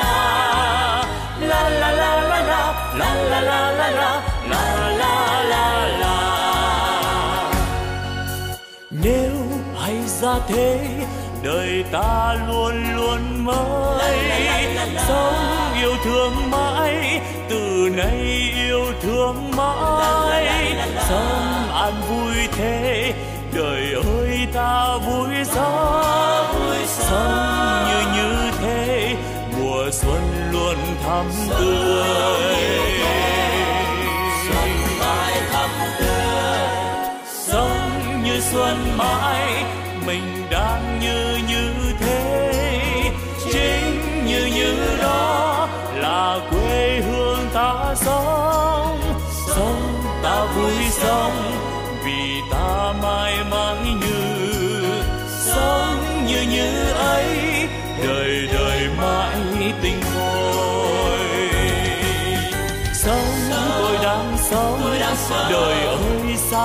la. La la la la la la la la la la la la la. Nếu hay ra thế đời ta luôn luôn mới, sống yêu thương mãi, từ nay yêu thương mãi, sống an vui thế đời ơi ta vui sống. Sống như thế mùa xuân luôn thắm tươi, xuân mãi thắm tươi. Sống như xuân mãi, mình đang như thế, chính như đó là quê hương ta sống. Sống ta vui sống vì ta mãi mãi như, sống như ấy đời đời mãi tình thôi. Sống tôi đang sống, đời ơi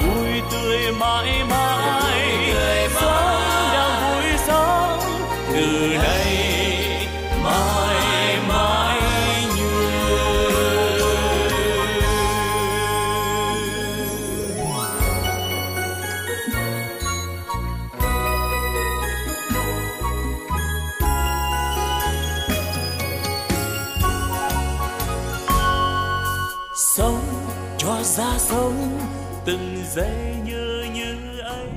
vui tươi mãi mãi. Sống đang vui sống, từ nay mãi mãi như. Sống cho ra sống từng giây như ấy.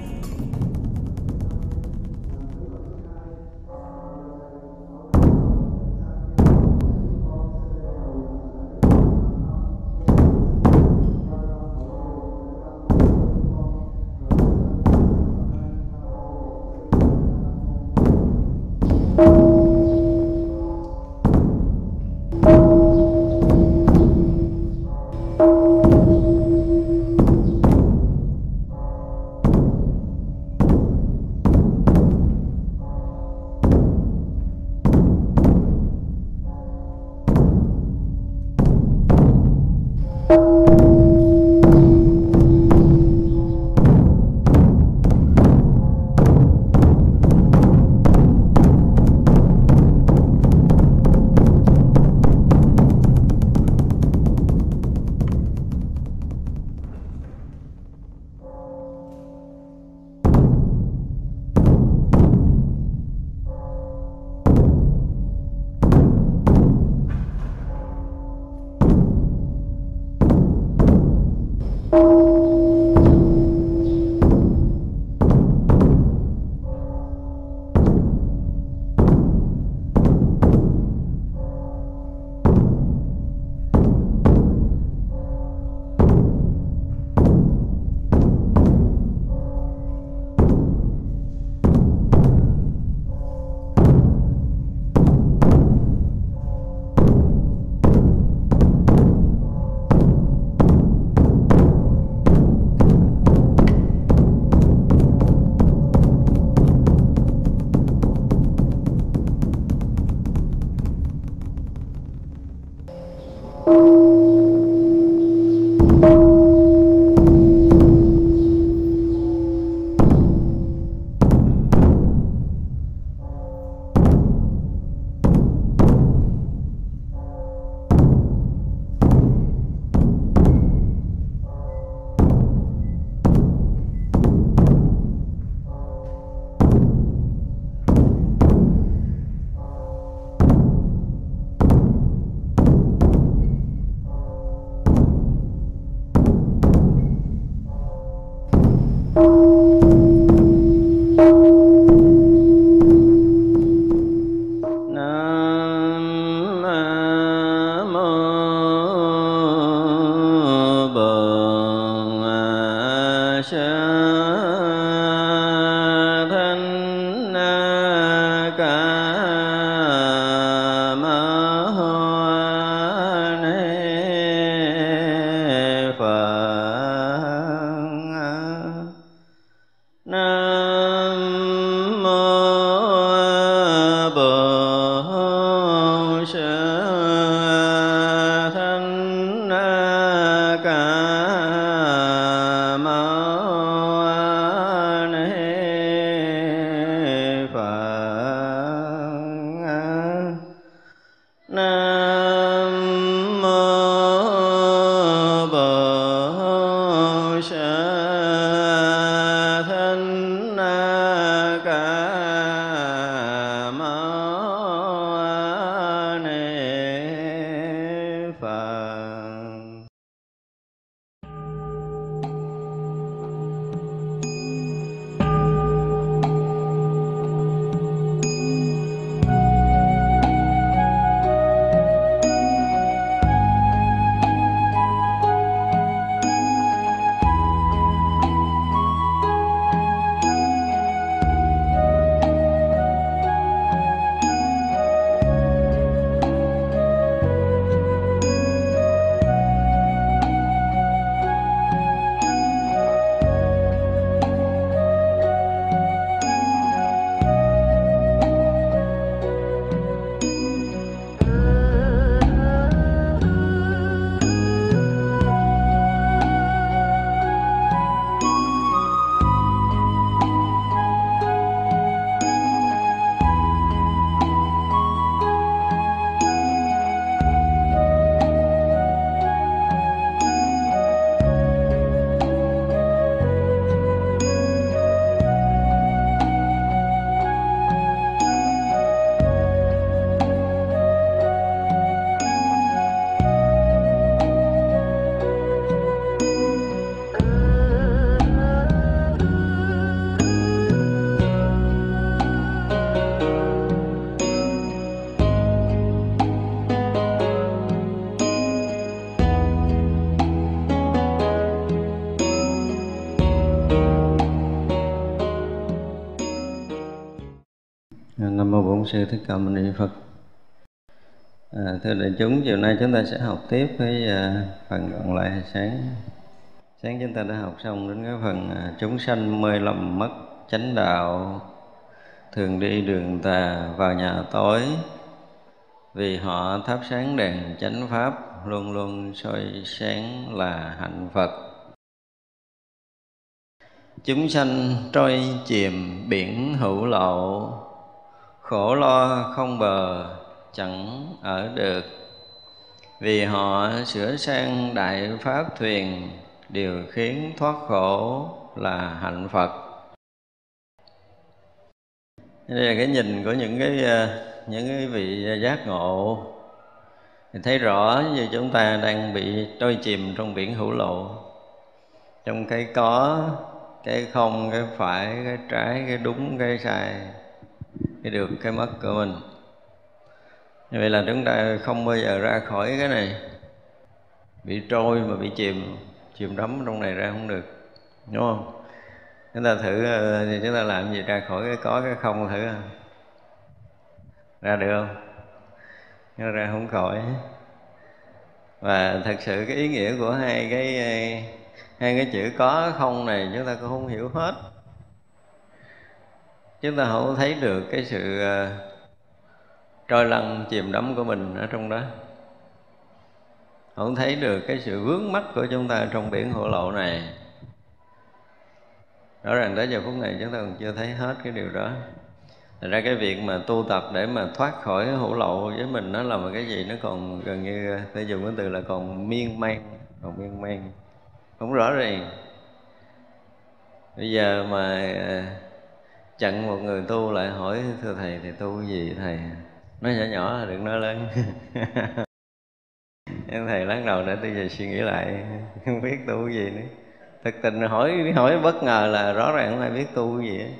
Sư Thích Ca Mâu Ni Phật. Thưa đại chúng, chiều nay chúng ta sẽ học tiếp cái phần còn lại hồi sáng chúng ta đã học xong đến cái phần chúng sanh mê lầm mất chánh đạo, thường đi đường tà vào nhà tối, vì họ thắp sáng đèn chánh pháp luôn luôn soi sáng là hạnh Phật. Chúng sanh trôi chìm biển hữu lộ, khổ lo không bờ chẳng ở được, vì họ sửa sang đại pháp thuyền, điều khiến thoát khổ là hạnh Phật. Đây là cái nhìn của những cái vị giác ngộ, thì thấy rõ như chúng ta đang bị trôi chìm trong biển hữu lộ, trong cái có, cái không, cái phải, cái trái, cái đúng, cái sai, cái được, cái mất của mình. Như vậy là chúng ta không bao giờ ra khỏi cái này, bị trôi mà bị chìm đắm trong này ra không được, đúng không? Chúng ta thử, chúng ta làm gì ra khỏi cái có, cái không thử ra được không? Nó ra không khỏi. Và thật sự cái ý nghĩa của hai cái chữ có không này chúng ta cũng không hiểu hết. Chúng ta không thấy được cái sự trôi lăn chìm đắm của mình ở trong đó, không thấy được cái sự vướng mắc của chúng ta trong biển hổ lộ này. Rõ ràng tới giờ phút này chúng ta còn chưa thấy hết cái điều đó. Thành ra cái việc mà tu tập để mà thoát khỏi hổ lộ với mình nó là một cái gì nó còn gần như, tôi dùng cái từ là còn miên man, không rõ ràng. Bây giờ mà chặn một người tu lại hỏi: thưa thầy thì tu gì thầy? Nói nhỏ là đừng nói lớn. Thầy lát đầu để tôi về suy nghĩ lại, không biết tu gì nữa. Thực tình hỏi bất ngờ là rõ ràng không ai biết tu gì ấy.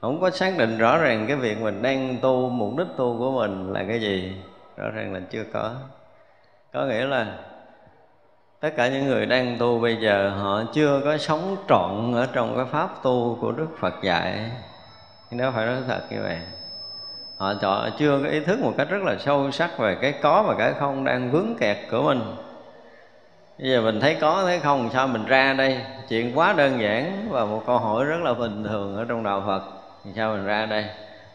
Không có xác định rõ ràng cái việc mình đang tu, mục đích tu của mình là cái gì. Rõ ràng là chưa có. Có nghĩa là Tất cả những người đang tu bây giờ họ chưa có sống trọn ở trong cái pháp tu của Đức Phật dạy. Nhưng đó phải nói thật như vậy. Họ chưa có ý thức một cách rất là sâu sắc về cái có và cái không đang vướng kẹt của mình. Bây giờ mình thấy có, thấy không, sao mình ra đây? Chuyện quá đơn giản và một câu hỏi rất là bình thường ở trong Đạo Phật. Sao mình ra đây?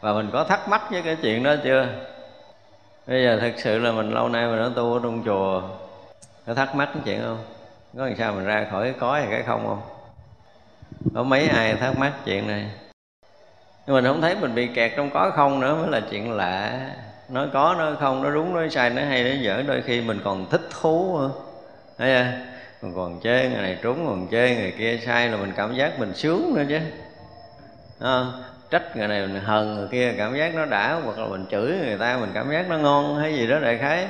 Và mình có thắc mắc với cái chuyện đó chưa? Bây giờ thực sự là mình lâu nay mình đã tu ở trong chùa, có thắc mắc cái chuyện không? Có làm sao mình ra khỏi cái có hay cái không? Có mấy ai thắc mắc chuyện này? Nhưng mình không thấy mình bị kẹt trong có không nữa mới là chuyện lạ. Nói có, nói không, nói đúng, nói sai, nói hay, nói dở. Đôi khi mình còn thích thú hơn. Thấy chưa? Mình còn chê người này trúng, còn chê người kia sai là mình cảm giác mình sướng nữa chứ. À, trách người này mình hờn người kia cảm giác nó đã, hoặc là mình chửi người ta mình cảm giác nó ngon hay gì đó đại khái.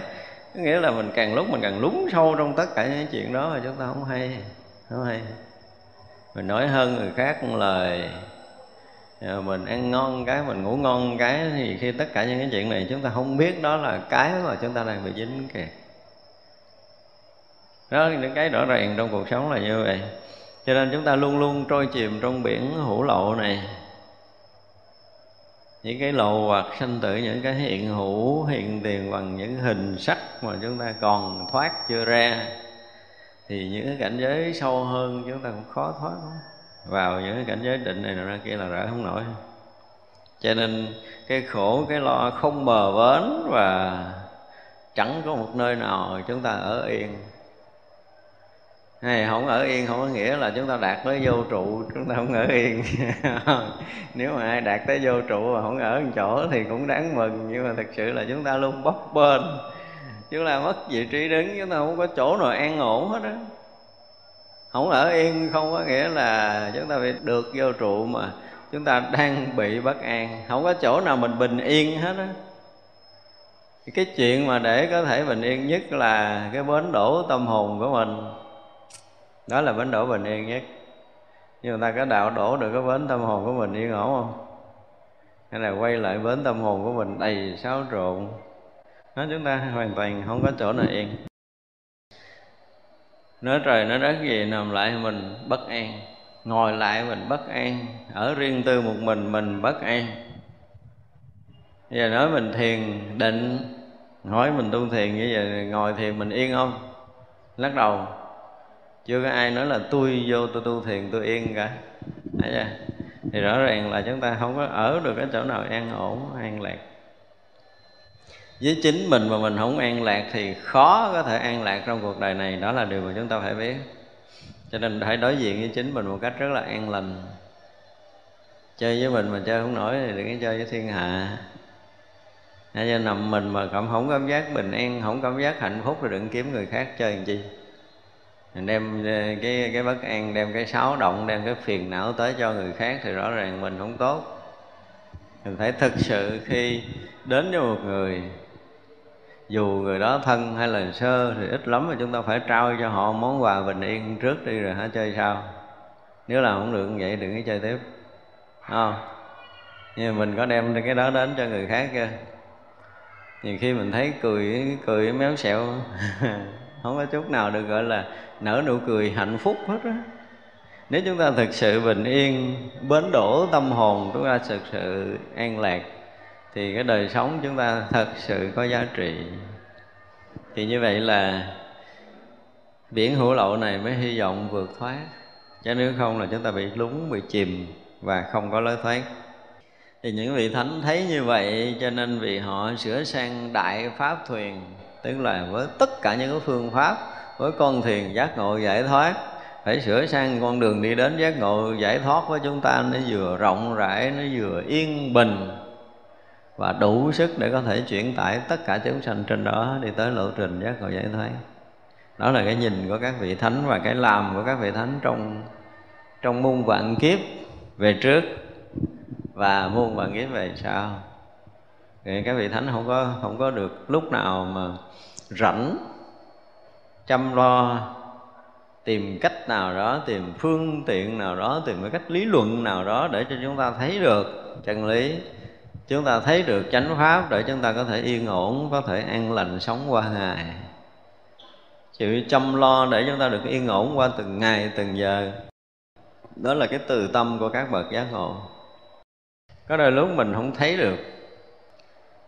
Có nghĩa là mình càng lúc mình càng lún sâu trong tất cả những chuyện đó mà chúng ta không hay. Không hay. Mình nói hơn người khác một lời, mình ăn ngon cái, mình ngủ ngon cái, thì khi tất cả những cái chuyện này chúng ta không biết đó là cái mà chúng ta đang bị dính kìa. Đó, những cái rõ ràng trong cuộc sống là như vậy. Cho nên chúng ta luôn luôn trôi chìm trong biển hữu lậu này. Những cái lậu hoặc sanh tử, những cái hiện hữu, hiện tiền bằng những hình sắc mà chúng ta còn thoát chưa ra, thì những cái cảnh giới sâu hơn chúng ta cũng khó thoát. Vào những cái cảnh giới định này ra kia là rỡ không nổi. Cho nên cái khổ, cái lo không bờ bến và chẳng có một nơi nào chúng ta ở yên. Hay không ở yên không có nghĩa là chúng ta đạt tới vô trụ, chúng ta không ở yên. Nếu mà ai đạt tới vô trụ mà không ở một chỗ thì cũng đáng mừng. Nhưng mà thực sự là chúng ta luôn bấp bênh, chúng ta mất vị trí đứng, chúng ta không có chỗ nào an ổn hết đó. Không ở yên không có nghĩa là chúng ta bị được vô trụ, mà chúng ta đang bị bất an, không có chỗ nào mình bình yên hết á. Cái chuyện mà để có thể bình yên nhất là cái bến đỗ tâm hồn của mình. Đó là bến đỗ bình yên nhất. Nhưng người ta có đạo đổ được cái bến tâm hồn của mình yên ổn không? Hay là quay lại bến tâm hồn của mình đầy xáo trộn? Đó, chúng ta hoàn toàn không có chỗ nào yên. Nói trời nói đất gì nằm lại mình bất an, ngồi lại mình bất an, ở riêng tư một mình bất an. Bây giờ nói mình thiền định, hỏi mình tu thiền như vậy ngồi thiền mình yên không? Lắc đầu. Chưa có ai nói là tôi vô tôi tu thiền tôi yên cả. Thấy chưa? Thì rõ ràng là chúng ta không có ở được cái chỗ nào an ổn, an lạc. Với chính mình mà mình không an lạc thì khó có thể an lạc trong cuộc đời này. Đó là điều mà chúng ta phải biết. Cho nên phải đối diện với chính mình một cách rất là an lành. Chơi với mình mà chơi không nổi thì đừng có chơi với thiên hạ. Hay là nằm mình mà không cảm giác bình an, không cảm giác hạnh phúc thì đừng kiếm người khác chơi làm chi. Mình đem cái bất an, đem cái xáo động, đem cái phiền não tới cho người khác thì rõ ràng mình không tốt. Mình phải thực sự khi đến với một người, dù người đó thân hay là sơ thì ít lắm mà chúng ta phải trao cho họ món quà bình yên trước đi rồi hả chơi sau. Nếu là không được như vậy đừng có chơi tiếp. Không. Nhưng mình có đem cái đó đến cho người khác chưa? Nhiều khi mình thấy cười méo xẹo không có chút nào được gọi là nở nụ cười hạnh phúc hết á. Nếu chúng ta thực sự bình yên, bến đỗ tâm hồn, chúng ta thực sự an lạc thì cái đời sống chúng ta thật sự có giá trị. Thì như vậy là biển hữu lậu này mới hy vọng vượt thoát. Chứ nếu không là chúng ta bị lún, bị chìm và không có lối thoát. Thì những vị thánh thấy như vậy cho nên vì họ sửa sang đại pháp thuyền, tức là với tất cả những cái phương pháp, với con thuyền giác ngộ giải thoát, phải sửa sang con đường đi đến giác ngộ giải thoát với chúng ta nó vừa rộng rãi, nó vừa yên bình và đủ sức để có thể chuyển tải tất cả chúng sanh trên đó đi tới lộ trình giác ngộ giải thoát. Đó là cái nhìn của các vị thánh và cái làm của các vị thánh trong muôn vạn kiếp về trước và muôn vạn kiếp về sau. Thì các vị thánh không có được lúc nào mà rảnh chăm lo tìm cách nào đó, tìm phương tiện nào đó, tìm cái cách lý luận nào đó để cho chúng ta thấy được chân lý, chúng ta thấy được chánh pháp để chúng ta có thể yên ổn, có thể an lành sống qua ngày. chịu chăm lo để chúng ta được yên ổn qua từng ngày, từng giờ. Đó là cái từ tâm của các bậc giác ngộ. Có đôi lúc mình không thấy được,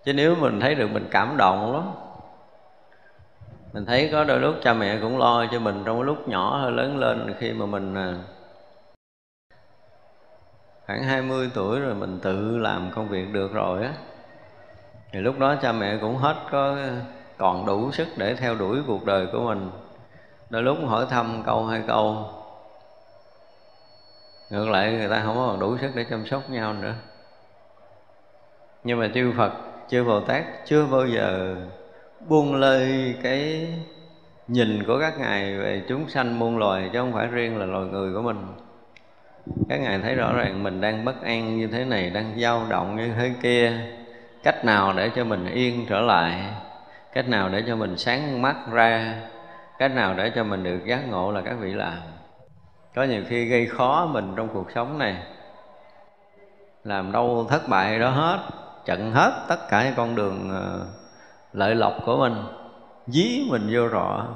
chứ nếu mình thấy được mình cảm động lắm. Mình thấy có đôi lúc cha mẹ cũng lo cho mình trong cái lúc nhỏ hơi lớn lên. Khi mà mình khoảng 20 tuổi rồi mình tự làm công việc được rồi á, thì lúc đó cha mẹ cũng hết có còn đủ sức để theo đuổi cuộc đời của mình. Đôi lúc hỏi thăm câu hai câu, ngược lại người ta không còn đủ sức để chăm sóc nhau nữa. Nhưng mà chư Phật, chư Bồ Tát chưa bao giờ buông lơi cái nhìn của các ngài về chúng sanh muôn loài, chứ không phải riêng là loài người của mình. Các ngài thấy rõ ràng mình đang bất an như thế này, đang dao động như thế kia, cách nào để cho mình yên trở lại, cách nào để cho mình sáng mắt ra, cách nào để cho mình được giác ngộ là các vị làm. Có nhiều khi gây khó mình trong cuộc sống này, làm đâu thất bại đó hết, chặn hết tất cả những con đường lợi lộc của mình, dí mình vô rõ.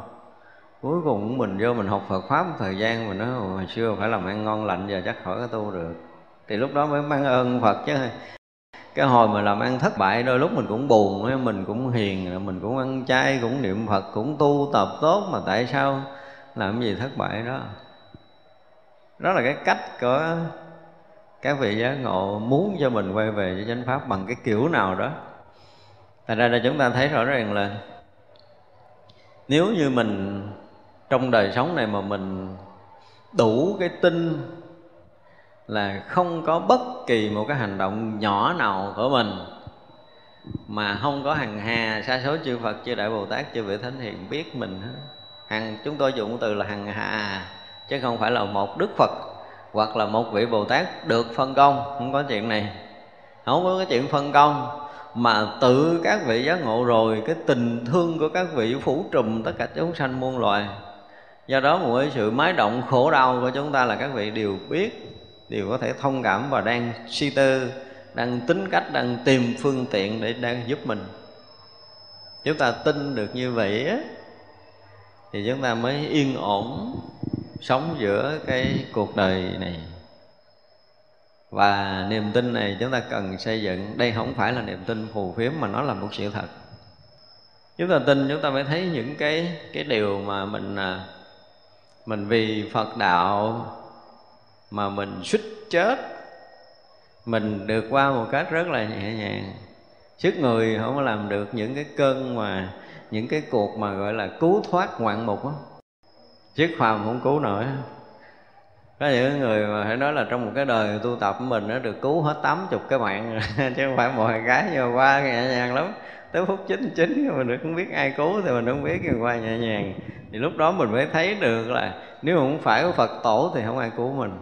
Cuối cùng mình vô mình học Phật Pháp một thời gian, mình nói hồi xưa phải làm ăn ngon lành, giờ chắc khỏi có tu được. Thì lúc đó mới mang ơn Phật chứ. Cái hồi mà làm ăn thất bại đôi lúc mình cũng buồn, mình cũng hiền, mình cũng ăn chay, cũng niệm Phật, cũng tu tập tốt, mà tại sao làm gì thất bại đó. Đó là cái cách của các vị giác ngộ muốn cho mình quay về với chánh pháp bằng cái kiểu nào đó. Thành ra là chúng ta thấy rõ ràng là nếu như mình trong đời sống này mà mình đủ cái tin là không có bất kỳ một cái hành động nhỏ nào của mình mà không có hằng hà sa số chư Phật, chư Đại Bồ Tát, chư Vị Thánh Hiền biết mình. Chúng tôi dùng từ là hằng hà, chứ không phải là một Đức Phật hoặc là một vị Bồ Tát được phân công. Không có chuyện này, không có cái chuyện phân công, mà tự các vị giác ngộ rồi, cái tình thương của các vị phủ trùm tất cả chúng sanh muôn loài. Do đó mọi sự mái động khổ đau của chúng ta là các vị đều biết, đều có thể thông cảm và đang suy tư, đang tính cách, đang tìm phương tiện để đang giúp mình. Chúng ta tin được như vậy á, thì chúng ta mới yên ổn sống giữa cái cuộc đời này. Và niềm tin này chúng ta cần xây dựng. Đây không phải là niềm tin phù phiếm, mà nó là một sự thật. Chúng ta tin, chúng ta mới thấy những cái điều mà mình vì Phật đạo mà mình suýt chết, mình được qua một cách rất là nhẹ nhàng. Sức người không có làm được những cái cơn mà những cái cuộc mà gọi là cứu thoát ngoạn mục á, sức phàm không cứu nổi. Có những người mà phải nói là trong một cái đời tu tập của mình nó được cứu hết 80 cái mạng chứ không phải mọi cái vừa qua nhẹ nhàng lắm. Tới phút 99 mình không biết ai cứu thì mình không biết, vừa qua nhẹ nhàng. Thì lúc đó mình mới thấy được là nếu không phải của Phật tổ thì không ai cứu mình.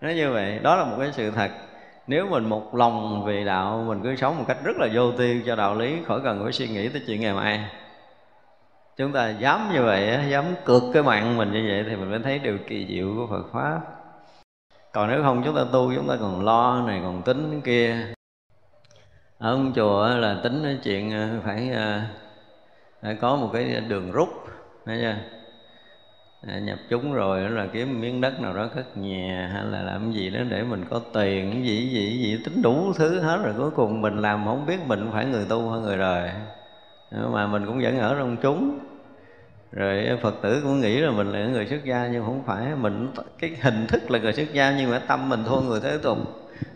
Nói như vậy, đó là một cái sự thật. Nếu mình một lòng vì đạo, mình cứ sống một cách rất là vô tư cho đạo lý, khỏi cần phải suy nghĩ tới chuyện ngày mai. Chúng ta dám như vậy, dám cược cái mạng mình như vậy thì mình mới thấy điều kỳ diệu của Phật Pháp. Còn nếu không, chúng ta tu, chúng ta còn lo này, còn tính cái kia. Ở ông chùa là tính cái chuyện phải có một cái đường rút, thấy chưa? Nhập chúng rồi là kiếm miếng đất nào đó cất nhà hay là làm gì đó để mình có tiền, gì tính đủ thứ hết. Rồi cuối cùng mình làm không biết mình phải người tu hay người đời, mà mình cũng vẫn ở trong chúng. Rồi Phật tử cũng nghĩ là mình là người xuất gia, nhưng không phải. Mình cái hình thức là người xuất gia nhưng mà tâm mình thua người thế tục.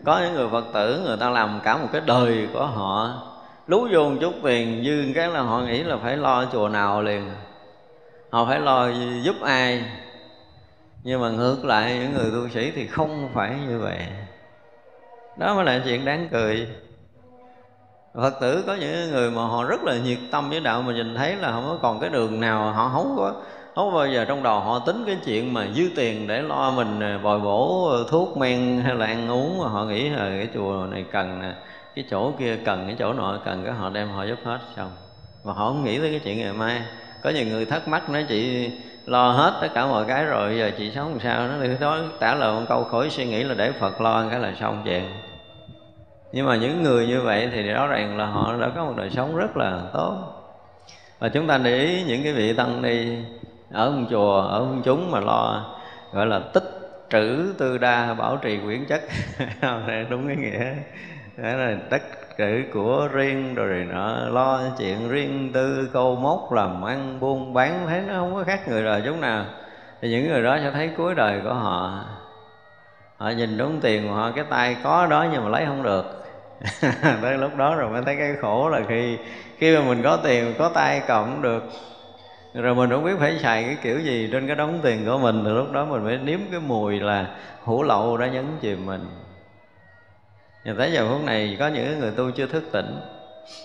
Có những người Phật tử người ta làm cả một cái đời của họ, lú vô một chút tiền dư cái là họ nghĩ là phải lo chùa nào liền, họ phải lo giúp ai. Nhưng mà ngược lại những người tu sĩ thì không phải như vậy. Đó mới là chuyện đáng cười. Phật tử có những người mà họ rất là nhiệt tâm với đạo, mà nhìn thấy là không có còn cái đường nào, họ không có bao giờ trong đầu họ tính cái chuyện mà dư tiền để lo mình bồi bổ thuốc men hay là ăn uống. Mà họ nghĩ là cái chùa này cần nè, cái chỗ kia cần, cái chỗ nọ cần, cái họ đem họ giúp hết xong. Mà họ không nghĩ tới cái chuyện ngày mai. Có nhiều người thắc mắc nói chị lo hết tất cả mọi cái rồi, giờ chị sống làm sao? Nó thì đó trả lời một câu khỏi suy nghĩ là để Phật lo cái là xong chuyện. Nhưng mà những người như vậy thì rõ ràng là họ đã có một đời sống rất là tốt. Và chúng ta để ý những cái vị tăng ni ở một chùa, ở một chúng mà lo gọi là tích trữ tư đa, bảo trì quyển chất. Đúng cái nghĩa đó là tích trữ của riêng rồi này nọ, lo chuyện riêng tư, câu móc, làm ăn buôn bán, thấy nó không có khác người đời chúng nào. Thì những người đó sẽ thấy cuối đời của họ, họ nhìn đúng tiền của họ, cái tay có đó nhưng mà lấy không được. Tới lúc đó rồi mới thấy cái khổ là khi mà mình có tiền, có tay cầm cũng được, rồi mình không biết phải xài cái kiểu gì trên cái đống tiền của mình. Thì lúc đó mình phải nếm cái mùi là hủ lậu đã nhấn chìm mình. Và tới giờ phút này có những người tu chưa thức tỉnh.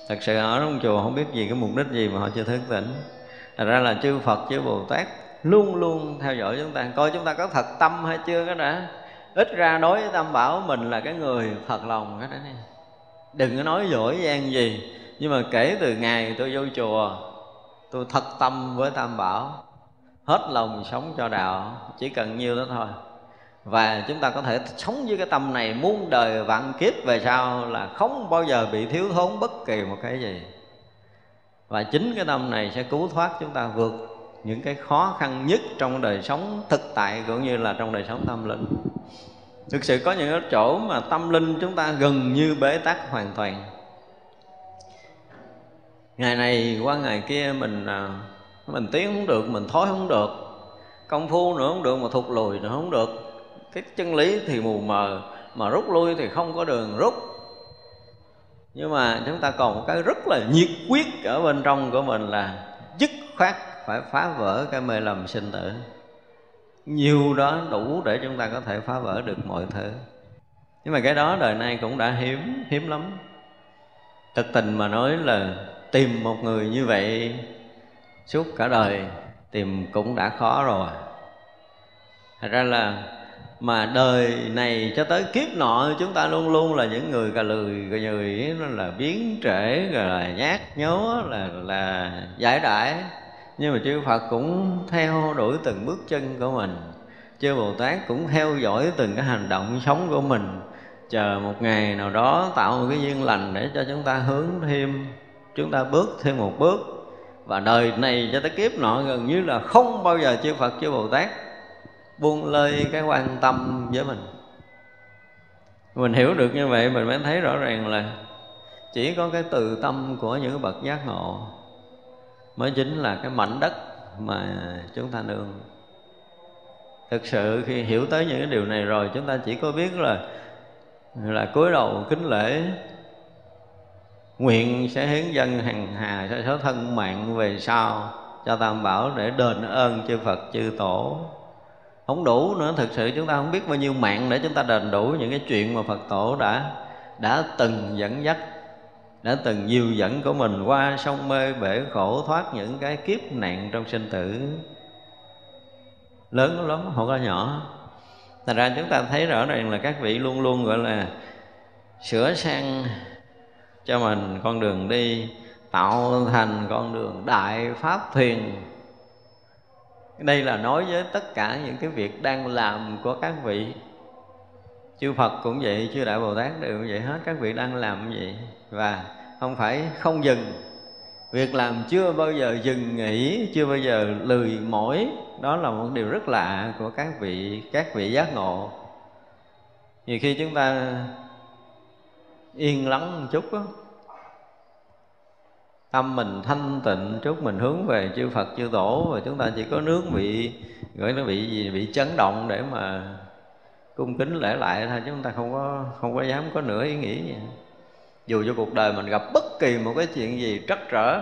Thật sự ở trong chùa không biết gì, cái mục đích gì mà họ chưa thức tỉnh. Thật ra là chư Phật, chư Bồ Tát luôn luôn theo dõi chúng ta, coi chúng ta có thật tâm hay chưa cái đã. Ít ra đối với Tam Bảo mình là cái người thật lòng cái đó. Đừng có nói dỗi gian gì, nhưng mà kể từ ngày tôi vô chùa, tôi thật tâm với Tam Bảo, hết lòng sống cho đạo, chỉ cần nhiêu đó thôi. Và chúng ta có thể sống với cái tâm này muôn đời vạn kiếp về sau, là không bao giờ bị thiếu thốn bất kỳ một cái gì. Và chính cái tâm này sẽ cứu thoát chúng ta vượt những cái khó khăn nhất trong đời sống thực tại, cũng như là trong đời sống tâm linh. Thực sự có những chỗ mà tâm linh chúng ta gần như bế tắc hoàn toàn. Ngày này qua ngày kia mình tiến không được, mình thối không được, công phu nữa không được, mà thụt lùi nữa không được. Cái chân lý thì mù mờ, mà rút lui thì không có đường rút. Nhưng mà chúng ta còn một cái rất là nhiệt quyết ở bên trong của mình là dứt khoát phải phá vỡ cái mê lầm sinh tử. Nhiều đó đủ để chúng ta có thể phá vỡ được mọi thứ. Nhưng mà cái đó đời nay cũng đã hiếm lắm. Thật tình mà nói là tìm một người như vậy suốt cả đời tìm cũng đã khó rồi. Thật ra là mà đời này cho tới kiếp nọ chúng ta luôn luôn là những người cà lười, cà nhười, là biến trễ, là nhát nhố, là giải đãi. Nhưng mà chư Phật cũng theo đuổi từng bước chân của mình, chư Bồ Tát cũng theo dõi từng cái hành động sống của mình, chờ một ngày nào đó tạo một cái duyên lành để cho chúng ta hướng thêm, chúng ta bước thêm một bước. Và đời này cho tới kiếp nọ gần như là không bao giờ chư Phật, chư Bồ Tát buông lơi cái quan tâm với mình. Mình hiểu được như vậy mình mới thấy rõ ràng là chỉ có cái từ tâm của những bậc giác ngộ mới chính là cái mảnh đất mà chúng ta nương. Thực sự khi hiểu tới những cái điều này rồi, chúng ta chỉ có biết là cúi đầu kính lễ, nguyện sẽ hiến dâng hằng hà sa số thân mạng về sau cho Tam Bảo để đền ơn chư Phật, chư Tổ. Không đủ nữa, thực sự chúng ta không biết bao nhiêu mạng để chúng ta đền đủ những cái chuyện mà Phật Tổ đã từng dẫn dắt, đã từng dìu dẫn của mình qua sông mê bể khổ, thoát những cái kiếp nạn trong sinh tử lớn lắm, không có nhỏ. Thành ra chúng ta thấy rõ ràng là các vị luôn luôn gọi là sửa sang cho mình con đường đi, tạo thành con đường đại pháp thuyền. Đây là nói với tất cả những cái việc đang làm của các vị. Chư Phật cũng vậy, chư Đại Bồ Tát đều vậy hết, các vị đang làm vậy. Và không phải không dừng, việc làm chưa bao giờ dừng nghỉ, chưa bao giờ lười mỏi. Đó là một điều rất lạ của các vị giác ngộ. Nhiều khi chúng ta yên lắng một chút đó, tâm mình thanh tịnh chút, mình hướng về chư Phật, chư Tổ, và chúng ta chỉ có nước bị gọi nó bị chấn động để mà cung kính lễ lại thôi, chứ chúng ta không có dám có nửa ý nghĩ gì. Dù cho cuộc đời mình gặp bất kỳ một cái chuyện gì trắc trở,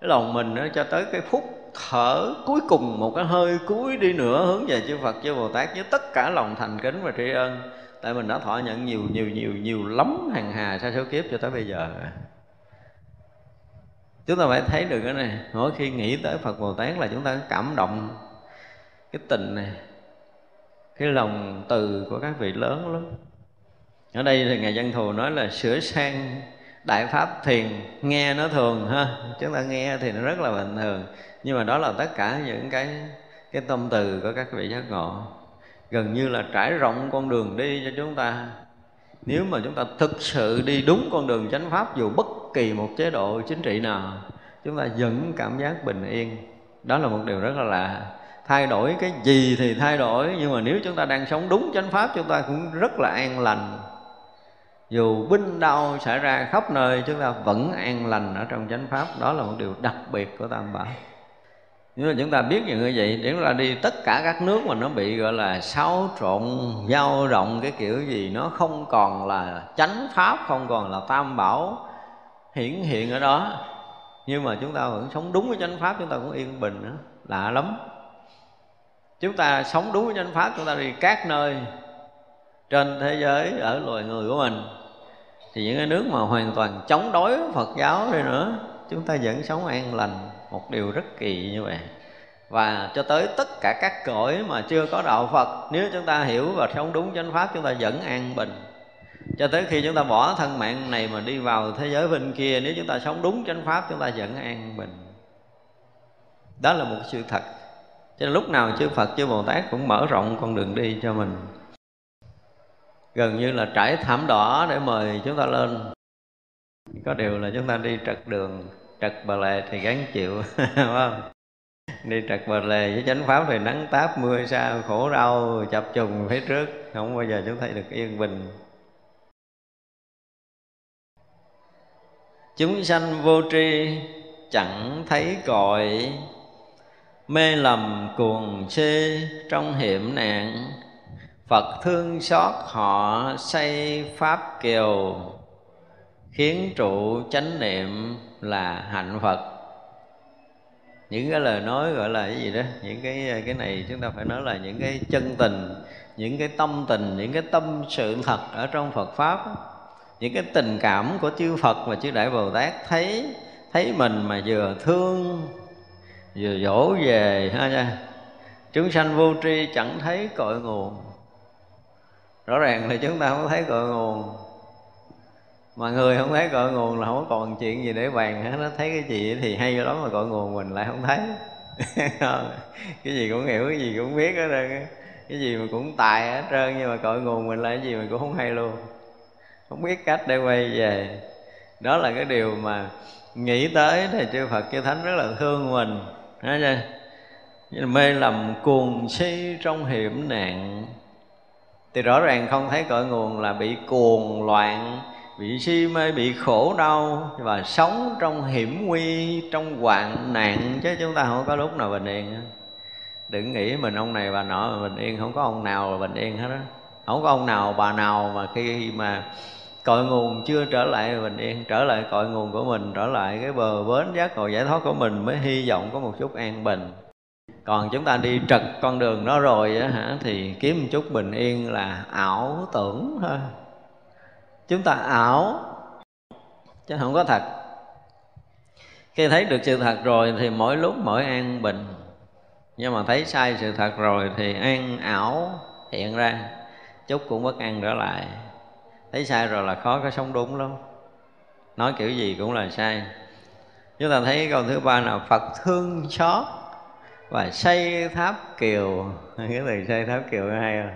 cái lòng mình nó cho tới cái phút thở cuối cùng, một cái hơi cuối đi nữa hướng về chư Phật, chư Bồ Tát với tất cả lòng thành kính và tri ân. Tại mình đã thọ nhận nhiều lắm hàng hà sa số kiếp cho tới bây giờ. Chúng ta phải thấy được cái này, mỗi khi nghĩ tới Phật Bồ Tát là chúng ta cảm động cái tình này, cái lòng từ của các vị lớn lắm. Ở đây thì Ngài Văn Thù nói là sửa sang đại pháp thiền, nghe nó thường ha, chúng ta nghe thì nó rất là bình thường, nhưng mà đó là tất cả những cái tâm từ của các vị giác ngộ, gần như là trải rộng con đường đi cho chúng ta. Nếu mà chúng ta thực sự đi đúng con đường chánh pháp, dù bất kỳ một chế độ chính trị nào, chúng ta vẫn cảm giác bình yên. Đó là một điều rất là lạ. Thay đổi cái gì thì thay đổi, nhưng mà nếu chúng ta đang sống đúng chánh pháp, chúng ta cũng rất là an lành. Dù binh đau xảy ra khắp nơi, chúng ta vẫn an lành ở trong chánh pháp. Đó là một điều đặc biệt của Tam Bảo. Nếu chúng ta biết như vậy, chúng ta đi tất cả các nước mà nó bị gọi là xáo trộn, dao động cái kiểu gì, nó không còn là chánh pháp, không còn là Tam Bảo hiển hiện ở đó, nhưng mà chúng ta vẫn sống đúng với chánh pháp, chúng ta cũng yên bình nữa. Lạ lắm. Chúng ta sống đúng với chánh pháp, chúng ta đi các nơi trên thế giới, ở loài người của mình, thì những cái nước mà hoàn toàn chống đối Phật giáo đi nữa, chúng ta vẫn sống an lành. Một điều rất kỳ như vậy. Và cho tới tất cả các cõi mà chưa có đạo Phật, nếu chúng ta hiểu và sống đúng chánh pháp, chúng ta vẫn an bình. Cho tới khi chúng ta bỏ thân mạng này mà đi vào thế giới bên kia, nếu chúng ta sống đúng chánh pháp, chúng ta vẫn an bình. Đó là một sự thật. Cho nên lúc nào chư Phật, chư Bồ Tát cũng mở rộng con đường đi cho mình, gần như là trải thảm đỏ để mời chúng ta lên. Có điều là chúng ta đi trật đường, trật bờ lề thì gắng chịu, phải không? Đi trật bờ lề với chánh pháp thì nắng táp mưa sa, khổ đau chập trùng phía trước, không bao giờ chúng ta được yên bình. Chúng sanh vô tri chẳng thấy cội, mê lầm cuồng si trong hiểm nạn, Phật thương xót họ xây pháp kiều, khiến trụ chánh niệm là hạnh Phật. Những cái lời nói gọi là cái gì đó, những cái này chúng ta phải nói là những cái chân tình, những cái tâm tình, những cái tâm sự thật ở trong Phật Pháp. Những cái tình cảm của chư Phật và chư Đại Bồ Tát thấy mình mà vừa thương vừa dỗ về ha nha. Chúng sanh vô tri chẳng thấy cội nguồn. Rõ ràng là chúng ta không thấy cội nguồn. Mà người không thấy cội nguồn là không còn chuyện gì để bàn hết. Nó thấy cái gì thì hay lắm mà cội nguồn mình lại không thấy. Cái gì cũng hiểu, cái gì cũng biết hết trơn, cái gì mà cũng tài hết trơn, nhưng mà cội nguồn mình là cái gì mình cũng không hay luôn, không biết cách để quay về. Đó là cái điều mà nghĩ tới thì chư Phật chư Thánh rất là thương mình. Mê lầm cuồng si trong hiểm nạn, thì rõ ràng không thấy cội nguồn là bị cuồng loạn, bị si mê, bị khổ đau và sống trong hiểm nguy, trong hoạn nạn, chứ chúng ta không có lúc nào bình yên. Đừng nghĩ mình ông này bà nọ mà bình yên, không có ông nào là bình yên hết á. Không có ông nào bà nào mà khi mà cội nguồn chưa trở lại bình yên, trở lại cội nguồn của mình, trở lại cái bờ bến giác ngộ giải thoát của mình mới hy vọng có một chút an bình. Còn chúng ta đi trật con đường đó rồi á hả, thì kiếm một chút bình yên là ảo tưởng thôi. Chúng ta ảo chứ không có thật. Khi thấy được sự thật rồi thì mỗi lúc mỗi an bình, nhưng mà thấy sai sự thật rồi thì an ảo hiện ra, chút cũng bất an trở lại. Thấy sai rồi là khó có sống đúng lắm, nói kiểu gì cũng là sai. Chúng ta thấy câu thứ ba nào, Phật thương xót và xây tháp kiều. Cái từ xây tháp kiều hay rồi.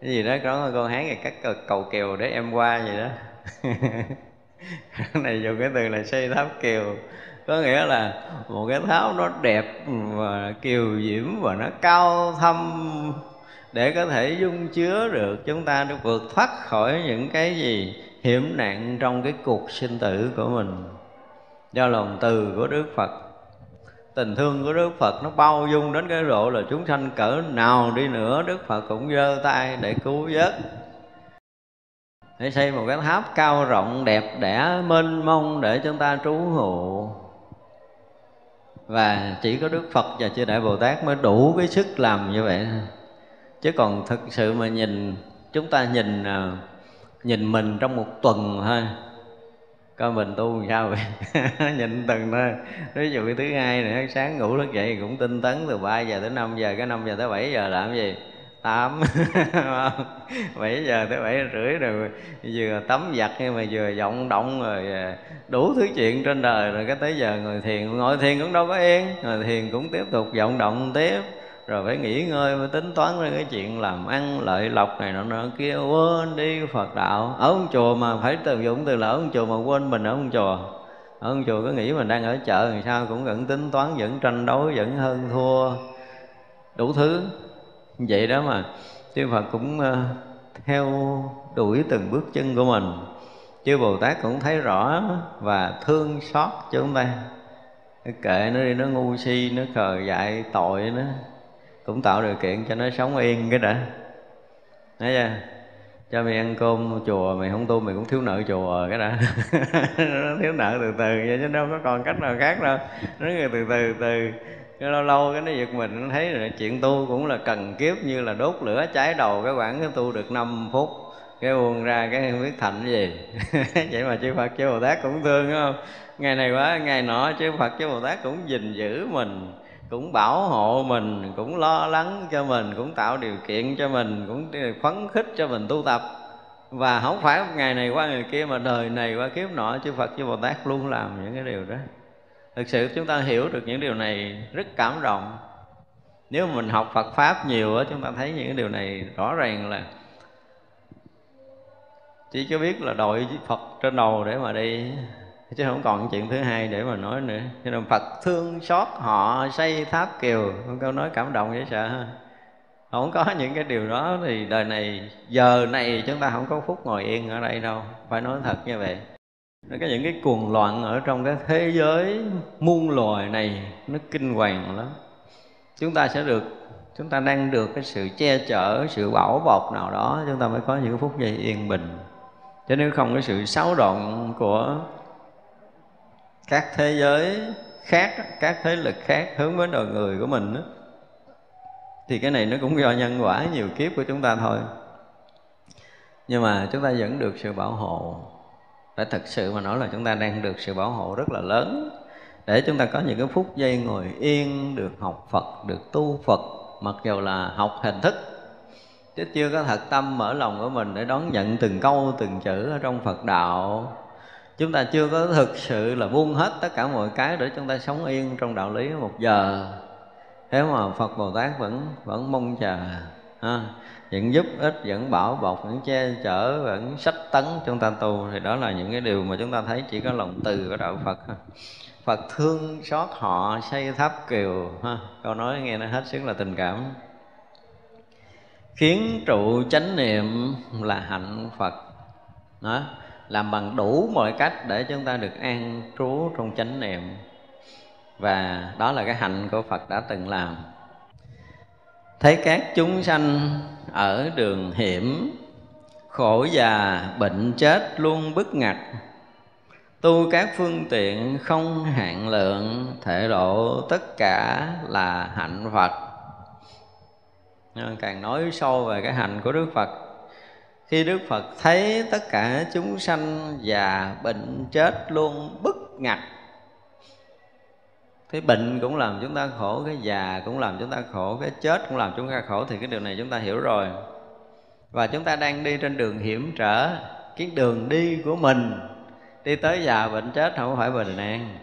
Cái gì đó có con hát này, cắt cầu kiều để em qua vậy đó. Cái này dùng cái từ là xây tháp kiều, có nghĩa là một cái tháp nó đẹp và kiều diễm và nó cao thâm, để có thể dung chứa được chúng ta để vượt thoát khỏi những cái gì hiểm nạn trong cái cuộc sinh tử của mình. Do lòng từ của Đức Phật, tình thương của Đức Phật nó bao dung đến cái độ là chúng sanh cỡ nào đi nữa Đức Phật cũng giơ tay để cứu vớt. Hãy xây một cái tháp cao rộng đẹp đẽ mênh mông để chúng ta trú ngụ. Và chỉ có Đức Phật và chư Đại Bồ Tát mới đủ cái sức làm như vậy. Chứ còn thực sự mà nhìn, chúng ta nhìn mình trong một tuần thôi, coi mình tu làm sao vậy. Nhìn từng thôi. Ví dụ cái thứ hai này, sáng ngủ thức dậy cũng tinh tấn từ 3 giờ tới 5 giờ, cái 5 giờ tới 7 giờ làm gì? Tắm. 7 giờ tới 7 giờ rưỡi rồi vừa tắm giặt nhưng mà vừa vọng động rồi đủ thứ chuyện trên đời. Rồi cái tới giờ ngồi thiền, ngồi thiền cũng đâu có yên, ngồi thiền cũng tiếp tục vọng động tiếp. Rồi phải nghỉ ngơi, phải tính toán ra cái chuyện làm ăn, lợi lộc này nọ kia, quên đi Phật đạo. Ở ông chùa mà phải tận dụng từ là ở ông chùa mà quên mình ở ông chùa. Ở trong chùa cứ nghĩ mình đang ở chợ thì sao, cũng vẫn tính toán, vẫn tranh đấu, vẫn hơn thua đủ thứ vậy đó. Mà chư Phật cũng theo đuổi từng bước chân của mình, chư Bồ Tát cũng thấy rõ và thương xót cho chúng ta. Kệ nó đi, nó ngu si, nó khờ dại tội, nó cũng tạo điều kiện cho nó sống yên cái đã. Thấy chưa? Cho mày ăn cơm chùa, mày không tu mày cũng thiếu nợ chùa cái đã. Nó thiếu nợ từ từ vậy chứ đâu có còn cách nào khác đâu. Nó từ từ lâu lâu cái nó giật mình, nó thấy là chuyện tu cũng là cần kiếp, như là đốt lửa cháy đầu cái quãng cái tu được 5 phút cái buồn ra cái không biết thành cái gì. Vậy mà chư Phật chư Bồ Tát cũng thương, đúng không? Ngày này quá ngày nọ chư Phật chư Bồ Tát cũng gìn giữ mình, cũng bảo hộ mình, cũng lo lắng cho mình, cũng tạo điều kiện cho mình, cũng phấn khích cho mình tu tập. Và không phải ngày này qua ngày kia mà đời này qua kiếp nọ, chư Phật chư Bồ Tát luôn làm những cái điều đó. Thực sự chúng ta hiểu được những điều này rất cảm động. Nếu mình học Phật Pháp nhiều á, chúng ta thấy những cái điều này rõ ràng là chỉ có biết là đội Phật trên đầu để mà đi, chứ không còn chuyện thứ hai để mà nói nữa. Cho nên Phật thương xót họ xây tháp kiều, không câu nói cảm động dễ sợ ha. Không có những cái điều đó thì đời này, giờ này chúng ta không có phút ngồi yên ở đây đâu. Phải nói thật như vậy. Nó có những cái cuồng loạn ở trong cái thế giới muôn loài này, nó kinh hoàng lắm. Chúng ta sẽ được, chúng ta đang được cái sự che chở, sự bảo bọc nào đó, chúng ta mới có những phút giây yên bình. Chứ nếu không cái sự xáo động của các thế giới khác, các thế lực khác hướng đến đời người của mình đó, thì cái này nó cũng do nhân quả nhiều kiếp của chúng ta thôi. Nhưng mà chúng ta vẫn được sự bảo hộ. Phải thật sự mà nói là chúng ta đang được sự bảo hộ rất là lớn, để chúng ta có những cái phút giây ngồi yên, được học Phật, được tu Phật. Mặc dù là học hình thức chứ chưa có thật tâm mở lòng của mình để đón nhận từng câu từng chữ ở trong Phật đạo. Chúng ta chưa có thực sự là buông hết tất cả mọi cái để chúng ta sống yên trong đạo lý một giờ. Thế mà Phật Bồ Tát vẫn mong chờ ha, vẫn giúp ích, vẫn bảo bọc, vẫn che chở, vẫn sách tấn chúng ta tu. Thì đó là những cái điều mà chúng ta thấy chỉ có lòng từ của đạo Phật. Phật thương xót họ xây tháp kiều ha. Câu nói nghe nó hết sức là tình cảm. Khiến trụ chánh niệm là hạnh Phật đó, làm bằng đủ mọi cách để chúng ta được an trú trong chánh niệm. Và đó là cái hạnh của Phật đã từng làm. Thấy các chúng sanh ở đường hiểm, khổ già bệnh chết luôn bức ngặt, tu các phương tiện không hạn lượng, thể độ tất cả là hạnh Phật. Càng nói sâu về cái hạnh của Đức Phật, khi Đức Phật thấy tất cả chúng sanh già bệnh chết luôn bức ngặt. Cái bệnh cũng làm chúng ta khổ, cái già cũng làm chúng ta khổ, cái chết cũng làm chúng ta khổ, thì cái điều này chúng ta hiểu rồi. Và chúng ta đang đi trên đường hiểm trở, cái đường đi của mình đi tới già bệnh chết không phải bình an.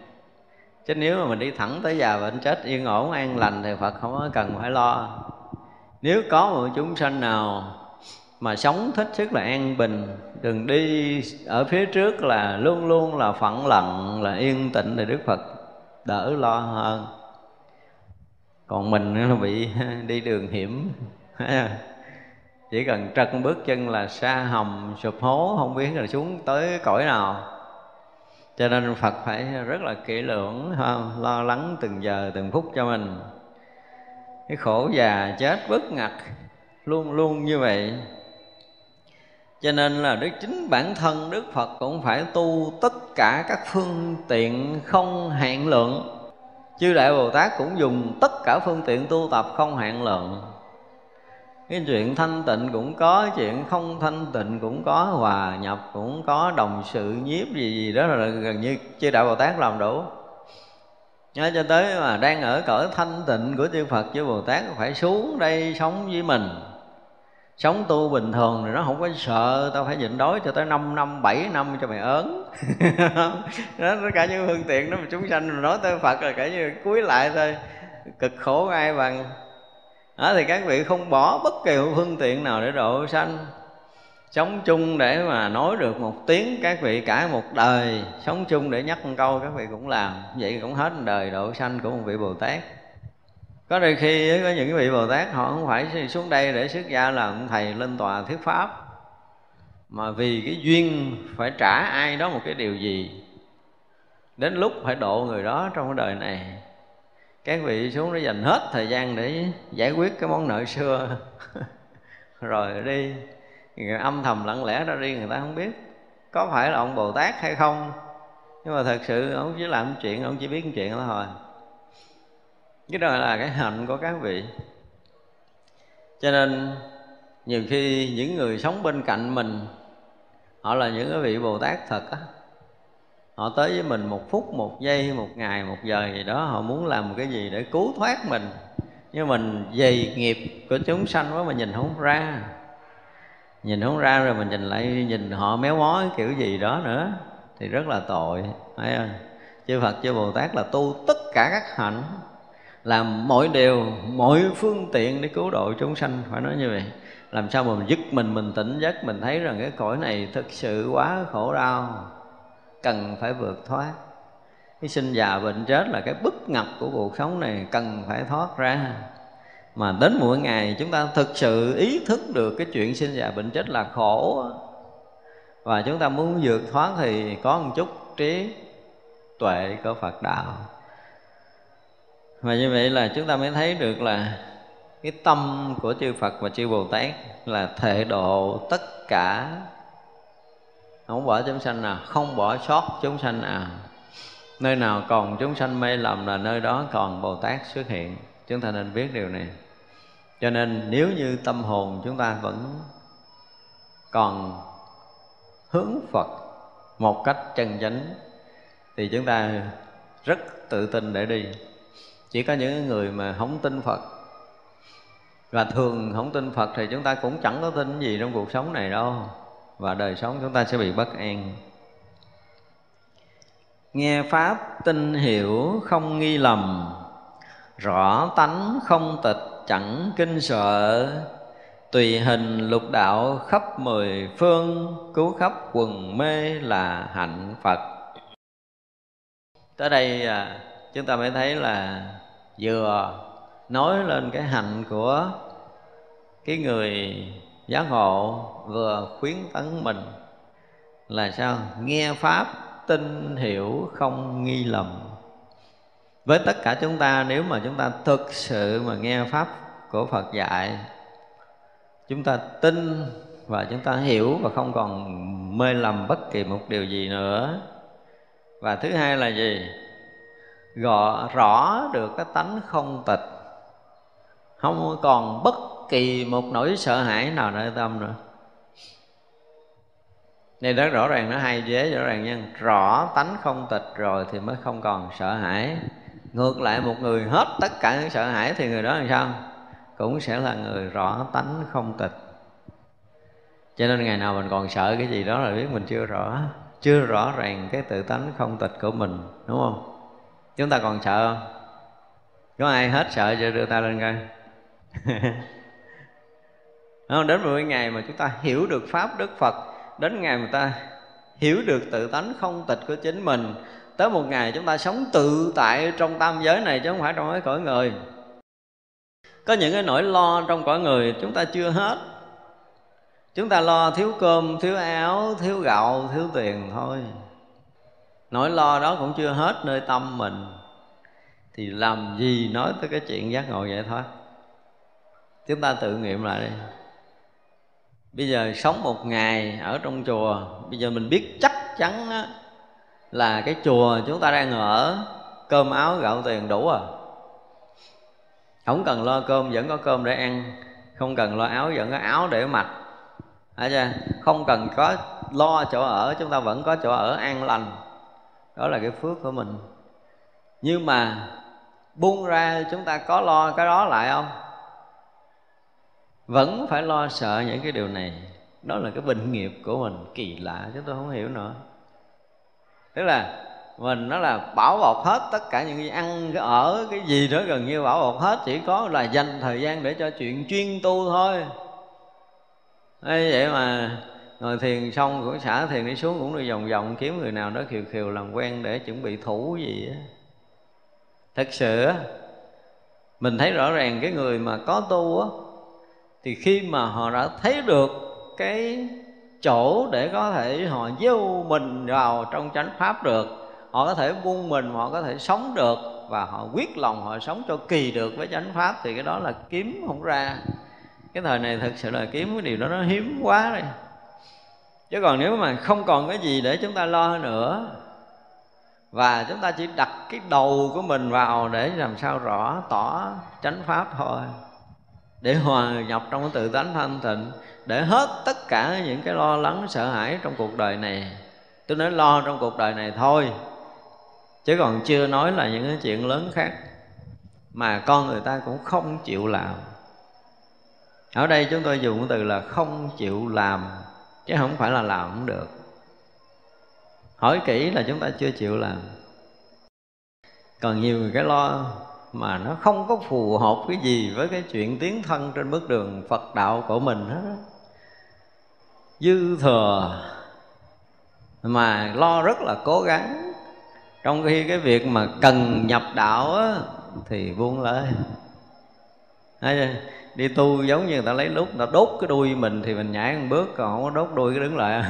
Chứ nếu mà mình đi thẳng tới già bệnh chết yên ổn an lành thì Phật không có cần phải lo. Nếu có một chúng sanh nào mà sống thích sức là an bình, đừng đi ở phía trước là luôn luôn là phẳng lặng, là yên tĩnh, thì Đức Phật đỡ lo hơn. Còn mình nó bị đi đường hiểm, chỉ cần trật bước chân là sa hầm, sụp hố, không biết là xuống tới cõi nào. Cho nên Phật phải rất là kỹ lưỡng, lo lắng từng giờ từng phút cho mình. Cái khổ già chết bức ngặt luôn luôn như vậy. Cho nên là chính bản thân Đức Phật cũng phải tu tất cả các phương tiện không hạn lượng. Chư Đại Bồ Tát cũng dùng tất cả phương tiện tu tập không hạn lượng. Cái chuyện thanh tịnh cũng có, chuyện không thanh tịnh cũng có, hòa nhập cũng có, đồng sự nhiếp gì đó là gần như chư Đại Bồ Tát làm đủ. Nói cho tới mà đang ở cõi thanh tịnh của chư Phật chư Bồ Tát phải xuống đây sống với mình. Sống tu bình thường thì nó không có sợ tao phải nhịn đói cho tới 5 năm, 7 năm cho mày ớn. Nó cả những phương tiện đó mà chúng sanh mà nói tới Phật là cả như cúi lại thôi, cực khổ ai bằng. Đó, thì các vị không bỏ bất kỳ phương tiện nào để độ sanh. Sống chung để mà nói được một tiếng, các vị cả một đời sống chung để nhắc một câu các vị cũng làm. Vậy cũng hết đời độ sanh của một vị Bồ Tát. Có đôi khi có những vị Bồ Tát họ không phải xuống đây để xuất gia làm thầy lên tòa thuyết pháp, mà vì cái duyên phải trả ai đó một cái điều gì, đến lúc phải độ người đó trong cái đời này. Các vị xuống để dành hết thời gian để giải quyết cái món nợ xưa rồi đi. Người âm thầm lặng lẽ ra đi, người ta không biết có phải là ông Bồ Tát hay không, nhưng mà thật sự ông chỉ làm chuyện, ông chỉ biết chuyện đó thôi. Cái đó là cái hạnh của các vị. Cho nên nhiều khi những người sống bên cạnh mình, họ là những cái vị Bồ Tát thật á. Họ tới với mình một phút, một giây, một ngày, một giờ gì đó, họ muốn làm một cái gì để cứu thoát mình. Nhưng mình vì nghiệp của chúng sanh quá mà nhìn không ra. Nhìn không ra rồi mình nhìn họ méo mó kiểu gì đó nữa thì rất là tội. Thấy không? Chư Phật, chư Bồ Tát là tu tất cả các hạnh, làm mọi điều, mọi phương tiện để cứu độ chúng sanh. Phải nói như vậy. Làm sao mà mình dứt mình tỉnh giấc, mình thấy rằng cái cõi này thực sự quá khổ đau, cần phải vượt thoát. Cái sinh già bệnh chết là cái bức ngập của cuộc sống này, cần phải thoát ra. Mà đến mỗi ngày chúng ta thực sự ý thức được cái chuyện sinh già bệnh chết là khổ, và chúng ta muốn vượt thoát thì có một chút trí tuệ của Phật đạo. Và như vậy là chúng ta mới thấy được là cái tâm của chư Phật và chư Bồ Tát là thể độ tất cả, không bỏ chúng sanh nào, không bỏ sót chúng sanh nào. Nơi nào còn chúng sanh mê lầm là nơi đó còn Bồ Tát xuất hiện. Chúng ta nên biết điều này. Cho nên nếu như tâm hồn chúng ta vẫn còn hướng Phật một cách chân chánh thì chúng ta rất tự tin để đi. Chỉ có những người mà không tin Phật, và thường không tin Phật thì chúng ta cũng chẳng có tin gì trong cuộc sống này đâu, và đời sống chúng ta sẽ bị bất an. Nghe Pháp tin hiểu không nghi lầm, rõ tánh không tịch chẳng kinh sợ, tùy hình lục đạo khắp mười phương, cứu khắp quần mê là hạnh Phật. Tới đây chúng ta mới thấy là vừa nói lên cái hạnh của cái người giác ngộ, vừa khuyến tấn mình là sao? Nghe Pháp tin hiểu không nghi lầm. Với tất cả chúng ta, nếu mà chúng ta thực sự mà nghe Pháp của Phật dạy, chúng ta tin và chúng ta hiểu và không còn mê lầm bất kỳ một điều gì nữa. Và thứ hai là gì? Rõ được cái tánh không tịch, không còn bất kỳ một nỗi sợ hãi nào nơi tâm nữa. Đây rất rõ ràng, nó hai vế rõ ràng nha. Rõ tánh không tịch rồi thì mới không còn sợ hãi. Ngược lại, một người hết tất cả những sợ hãi thì người đó làm sao? Cũng sẽ là người rõ tánh không tịch. Cho nên ngày nào mình còn sợ cái gì đó là biết mình chưa rõ ràng cái tự tánh không tịch của mình, đúng không? Chúng ta còn sợ không? Có ai hết sợ chưa? Đưa ta lên coi. Đến một ngày mà chúng ta hiểu được Pháp Đức Phật, đến ngày mà ta hiểu được tự tánh không tịch của chính mình, tới một ngày chúng ta sống tự tại trong tam giới này chứ không phải trong cái cõi người. Có những cái nỗi lo trong cõi người chúng ta chưa hết. Chúng ta lo thiếu cơm, thiếu áo, thiếu gạo, thiếu tiền thôi. Nỗi lo đó cũng chưa hết nơi tâm mình, thì làm gì nói tới cái chuyện giác ngộ giải thoát. Chúng ta tự nghiệm lại đi. Bây giờ sống một ngày ở trong chùa, bây giờ mình biết chắc chắn là cái chùa chúng ta đang ở, cơm áo gạo tiền đủ à. Không cần lo cơm vẫn có cơm để ăn, không cần lo áo vẫn có áo để mặc, không cần có lo chỗ ở, chúng ta vẫn có chỗ ở an lành. Đó là cái phước của mình. Nhưng mà buông ra chúng ta có lo cái đó lại không? Vẫn phải lo sợ những cái điều này. Đó là cái bệnh nghiệp của mình. Kỳ lạ chứ tôi không hiểu nữa. Tức là mình nó là bảo bọc hết tất cả những cái ăn, cái ở, cái gì đó gần như bảo bọc hết. Chỉ có là dành thời gian để cho chuyện chuyên tu thôi. Vậy mà Rồi thiền xong cũng xả thiền đi xuống, cũng đi vòng vòng kiếm người nào đó khều khều làm quen để chuẩn bị thủ gì á. Thật sự mình thấy rõ ràng cái người mà có tu á, thì khi mà họ đã thấy được cái chỗ để có thể họ gieo mình vào trong chánh pháp được, họ có thể buông mình, họ có thể sống được, và họ quyết lòng họ sống cho kỳ được với chánh pháp, thì cái đó là kiếm không ra. Cái thời này thật sự là kiếm cái điều đó nó hiếm quá rồi. Chứ còn nếu mà không còn cái gì để chúng ta lo nữa, và chúng ta chỉ đặt cái đầu của mình vào để làm sao rõ tỏ chánh pháp thôi, để hòa nhập trong cái tự tánh thanh tịnh, để hết tất cả những cái lo lắng sợ hãi trong cuộc đời này. Tôi nói lo trong cuộc đời này thôi, chứ còn chưa nói là những cái chuyện lớn khác mà con người ta cũng không chịu làm. Ở đây chúng tôi dùng từ là không chịu làm, chứ không phải là làm không được. Hỏi kỹ là chúng ta chưa chịu làm. Còn nhiều người cái lo mà nó không có phù hợp cái gì với cái chuyện tiến thân trên bước đường Phật đạo của mình hết đó. Dư thừa mà lo rất là cố gắng, trong khi cái việc mà cần nhập đạo á, thì buông lơi. Đi tu giống như người ta lấy lúc người ta đốt cái đuôi mình thì mình nhảy một bước, còn không có đốt đuôi cái đứng lại.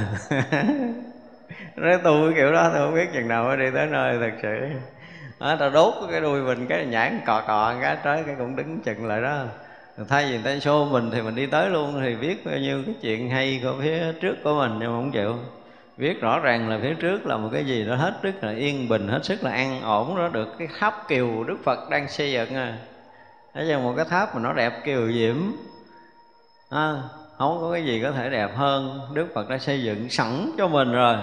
Nói tu cái kiểu đó tôi không biết chừng nào mới đi tới nơi thật sự. Đó, ta đốt cái đuôi mình cái nhảy cọ cái trái cái cũng đứng chừng lại đó. Thay vì người ta show mình thì mình đi tới luôn, thì biết bao nhiêu cái chuyện hay của phía trước của mình, nhưng mà không chịu. Biết rõ ràng là phía trước là một cái gì đó hết sức là yên bình, hết sức là an ổn, đó được cái tháp kiều Đức Phật đang xây dựng à. Thế nhưng một cái tháp mà nó đẹp kiều diễm à, không có cái gì có thể đẹp hơn. Đức Phật đã xây dựng sẵn cho mình rồi,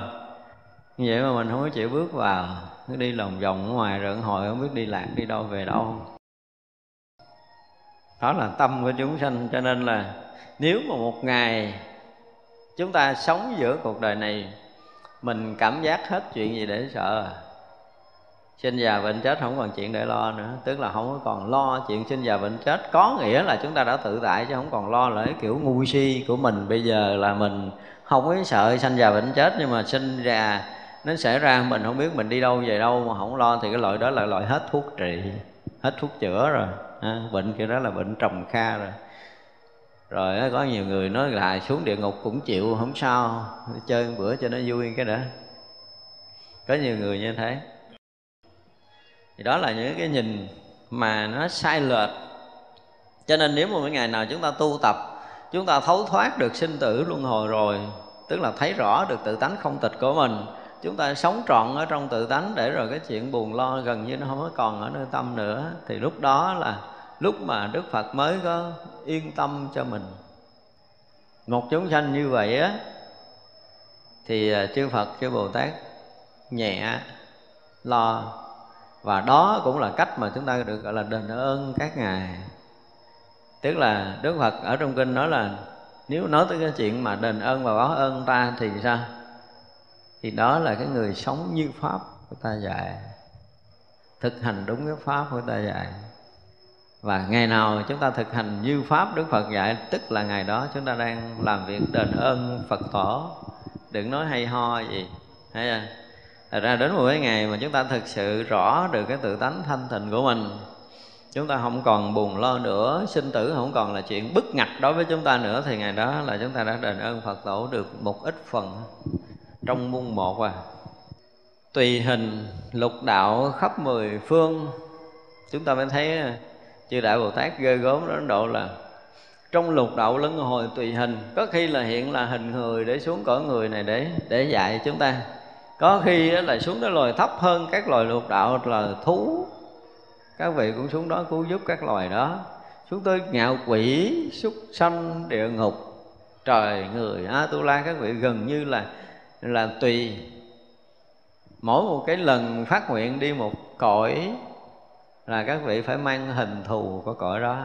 vậy mà mình không có chịu bước vào, cứ đi lòng vòng ở ngoài rồi hồi không biết đi lạc đi đâu về đâu. Đó là tâm của chúng sanh. Cho nên là nếu mà một ngày chúng ta sống giữa cuộc đời này, mình cảm giác hết chuyện gì để sợ. Sinh già bệnh chết không còn chuyện để lo nữa, tức là không còn lo chuyện sinh già bệnh chết, có nghĩa là chúng ta đã tự tại, chứ không còn lo là cái kiểu ngu si của mình. Bây giờ là mình không có sợ sinh già bệnh chết, nhưng mà sinh già nó xảy ra mình không biết mình đi đâu về đâu mà không lo, thì cái loại đó là loại hết thuốc trị, hết thuốc chữa rồi à, bệnh kiểu đó là bệnh trầm kha rồi. Rồi có nhiều người nói là xuống địa ngục cũng chịu, không sao, chơi một bữa cho nó vui cái đã. Có nhiều người như thế. Thì đó là những cái nhìn mà nó sai lệch. Cho nên nếu mà ngày nào chúng ta tu tập, chúng ta thấu thoát được sinh tử luân hồi rồi, tức là thấy rõ được tự tánh không tịch của mình, chúng ta sống trọn ở trong tự tánh, để rồi cái chuyện buồn lo gần như nó không còn ở nơi tâm nữa, thì lúc đó là lúc mà Đức Phật mới có yên tâm cho mình. Một chúng sanh như vậy á, thì chư Phật, chư Bồ Tát nhẹ lo. Và đó cũng là cách mà chúng ta được gọi là đền ơn các ngài. Tức là Đức Phật ở trong kinh nói là nếu nói tới cái chuyện mà đền ơn và báo ơn ta thì sao? Thì đó là cái người sống như Pháp của ta dạy, thực hành đúng cái Pháp của ta dạy. Và ngày nào chúng ta thực hành như Pháp Đức Phật dạy, tức là ngày đó chúng ta đang làm việc đền ơn Phật tổ. Đừng nói hay ho gì, thấy chưa? Thật ra đến một cái ngày mà chúng ta thực sự rõ được cái tự tánh thanh tịnh của mình, chúng ta không còn buồn lo nữa, sinh tử không còn là chuyện bức ngặt đối với chúng ta nữa, thì ngày đó là chúng ta đã đền ơn Phật tổ được một ít phần trong muôn một à. Tùy hình lục đạo khắp mười phương, chúng ta mới thấy chư Đại Bồ Tát ghê gớm đến độ là trong lục đạo luân hồi tùy hình. Có khi là hiện là hình người để xuống cõi người này để dạy chúng ta. Có khi là xuống tới loài thấp hơn các loài lục đạo là thú, các vị cũng xuống đó cứu giúp các loài đó. Xuống tới ngạo quỷ, súc sanh, địa ngục, trời, người, A-tu-la, các vị gần như là tùy. Mỗi một cái lần phát nguyện đi một cõi là các vị phải mang hình thù của cõi đó.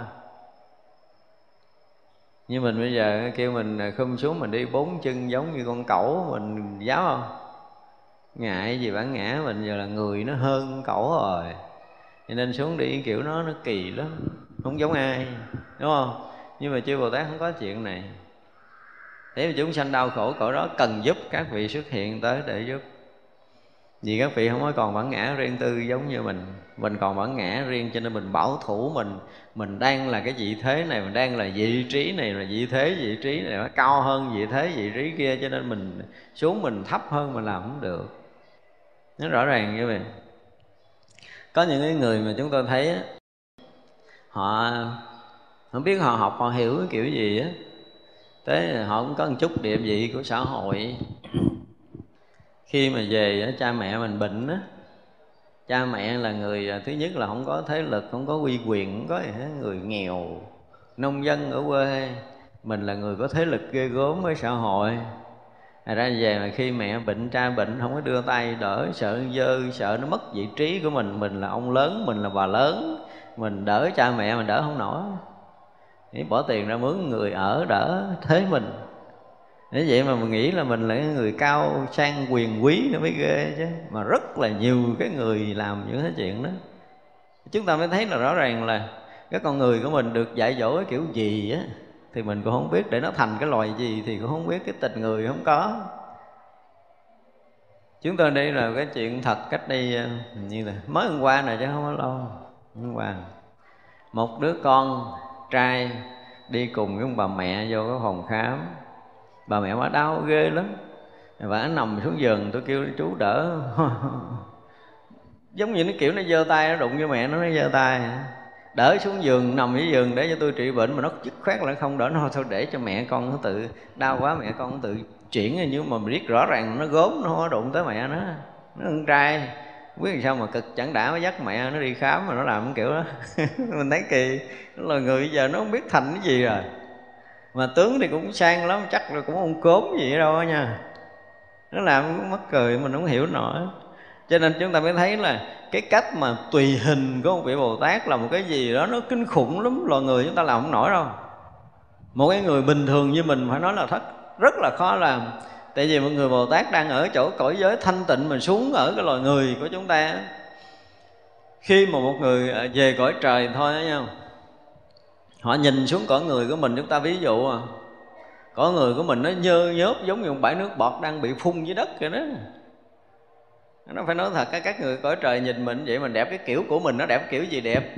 Như mình bây giờ kêu mình khum xuống mình đi bốn chân giống như con cẩu, mình dám không? Ngại gì bản ngã mình giờ là người nó hơn cẩu rồi, cho nên xuống đi kiểu nó kỳ lắm, không giống ai, đúng không? Nhưng mà chư Bồ Tát không có chuyện này. Nếu chúng sanh đau khổ cõi đó cần giúp, các vị xuất hiện tới để giúp. Vì các vị không có còn bản ngã riêng tư giống như mình. Mình còn bản ngã riêng cho nên mình bảo thủ mình. Mình đang là cái vị thế này, mình đang là vị trí này, là vị trí này nó cao hơn vị thế vị trí kia, cho nên mình xuống mình thấp hơn mình làm không được. Nó rõ ràng như vậy. Có những cái người mà chúng tôi thấy á, họ không biết họ học họ hiểu cái kiểu gì á, thế họ cũng có một chút địa vị của xã hội. Khi mà về cha mẹ mình bệnh á, cha mẹ là người thứ nhất là không có thế lực, không có uy quyền, không có gì hết, người nghèo, nông dân ở quê. Mình là người có thế lực ghê gớm với xã hội. Rồi ra về mà khi mẹ bệnh, cha bệnh không có đưa tay đỡ, sợ dơ, sợ nó mất vị trí của mình. Mình là ông lớn, mình là bà lớn, mình đỡ cha mẹ mình đỡ không nổi. Nghĩ bỏ tiền ra mướn người ở đỡ thế mình. Nếu vậy mà mình nghĩ là mình là người cao sang quyền quý nó mới ghê chứ. Mà rất là nhiều cái người làm những cái chuyện đó. Chúng ta mới thấy là rõ ràng là cái con người của mình được dạy dỗ cái kiểu gì á thì mình cũng không biết, để nó thành cái loài gì thì cũng không biết, cái tình người không có. Chúng tôi đây là cái chuyện thật, cách đây như là mới hôm qua này chứ không có lâu. Hôm qua một đứa con trai đi cùng với ông bà mẹ vô cái phòng khám. Bà mẹ bà đau ghê lắm, bà nằm xuống giường, tôi kêu chú đỡ. Giống như nó kiểu nó giơ tay, nó đụng vô mẹ nó giơ tay. Đỡ xuống giường, nằm dưới giường để cho tôi trị bệnh, mà nó dứt khoát là không đỡ. Nó thôi để cho mẹ con nó tự, đau quá mẹ con nó tự chuyển. Nhưng mà mình biết rõ ràng nó gốm, nó không có đụng tới mẹ nó. Nó con trai, biết làm sao mà cực chẳng đã, mới dắt mẹ nó đi khám mà nó làm kiểu đó. Mình thấy kỳ, nó là người bây giờ nó không biết thành cái gì rồi. Mà tướng thì cũng sang lắm, chắc là cũng không cốm gì đâu nha. Nó làm cũng mắc cười, mình không hiểu nổi. Cho nên chúng ta mới thấy là cái cách mà tùy hình của một vị Bồ Tát là một cái gì đó nó kinh khủng lắm. Loài người chúng ta làm không nổi đâu. Một cái người bình thường như mình phải nói là thất rất là khó làm. Tại vì một người Bồ Tát đang ở chỗ cõi giới thanh tịnh, mình xuống ở cái loài người của chúng ta. Khi mà một người về cõi trời thôi đó nha, họ nhìn xuống cõi người của mình, chúng ta ví dụ à, cõi người của mình nó nhơ nhớp giống như một bãi nước bọt đang bị phun dưới đất vậy đó. Nó phải nói thật, các người cõi trời nhìn mình vậy, mình đẹp cái kiểu của mình, nó đẹp kiểu gì đẹp.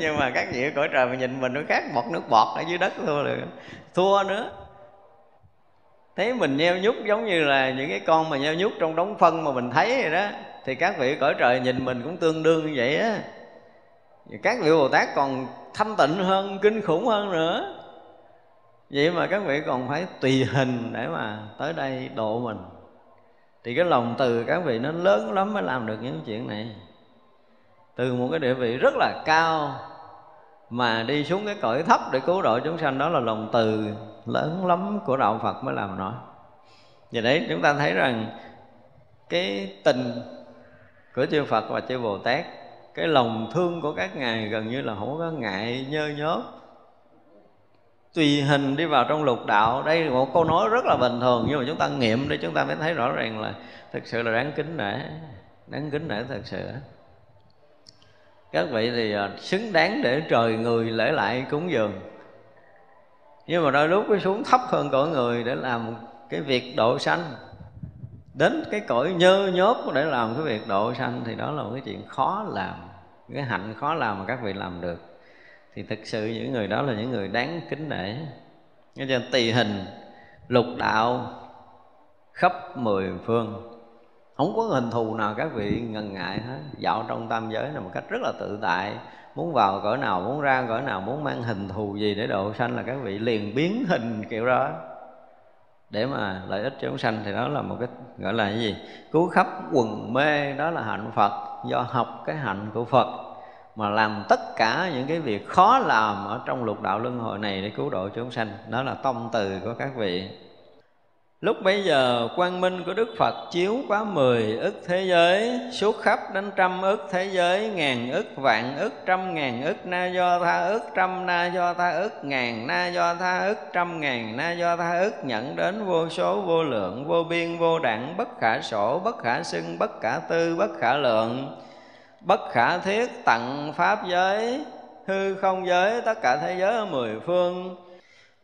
Nhưng mà các vị cõi trời mà nhìn mình nó khác bọt nước bọt ở dưới đất thôi là thua nữa. Thấy mình nheo nhúc giống như là những cái con mà nheo nhúc trong đống phân mà mình thấy rồi đó, thì các vị cõi trời nhìn mình cũng tương đương như vậy á. Các vị Bồ Tát còn thanh tịnh hơn, kinh khủng hơn nữa. Vậy mà các vị còn phải tùy hình để mà tới đây độ mình. Thì cái lòng từ các vị nó lớn lắm mới làm được những chuyện này. Từ một cái địa vị rất là cao mà đi xuống cái cõi thấp để cứu độ chúng sanh, đó là lòng từ lớn lắm của đạo Phật mới làm nổi. Vậy đấy, chúng ta thấy rằng cái tình của chư Phật và chư Bồ Tát, cái lòng thương của các ngài gần như là không có ngại nhơ nhớp, tùy hình đi vào trong lục đạo. Đây là một câu nói rất là bình thường, nhưng mà chúng ta nghiệm để chúng ta mới thấy rõ ràng là thực sự là đáng kính nể. Đáng kính nể thật sự. Các vị thì xứng đáng để trời người lễ lại cúng dường. Nhưng mà đôi lúc cái xuống thấp hơn cõi người để làm cái việc độ sanh, đến cái cõi nhơ nhớp để làm cái việc độ sanh, thì đó là một cái chuyện khó làm, cái hạnh khó làm mà các vị làm được. Thì thực sự những người đó là những người đáng kính nể. Cho nên tùy hình lục đạo khắp mười phương, không có hình thù nào các vị ngần ngại hết. Dạo trong tam giới là một cách rất là tự tại. Muốn vào cõi nào, muốn ra cõi nào, muốn mang hình thù gì để độ sanh là các vị liền biến hình kiểu đó để mà lợi ích cho chúng sanh. Thì đó là một cái gọi là cái gì? Cứu khắp quần mê, đó là hạnh Phật. Do học cái hạnh của Phật mà làm tất cả những cái việc khó làm ở trong lục đạo luân hồi này để cứu độ chúng sanh. Đó là tâm từ của các vị. Lúc bấy giờ quang minh của Đức Phật chiếu quá 10 ức thế giới, suốt khắp đến 100 ức thế giới, 1.000 ức, 1.000 ức, 100.000 ức, na do tha ức, 100 na do tha ức, 1.000 na do tha ức, 100.000 na do tha ức, nhận đến vô số vô lượng, vô biên vô đẳng, bất khả sổ, bất khả xưng, bất khả tư, bất khả lượng, bất khả thiết, tận pháp giới, hư không giới, tất cả thế giới ở 10 phương.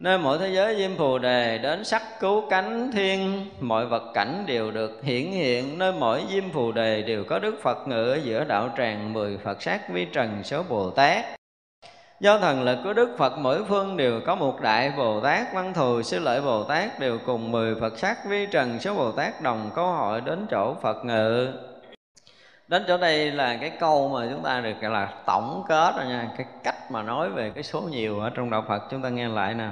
Nơi mỗi thế giới Diêm Phù Đề đến sắc cứu cánh thiên, mọi vật cảnh đều được hiển hiện. Nơi mỗi Diêm Phù Đề đều có Đức Phật ngự giữa đạo tràng, 10 Phật sát vi trần số Bồ Tát. Do thần lực của Đức Phật mỗi phương đều có một đại Bồ Tát. Văn Thù Sư Lợi Bồ Tát đều cùng 10 Phật sát vi trần số Bồ Tát đồng câu hội đến chỗ Phật ngự. Đến chỗ đây là cái câu mà chúng ta được gọi là tổng kết rồi nha. Cái cách mà nói về cái số nhiều ở trong đạo Phật, chúng ta nghe lại nè.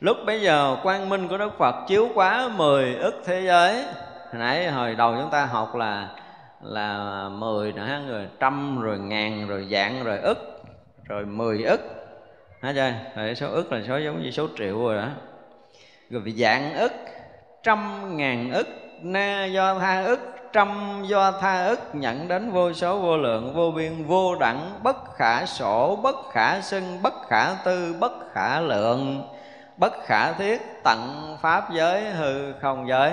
Lúc bấy giờ quang minh của Đức Phật chiếu quá 10 ức thế giới. Hồi nãy hồi đầu chúng ta học là 10 nữa, rồi trăm, rồi ngàn, rồi vạn, rồi ức, rồi 10 ức. Hả chơi? Rồi số ức là số giống như số triệu rồi đó. Rồi vạn ức, trăm ngàn ức, na do tha ức, trăm do tha ức, nhận đến vô số vô lượng vô biên vô đẳng, bất khả sổ, bất khả xưng, bất khả tư, bất khả lượng, bất khả thiết, tận pháp giới hư không giới.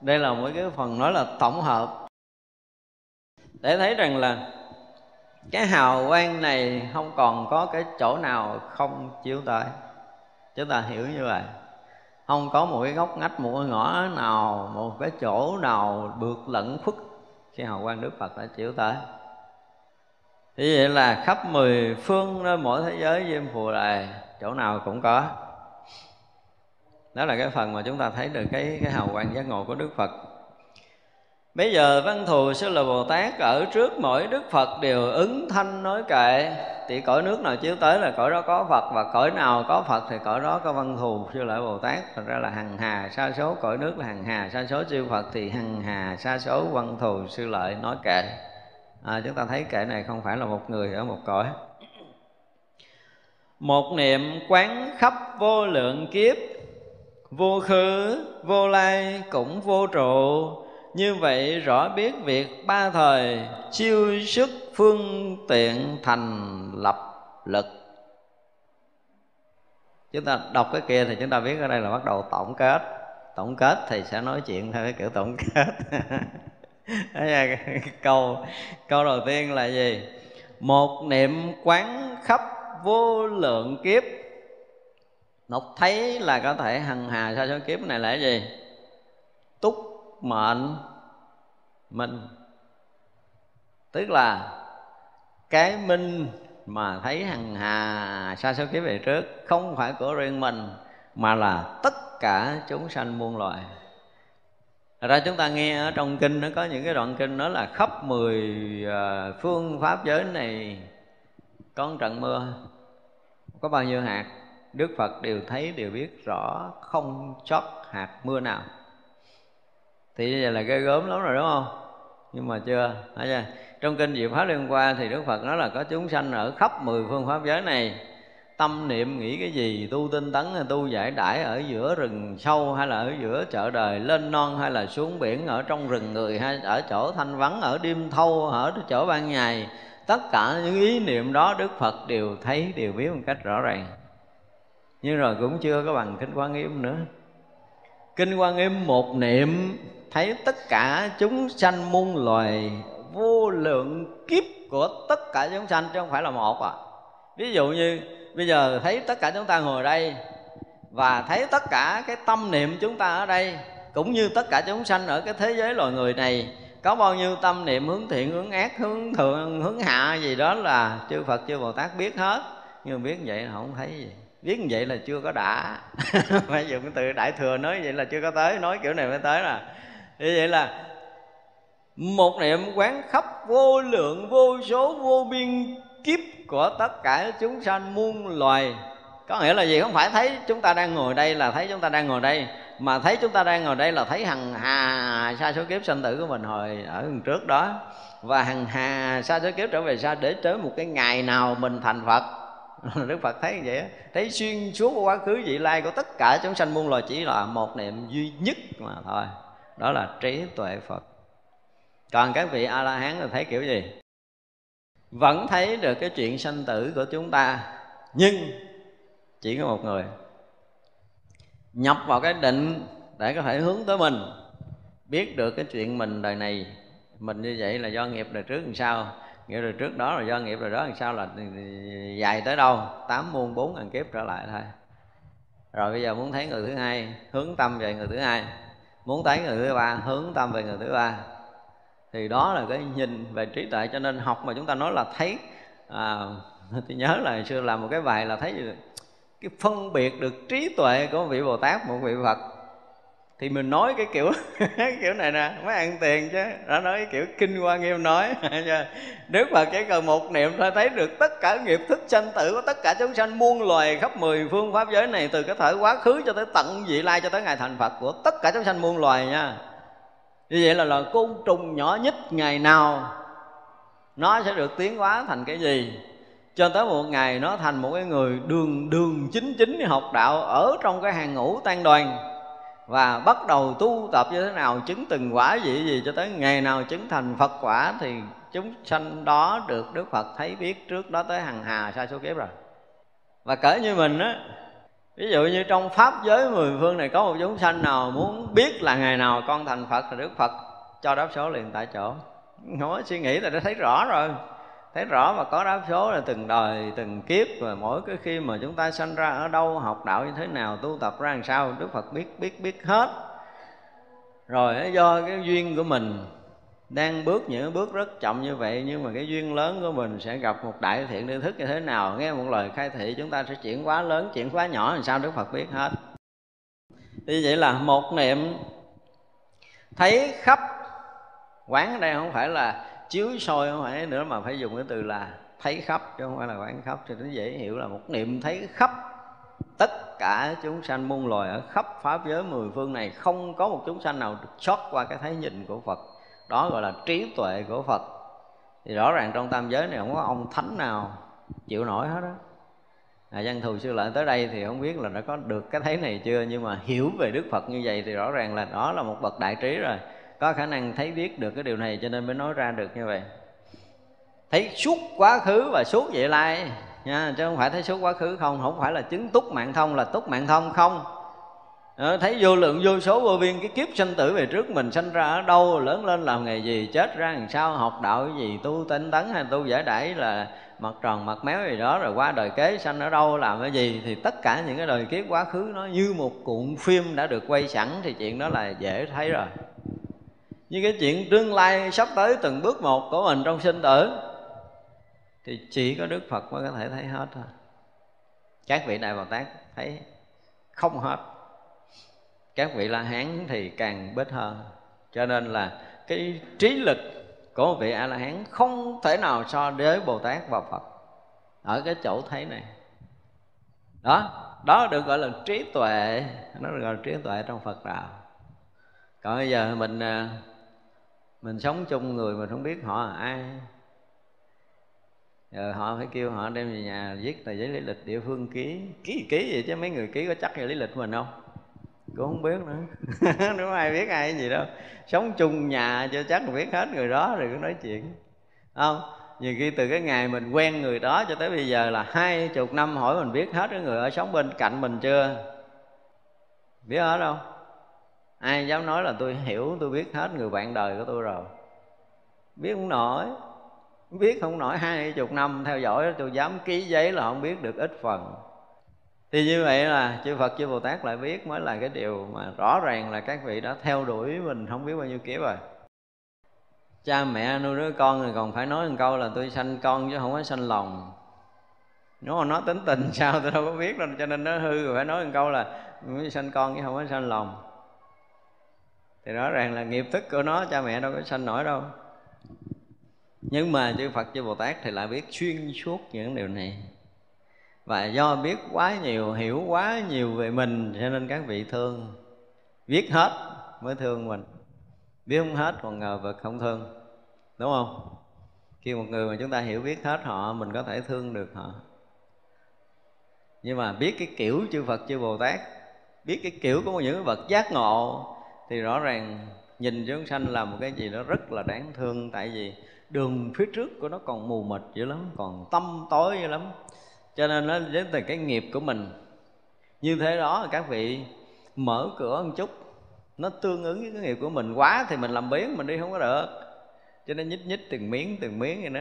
Đây là một cái phần nói là tổng hợp, để thấy rằng là cái hào quang này không còn có cái chỗ nào không chiếu tới. Chúng ta hiểu như vậy, không có một cái góc ngách, một cái ngõ nào, một cái chỗ nào được lẩn khuất khi hào quang Đức Phật đã chiếu tới. Thế vậy là khắp 10 phương nơi mỗi thế giới Diêm Phù Đề, chỗ nào cũng có. Đó là cái phần mà chúng ta thấy được cái hào quang giác ngộ của Đức Phật. Bây giờ Văn Thù Sư Lợi Bồ Tát ở trước mỗi Đức Phật đều ứng thanh nói kệ. Thì cõi nước nào chiếu tới là cõi đó có Phật, và cõi nào có Phật thì cõi đó có Văn Thù Sư Lợi Bồ Tát. Thật ra là hằng hà sa số cõi nước, là hằng hà sa số siêu Phật, thì hằng hà sa số Văn Thù Sư Lợi nói kệ. Chúng ta thấy kệ này không phải là một người ở một cõi. Một niệm quán khắp vô lượng kiếp, vô khứ, vô lai, cũng vô trụ. Như vậy rõ biết việc ba thời, chiêu sức phương tiện thành lập lực. Chúng ta đọc cái kia thì chúng ta biết ở đây là bắt đầu tổng kết. Tổng kết thì sẽ nói chuyện theo cái kiểu tổng kết. Câu đầu tiên là gì? Một niệm quán khắp vô lượng kiếp. Đọc thấy là có thể hằng hà sa số kiếp này là gì? Túc mệnh minh, tức là cái minh mà thấy hằng hà sa số kiếp về trước, không phải của riêng mình mà là tất cả chúng sanh muôn loài. Thật ra chúng ta nghe ở trong kinh, nó có những cái đoạn kinh nói là khắp 10 phương pháp giới này có trận mưa, có bao nhiêu hạt Đức Phật đều thấy, đều biết rõ, không sót hạt mưa nào. Thì như vậy là ghê gớm lắm rồi đúng không? Nhưng mà chưa, thấy chưa? Trong kinh Diệu Pháp Liên Hoa thì Đức Phật nói là có chúng sanh ở khắp 10 phương pháp giới này, tâm niệm nghĩ cái gì, tu tinh tấn hay tu giải đãi, ở giữa rừng sâu hay là ở giữa chợ đời, lên non hay là xuống biển, ở trong rừng người hay ở chỗ thanh vắng, ở đêm thâu, ở chỗ ban ngày, tất cả những ý niệm đó Đức Phật đều thấy, đều biết một cách rõ ràng. Nhưng rồi cũng chưa có bằng Kinh Hoa Nghiêm nữa. Kinh Hoa Nghiêm một niệm thấy tất cả chúng sanh muôn loài, vô lượng kiếp của tất cả chúng sanh, chứ không phải là một à. Ví dụ như bây giờ thấy tất cả chúng ta ngồi đây, và thấy tất cả cái tâm niệm chúng ta ở đây, cũng như tất cả chúng sanh ở cái thế giới loài người này, có bao nhiêu tâm niệm hướng thiện, hướng ác, hướng thượng, hướng hạ gì đó là chư Phật, chư Bồ Tát biết hết. Nhưng biết vậy là không thấy gì. Biết như vậy là chưa có đã. Phải dùng cái từ đại thừa nói vậy là chưa có tới, nói kiểu này mới tới nè. Như vậy là một niệm quán khắp vô lượng vô số vô biên kiếp của tất cả chúng sanh muôn loài. Có nghĩa là gì? Không phải thấy chúng ta đang ngồi đây là thấy chúng ta đang ngồi đây, mà thấy chúng ta đang ngồi đây là thấy hằng hà sa số kiếp sanh tử của mình hồi ở lần trước đó, và hằng hà sa số kiếp trở về xa, để tới một cái ngày nào mình thành Phật. Đức Phật thấy như vậy đó. Thấy xuyên suốt quá khứ vị lai của tất cả chúng sanh muôn loài, chỉ là một niệm duy nhất mà thôi. Đó là trí tuệ Phật. Còn các vị A-la-hán thì thấy kiểu gì? Vẫn thấy được cái chuyện sanh tử của chúng ta, nhưng chỉ có một người nhập vào cái định để có thể hướng tới mình, biết được cái chuyện mình đời này mình như vậy là do nghiệp đời trước làm sao, nghĩa rồi trước đó là do nghiệp rồi đó, làm sao là dài tới đâu, 8 muôn 4 ngàn kiếp trở lại thôi. Rồi bây giờ muốn thấy người thứ hai, hướng tâm về người thứ hai. Muốn thấy người thứ ba, hướng tâm về người thứ ba. Thì đó là cái nhìn về trí tuệ. Cho nên học mà chúng ta nói là thấy, tôi nhớ là hồi xưa làm một cái bài là thấy cái phân biệt được trí tuệ của một vị Bồ Tát, một vị Phật. Thì mình nói cái kiểu kiểu này nè, mới ăn tiền chứ. Đã nói cái kiểu KINH HOA NGHIêm nói Đức Phật chỉ cần một niệm thôi thấy được tất cả nghiệp thức sanh tử của tất cả chúng sanh muôn loài khắp mười phương pháp giới này, từ cái thời quá khứ cho tới tận vị lai, cho tới ngày thành Phật của tất cả chúng sanh muôn loài nha. Như vậy là côn trùng nhỏ nhất ngày nào nó sẽ được tiến hóa thành cái gì, cho tới một ngày nó thành một cái người đường chính học đạo ở trong cái hàng ngũ tăng đoàn, và bắt đầu tu tập như thế nào, chứng từng quả gì cho tới ngày nào chứng thành Phật quả, thì chúng sanh đó được Đức Phật thấy biết trước đó tới hằng hà sa số kiếp rồi. Và cỡ như mình á, ví dụ như trong pháp giới mười phương này có một chúng sanh nào muốn biết là ngày nào con thành Phật thì Đức Phật cho đáp số liền tại chỗ. Nói suy nghĩ là đã thấy rõ rồi, thấy rõ và có đáp số là từng đời từng kiếp, và mỗi cái khi mà chúng ta sanh ra ở đâu, học đạo như thế nào, tu tập ra làm sao, Đức Phật biết hết. Rồi do cái duyên của mình đang bước những bước rất chậm như vậy, nhưng mà cái duyên lớn của mình sẽ gặp một đại thiện tri thức như thế nào, nghe một lời khai thị chúng ta sẽ chuyển hóa lớn, chuyển hóa nhỏ làm sao, Đức Phật biết hết. Như vậy là một niệm thấy khắp quán, đây không phải là chiếu soi không phải nữa, mà phải dùng cái từ là thấy khắp chứ không phải là quán khắp, thì nó dễ hiểu là một niệm thấy khắp tất cả chúng sanh muôn loài ở khắp pháp giới mười phương này, không có một chúng sanh nào được sót qua cái thấy nhìn của Phật. Đó gọi là trí tuệ của Phật. Thì rõ ràng trong tam giới này không có ông thánh nào chịu nổi hết đó. Văn Thù Sư Lợi tới đây thì không biết là đã có được cái thấy này chưa, nhưng mà hiểu về Đức Phật như vậy thì rõ ràng là đó là một bậc đại trí rồi, có khả năng thấy biết được cái điều này, cho nên mới nói ra được như vậy. Thấy suốt quá khứ và suốt vị lai nha, chứ không phải thấy suốt quá khứ không phải là chứng túc mạng thông, là túc mạng thông không. Thấy vô lượng vô số vô biên cái kiếp sanh tử về trước mình, sanh ra ở đâu, lớn lên làm nghề gì, chết ra làm sao, học đạo gì, tu tinh tấn hay tu giải đãi là mặt tròn mặt méo gì đó, rồi qua đời kế sanh ở đâu làm cái gì. Thì tất cả những cái đời kiếp quá khứ nó như một cuộn phim đã được quay sẵn, thì chuyện đó là dễ thấy rồi. Như cái chuyện tương lai sắp tới từng bước một của mình trong sinh tử thì chỉ có Đức Phật mới có thể thấy hết thôi. Các vị Đại Bồ Tát thấy không hết, các vị La Hán thì càng bết hơn. Cho nên là cái trí lực của một vị A La Hán không thể nào so với Bồ Tát và Phật ở cái chỗ thấy này. Đó được gọi là trí tuệ, nó được gọi là trí tuệ trong Phật đạo. Còn bây giờ mình sống chung người mình không biết họ là ai, rồi họ phải kêu họ đem về nhà viết tờ giấy lý lịch địa phương ký vậy, chứ mấy người ký có chắc về lý lịch mình không cũng không biết nữa đúng không, ai biết ai gì đâu. Sống chung nhà chưa chắc mình biết hết người đó rồi cứ nói chuyện không. Nhiều khi từ cái ngày mình quen người đó cho tới bây giờ là 20 năm, hỏi mình biết hết cái người ở sống bên cạnh mình chưa, biết hết đâu. Ai dám nói là tôi hiểu, tôi biết hết người bạn đời của tôi rồi? Biết không nổi, 20 năm theo dõi, tôi dám ký giấy là không biết được ít phần. Thì như vậy là chư Phật, chư Bồ Tát lại biết, mới là cái điều mà rõ ràng là các vị đã theo đuổi mình không biết bao nhiêu kiếp rồi. Cha mẹ nuôi đứa con rồi còn phải nói một câu là tôi sanh con chứ không có sanh lòng. Nếu mà nó tính tình sao tôi đâu có biết đâu, cho nên nó hư rồi phải nói một câu là sanh con chứ không có sanh lòng. Thì rõ ràng là nghiệp thức của nó cha mẹ đâu có sanh nổi đâu. Nhưng mà chư Phật, chư Bồ Tát thì lại biết xuyên suốt những điều này. Và do biết quá nhiều, hiểu quá nhiều về mình, cho nên các vị thương. Biết hết mới thương mình, biết không hết còn ngờ vực không thương, đúng không? Khi một người mà chúng ta hiểu biết hết họ, mình có thể thương được họ. Nhưng mà biết cái kiểu chư Phật, chư Bồ Tát, biết cái kiểu của những bậc giác ngộ, thì rõ ràng nhìn chúng sanh là một cái gì đó rất là đáng thương. Tại vì đường phía trước của nó còn mù mịt dữ lắm, còn tăm tối dữ lắm. Cho nên nó đến từ cái nghiệp của mình. Như thế đó các vị mở cửa một chút, nó tương ứng với cái nghiệp của mình quá thì mình làm biếng, mình đi không có được. cho nên nhích nhích từng miếng vậy đó,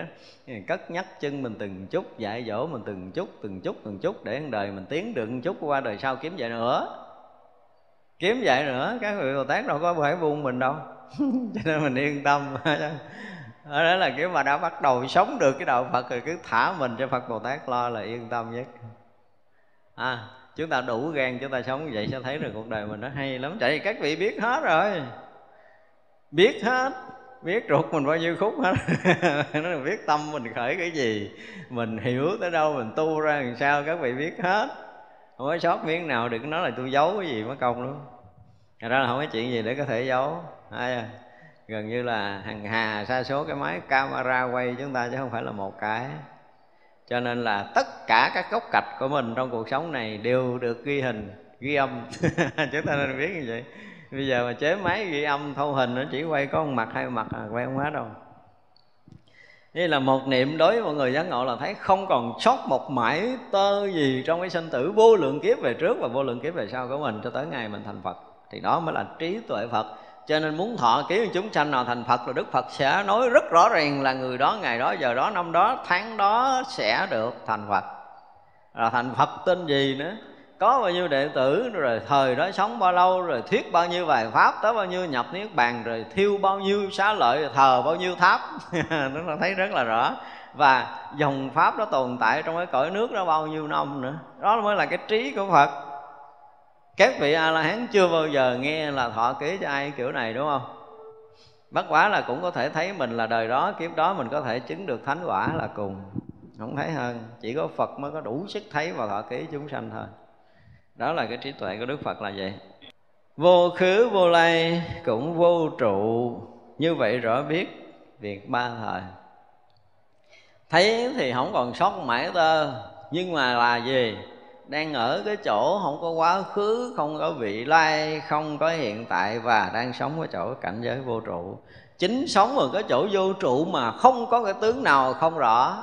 cất nhắc chân mình từng chút, dạy dỗ mình từng chút để đời mình tiến được chút, qua đời sau kiếm vậy nữa, các vị Bồ Tát đâu có phải buông mình đâu. Cho nên mình yên tâm. Đó là kiểu mà đã bắt đầu sống được cái đạo Phật rồi, cứ thả mình cho Phật Bồ Tát lo là yên tâm nhất. À, chúng ta đủ gan chúng ta sống vậy sẽ thấy được cuộc đời mình nó hay lắm. Vậy các vị biết hết rồi, biết ruột mình bao nhiêu khúc hết. Nó biết tâm mình khởi cái gì, mình hiểu tới đâu, mình tu ra làm sao, các vị biết hết, không có sót miếng nào. Đừng nói là tôi giấu cái gì mất công luôn. Thật ra là không có chuyện gì để có thể giấu. À, gần như là hàng hà sa số cái máy camera quay chúng ta chứ không phải là một cái. Cho nên là tất cả các góc cạnh của mình trong cuộc sống này đều được ghi hình, ghi âm. Chúng ta nên biết như vậy. Bây giờ mà chế máy ghi âm thâu hình nó chỉ quay có một mặt hai mặt, quay không hết đâu. Đây là một niệm đối với mọi người giác ngộ là thấy không còn sót một mảy tơ gì trong cái sinh tử vô lượng kiếp về trước và vô lượng kiếp về sau của mình cho tới ngày mình thành Phật. Thì đó mới là trí tuệ Phật. Cho nên muốn thọ ký chúng sanh nào thành Phật là Đức Phật sẽ nói rất rõ ràng là người đó, ngày đó, giờ đó, năm đó, tháng đó sẽ được thành Phật. Là thành Phật tên gì nữa, có bao nhiêu đệ tử, rồi thời đó sống bao lâu, rồi thuyết bao nhiêu bài pháp, tới bao nhiêu nhập niết bàn, rồi thiêu bao nhiêu xá lợi, thờ bao nhiêu tháp. Chúng ta thấy rất là rõ. Và dòng pháp đó tồn tại trong cái cõi nước đó bao nhiêu năm nữa. Đó mới là cái trí của Phật. Các vị A-la-hán chưa bao giờ nghe là thọ ký cho ai kiểu này, đúng không? Bất quá là cũng có thể thấy mình là đời đó, kiếp đó mình có thể chứng được thánh quả là cùng. Không thấy hơn, chỉ có Phật mới có đủ sức thấy và thọ ký chúng sanh thôi. Đó là cái trí tuệ của Đức Phật là vậy. Vô khứ vô lai cũng vô trụ, như vậy rõ biết việc ba thời. Thấy thì không còn sót mãi tơ, nhưng mà là gì? Đang ở cái chỗ không có quá khứ, không có vị lai, không có hiện tại, và đang sống ở chỗ cảnh giới vô trụ. Chính sống ở cái chỗ vô trụ mà không có cái tướng nào không rõ.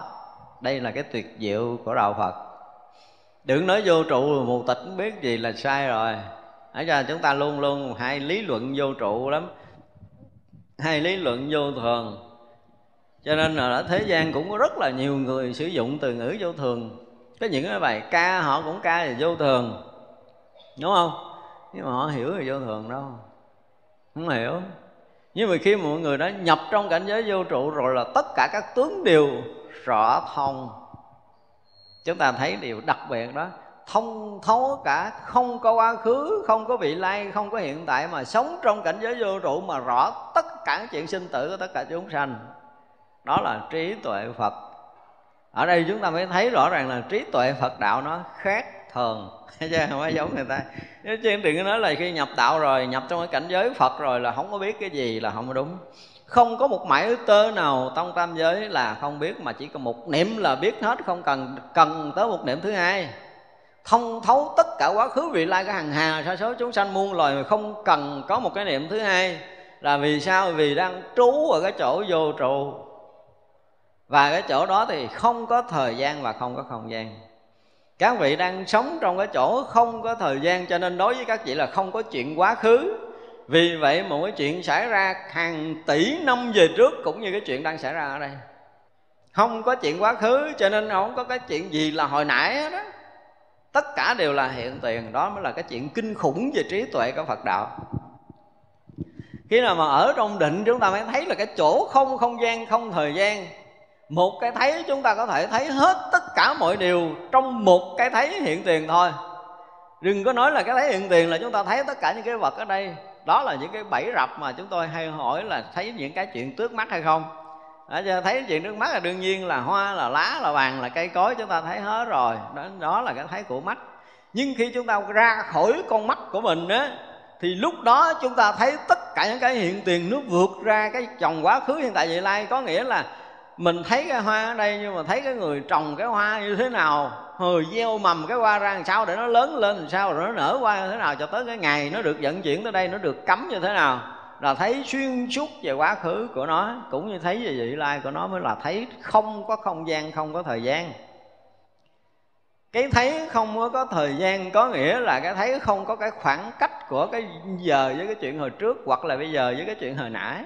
Đây là cái tuyệt diệu của đạo Phật. Đừng nói vô trụ mù tịch không biết gì là sai rồi. Ở ra chúng ta luôn luôn hay lý luận vô trụ lắm, hay lý luận vô thường. Cho nên là ở thế gian cũng có rất là nhiều người sử dụng từ ngữ vô thường. Có những cái bài ca họ cũng ca về vô thường, đúng không? Nhưng mà họ hiểu về vô thường đâu, không hiểu. Nhưng mà khi mọi người đã nhập trong cảnh giới vô trụ rồi là tất cả các tướng đều rõ thông. Chúng ta thấy điều đặc biệt đó, thông thấu cả, không có quá khứ, không có vị lai, không có hiện tại, mà sống trong cảnh giới vô trụ mà rõ tất cả chuyện sinh tử của tất cả chúng sanh. Đó là trí tuệ Phật. Ở đây chúng ta mới thấy rõ ràng là trí tuệ Phật đạo nó khác thường, chứ không phải giống người ta. Chứ đừng có nói là khi nhập đạo rồi, nhập trong cái cảnh giới Phật rồi là không có biết cái gì là không đúng. Không có một mảy tơ nào trong tam giới là không biết, mà chỉ có một niệm là biết hết, không cần tới một niệm thứ hai. Thông thấu tất cả quá khứ vị lai, cái hằng hà sa số chúng sanh muôn loài mà không cần có một cái niệm thứ hai. Là vì sao? Vì đang trú ở cái chỗ vô trụ. Và cái chỗ đó thì không có thời gian và không có không gian. Các vị đang sống trong cái chỗ không có thời gian, cho nên đối với các vị là không có chuyện quá khứ. Vì vậy một cái chuyện xảy ra hàng tỷ năm về trước cũng như cái chuyện đang xảy ra ở đây. Không có chuyện quá khứ, cho nên không có cái chuyện gì là hồi nãy đó. Tất cả đều là hiện tiền. Đó mới là cái chuyện kinh khủng về trí tuệ của Phật đạo. Khi nào mà ở trong định chúng ta mới thấy là cái chỗ không không gian, không thời gian. Một cái thấy chúng ta có thể thấy hết tất cả mọi điều trong một cái thấy hiện tiền thôi. Đừng có nói là cái thấy hiện tiền là chúng ta thấy tất cả những cái vật ở đây. Đó là những cái bẫy rập mà chúng tôi hay hỏi là thấy những cái chuyện trước mắt hay không. Thấy chuyện trước mắt là đương nhiên là hoa, là lá, là bàn, là cây cối chúng ta thấy hết rồi. Đó là cái thấy của mắt. Nhưng khi chúng ta ra khỏi con mắt của mình á, thì lúc đó chúng ta thấy tất cả những cái hiện tiền nó vượt ra cái dòng quá khứ hiện tại vị lai. Có nghĩa là mình thấy cái hoa ở đây nhưng mà thấy cái người trồng cái hoa như thế nào, hồi gieo mầm cái hoa ra làm sao để nó lớn lên làm sao, rồi nó nở hoa như thế nào, cho tới cái ngày nó được vận chuyển tới đây, nó được cắm như thế nào, là thấy xuyên suốt về quá khứ của nó, cũng như thấy về vị lai của nó. Mới là thấy không có không gian, không có thời gian. Cái thấy không có thời gian có nghĩa là cái thấy không có cái khoảng cách của cái giờ với cái chuyện hồi trước, hoặc là bây giờ với cái chuyện hồi nãy.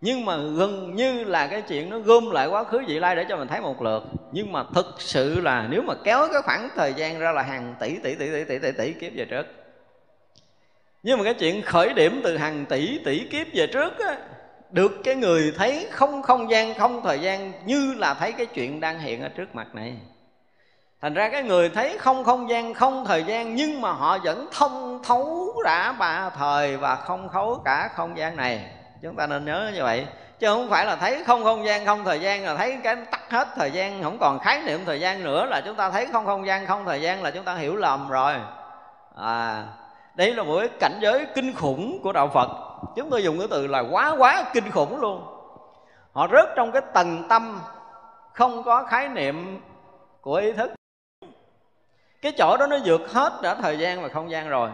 Nhưng mà gần như là cái chuyện nó gom lại quá khứ vị lai để cho mình thấy một lượt. Nhưng mà thực sự là nếu mà kéo cái khoảng thời gian ra là hàng tỷ kiếp về trước. Nhưng mà cái chuyện khởi điểm từ hàng tỷ kiếp về trước á, được cái người thấy không không gian không thời gian như là thấy cái chuyện đang hiện ở trước mặt này. Thành ra cái người thấy không không gian không thời gian nhưng mà họ vẫn thông thấu đã ba thời và không thấu cả không gian này. Chúng ta nên nhớ như vậy. Chứ không phải là thấy không không gian không thời gian là thấy cái tắt hết thời gian, không còn khái niệm thời gian nữa, là chúng ta thấy không không gian không thời gian là chúng ta hiểu lầm rồi. Đây là một cái cảnh giới kinh khủng của đạo Phật. Chúng tôi dùng cái từ là quá kinh khủng luôn. Họ rớt trong cái tầng tâm không có khái niệm của ý thức. Cái chỗ đó nó vượt hết đã thời gian và không gian rồi.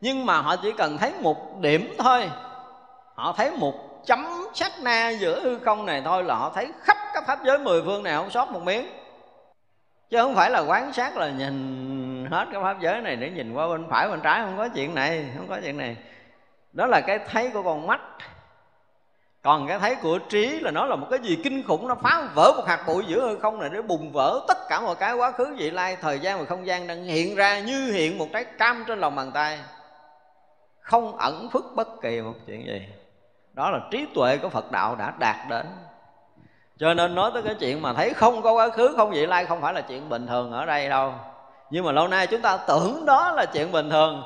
Nhưng mà họ chỉ cần thấy một điểm thôi, họ thấy một chấm sát na giữa hư không này thôi là họ thấy khắp các pháp giới mười phương này không sót một miếng. Chứ không phải là quán sát là nhìn hết các pháp giới này để nhìn qua bên phải bên trái, không có chuyện này, không có chuyện này. Đó là cái thấy của con mắt. Còn cái thấy của trí là nó là một cái gì kinh khủng, nó phá vỡ một hạt bụi giữa hư không này để bùng vỡ tất cả mọi cái quá khứ vị lai, thời gian và không gian đang hiện ra như hiện một trái cam trên lòng bàn tay, không ẩn phức bất kỳ một chuyện gì. Đó là trí tuệ của Phật đạo đã đạt đến. Cho nên nói tới cái chuyện mà thấy không có quá khứ không vị lai không phải là chuyện bình thường ở đây đâu. Nhưng mà lâu nay chúng ta tưởng đó là chuyện bình thường.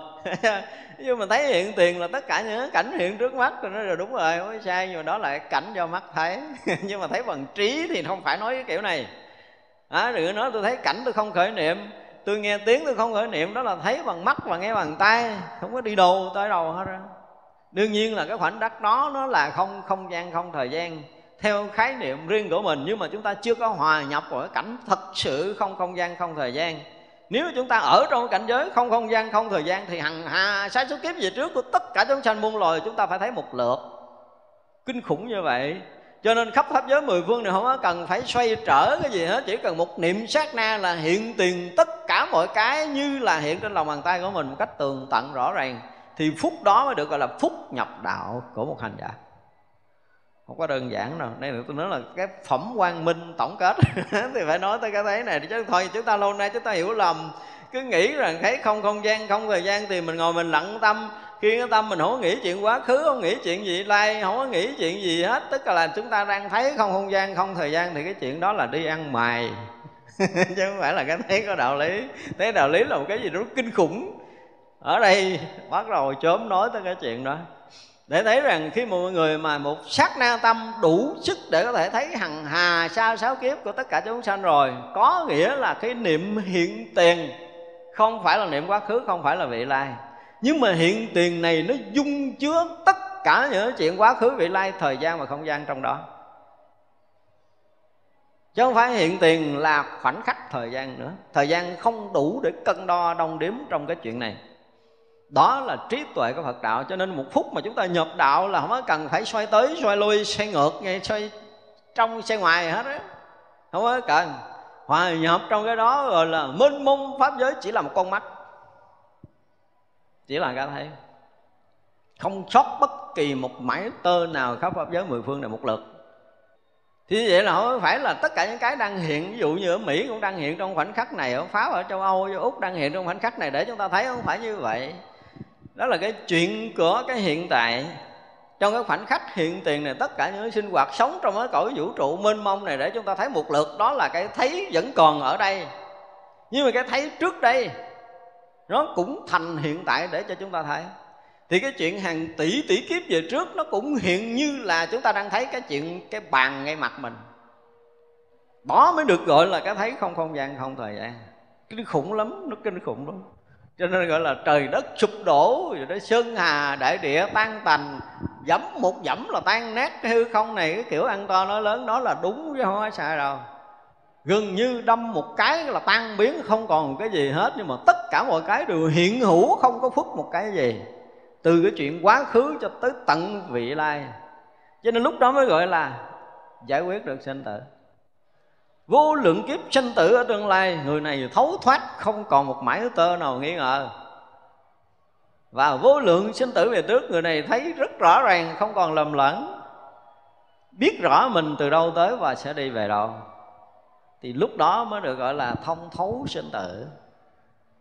Nhưng mà thấy hiện tiền là tất cả những cảnh hiện trước mắt rồi, nó rồi đúng rồi, không có sai. Nhưng mà đó là cảnh do mắt thấy. Nhưng mà thấy bằng trí thì không phải nói cái kiểu này. Đừng nói tôi thấy cảnh tôi không khởi niệm, tôi nghe tiếng tôi không khởi niệm, đó là thấy bằng mắt và nghe bằng tay, không có đi đâu tới đâu hết. Đương nhiên là cái khoảnh đất đó nó là không không gian không thời gian theo khái niệm riêng của mình, nhưng mà chúng ta chưa có hòa nhập vào cái cảnh thật sự không không gian không thời gian. Nếu chúng ta ở trong cảnh giới không không gian không thời gian thì hằng hà sái số kiếp về trước của tất cả chúng sanh muôn loài chúng ta phải thấy một lượt kinh khủng như vậy. Cho nên khắp pháp giới mười phương này không có cần phải xoay trở cái gì hết, chỉ cần một niệm sát na là hiện tiền tất cả mọi cái như là hiện trên lòng bàn tay của mình một cách tường tận rõ ràng, thì phút đó mới được gọi là phút nhập đạo của một hành giả. Không có đơn giản đâu. Đây là tôi nói là cái phẩm quang minh tổng kết. Thì phải nói tới cái thấy này chứ thôi chúng ta lâu nay chúng ta hiểu lầm, cứ nghĩ rằng thấy không không gian không thời gian thì mình ngồi mình lặng tâm. Khi cái tâm mình không nghĩ chuyện quá khứ, không nghĩ chuyện gì lai, không có nghĩ chuyện gì hết, tức là chúng ta đang thấy không không gian không thời gian, thì cái chuyện đó là đi ăn mày. Chứ không phải là cái thấy có đạo lý. Thấy đạo lý là một cái gì đó kinh khủng. Ở đây bắt đầu chớm nói tới cái chuyện đó để thấy rằng khi một người mà một sát na tâm đủ sức để có thể thấy hằng hà sa sáu kiếp của tất cả chúng sanh rồi, có nghĩa là cái niệm hiện tiền không phải là niệm quá khứ, không phải là vị lai, nhưng mà hiện tiền này nó dung chứa tất cả những chuyện quá khứ vị lai, thời gian và không gian trong đó. Chứ không phải hiện tiền là khoảnh khắc thời gian nữa. Thời gian không đủ để cân đo đong đếm trong cái chuyện này. Đó là trí tuệ của Phật đạo. Cho nên một phút mà chúng ta nhập đạo là không có cần phải xoay tới, xoay lui, xoay ngược, xoay trong, xoay ngoài hết á. Không có cần. Hòa nhập trong cái đó rồi là mênh mông pháp giới chỉ là một con mắt, chỉ là cái thấy, không sót bất kỳ một mảy tơ nào khắp pháp giới mười phương này một lượt. Thì vậy là không phải là tất cả những cái đang hiện, ví dụ như ở Mỹ cũng đang hiện trong khoảnh khắc này, ở Pháp, ở châu Âu, ở Úc đang hiện trong khoảnh khắc này để chúng ta thấy, không phải như vậy. Đó là cái chuyện của cái hiện tại. Trong cái khoảnh khắc hiện tiền này, tất cả những sinh hoạt sống trong cái cõi vũ trụ mênh mông này để chúng ta thấy một lượt. Đó là cái thấy vẫn còn ở đây. Nhưng mà cái thấy trước đây nó cũng thành hiện tại để cho chúng ta thấy. Thì cái chuyện hàng tỷ kiếp về trước nó cũng hiện như là chúng ta đang thấy cái chuyện cái bàn ngay mặt mình. Đó mới được gọi là cái thấy không không gian không thời gian. Kinh khủng lắm, nó kinh khủng lắm. Cho nên gọi là trời đất sụp đổ, rồi đó sơn hà đại địa tan tành, dẫm một dẫm là tan nát cái hư không này, cái kiểu ăn to nói lớn đó là đúng chứ không có sai đâu. Gần như đâm một cái là tan biến, không còn một cái gì hết, nhưng mà tất cả mọi cái đều hiện hữu, không có phức một cái gì. Từ cái chuyện quá khứ cho tới tận vị lai. Cho nên lúc đó mới gọi là giải quyết được sinh tử. Vô lượng kiếp sinh tử ở tương lai, người này thấu thoát không còn một mảy tơ nào nghi ngờ. Và vô lượng sinh tử về trước, người này thấy rất rõ ràng, không còn lầm lẫn, biết rõ mình từ đâu tới và sẽ đi về đâu. Thì lúc đó mới được gọi là thông thấu sinh tử.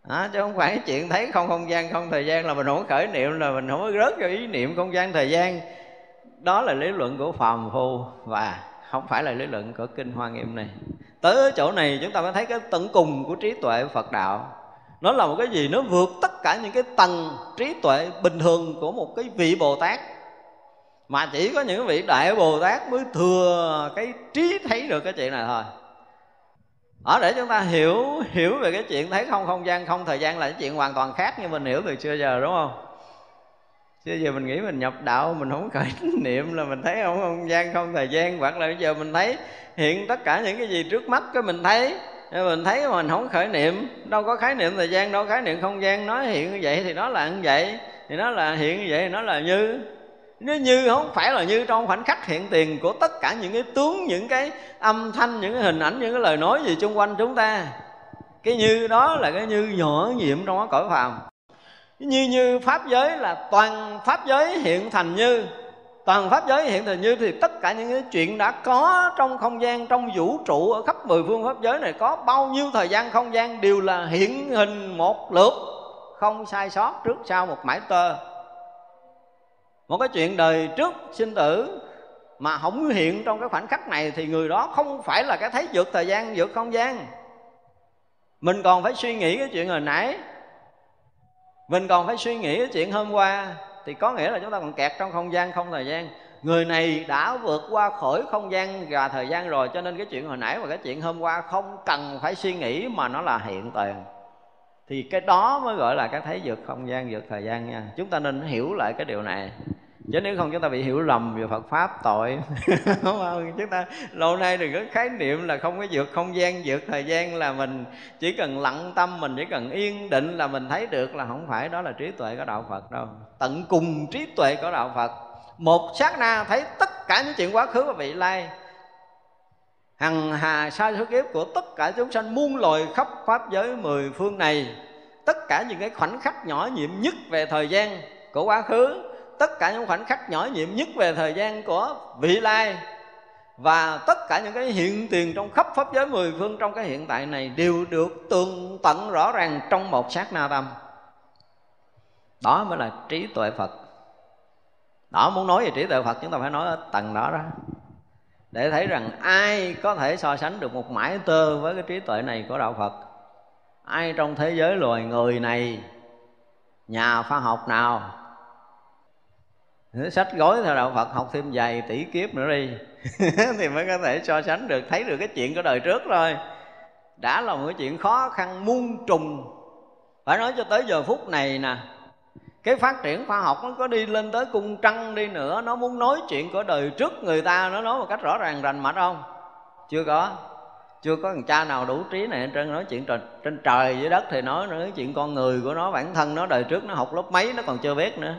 Chứ không phải chuyện thấy không không gian, không thời gian là mình không khởi niệm, là mình không rớt vào ý niệm không gian thời gian. Đó là lý luận của phàm phu và không phải là lý luận của Kinh Hoa Nghiêm này. Tới ở chỗ này chúng ta mới thấy cái tận cùng của trí tuệ Phật Đạo. Nó là một cái gì nó vượt tất cả những cái tầng trí tuệ bình thường của một cái vị Bồ Tát, mà chỉ có những vị Đại Bồ Tát mới thừa cái trí thấy được cái chuyện này thôi. Ở để chúng ta hiểu về cái chuyện thấy không không gian không thời gian là cái chuyện hoàn toàn khác như mình hiểu từ xưa giờ, đúng không? Chứ giờ mình nghĩ mình nhập đạo, mình không khởi niệm là mình thấy không không gian không thời gian. Hoặc là bây giờ mình thấy hiện tất cả những cái gì trước mắt cái mình thấy, mình thấy mà mình không khởi niệm, đâu có khái niệm thời gian, đâu có khái niệm không gian. Nói hiện như vậy thì nó là như vậy, thì nó là hiện như vậy thì nó là như. Nó như không phải là như trong khoảnh khắc hiện tiền của tất cả những cái tướng, những cái âm thanh, những cái hình ảnh, những cái lời nói gì xung quanh chúng ta. Cái như đó là cái như nhỏ nhiệm trong cái cõi phàm. Như pháp giới là toàn pháp giới hiện thành như. Toàn pháp giới hiện thành như thì tất cả những cái chuyện đã có trong không gian, trong vũ trụ, ở khắp mười phương pháp giới này, có bao nhiêu thời gian không gian đều là hiện hình một lượt, không sai sót trước sau một mãi tơ. Một cái chuyện đời trước sinh tử mà không hiện trong cái khoảnh khắc này thì người đó không phải là cái thấy vượt thời gian, vượt không gian. Mình còn phải suy nghĩ cái chuyện hồi nãy, mình còn phải suy nghĩ cái chuyện hôm qua, thì có nghĩa là chúng ta còn kẹt trong không gian không thời gian. Người này đã vượt qua khỏi không gian và thời gian rồi, cho nên cái chuyện hồi nãy và cái chuyện hôm qua không cần phải suy nghĩ mà nó là hiện tiền. Thì cái đó mới gọi là cái thấy vượt không gian, vượt thời gian nha. Chúng ta nên hiểu lại cái điều này, chứ nếu không chúng ta bị hiểu lầm về Phật Pháp tội. Đúng không? Chúng ta lâu nay đừng có khái niệm là không có vượt không gian, vượt thời gian là mình chỉ cần lặng tâm, mình chỉ cần yên định là mình thấy được, là không phải. Đó là trí tuệ của Đạo Phật đâu. Tận cùng trí tuệ của Đạo Phật, một sát na thấy tất cả những chuyện quá khứ và vị lai, hằng hà sa số kiếp của tất cả chúng sanh muôn loài khắp pháp giới mười phương này. Tất cả những cái khoảnh khắc nhỏ nhiệm nhất về thời gian của quá khứ, tất cả những khoảnh khắc nhỏ nhiệm nhất về thời gian của vị lai, và tất cả những cái hiện tiền trong khắp pháp giới mười phương trong cái hiện tại này đều được tường tận rõ ràng trong một sát na tâm. Đó mới là trí tuệ Phật. Đó, muốn nói về trí tuệ Phật chúng ta phải nói ở tầng đó đó, để thấy rằng ai có thể so sánh được một mãi tơ với cái trí tuệ này của Đạo Phật. Ai trong thế giới loài người này, nhà khoa học nào, sách gối theo Đạo Phật học thêm vài tỷ kiếp nữa đi thì mới có thể so sánh được, thấy được cái chuyện của đời trước rồi. Đã là một cái chuyện khó khăn muôn trùng. Phải nói cho tới giờ phút này nè, cái phát triển khoa học nó có đi lên tới cung trăng đi nữa, nó muốn nói chuyện của đời trước người ta, nó nói một cách rõ ràng rành mạch không? Chưa có thằng cha nào đủ trí này trên nói chuyện trên trời dưới đất, thì nói chuyện con người của nó, bản thân nó đời trước nó học lớp mấy nó còn chưa biết nữa.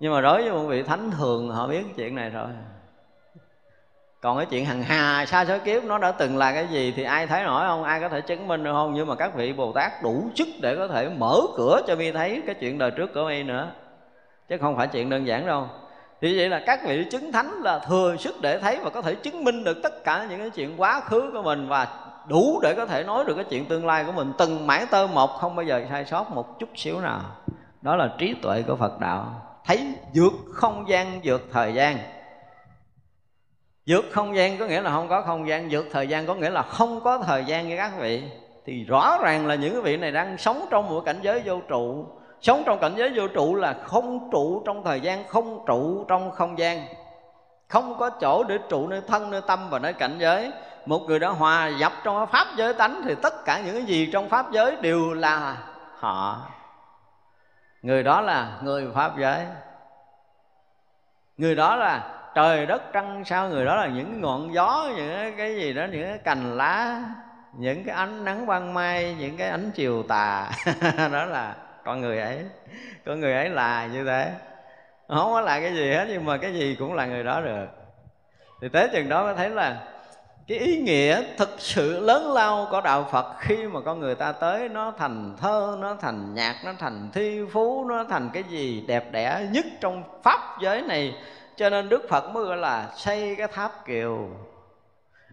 Nhưng mà đối với một vị thánh thường họ biết chuyện này rồi. Còn cái chuyện hằng hà sa số kiếp nó đã từng là cái gì thì ai thấy nổi không, ai có thể chứng minh được không? Nhưng mà các vị Bồ Tát đủ sức để có thể mở cửa cho mi thấy cái chuyện đời trước của mi nữa, chứ không phải chuyện đơn giản đâu. Thì vậy là các vị chứng thánh là thừa sức để thấy và có thể chứng minh được tất cả những cái chuyện quá khứ của mình, và đủ để có thể nói được cái chuyện tương lai của mình từng mãi tơ một, không bao giờ sai sót một chút xíu nào. Đó là trí tuệ của Phật Đạo, thấy vượt không gian, vượt thời gian. Vượt không gian có nghĩa là không có không gian, vượt thời gian có nghĩa là không có thời gian như các vị. Thì rõ ràng là những vị này đang sống trong một cảnh giới vô trụ. Sống trong cảnh giới vô trụ là không trụ trong thời gian, không trụ trong không gian, không có chỗ để trụ nơi thân, nơi tâm và nơi cảnh giới. Một người đã hòa nhập trong pháp giới tánh thì tất cả những cái gì trong pháp giới đều là họ. Người đó là người pháp giới, người đó là trời đất trăng sao, người đó là những ngọn gió, những cái gì đó, những cái cành lá, những cái ánh nắng ban mai, những cái ánh chiều tà. Đó là con người ấy. Con người ấy là như thế, không có là cái gì hết, nhưng mà cái gì cũng là người đó được. Thì tới chừng đó mới thấy là Cái ý nghĩa thực sự lớn lao của đạo Phật khi mà con người ta tới, nó thành thơ, nó thành nhạc, nó thành thi phú, nó thành cái gì đẹp đẽ nhất trong pháp giới này. Cho nên Đức Phật mới gọi là xây cái tháp kiều,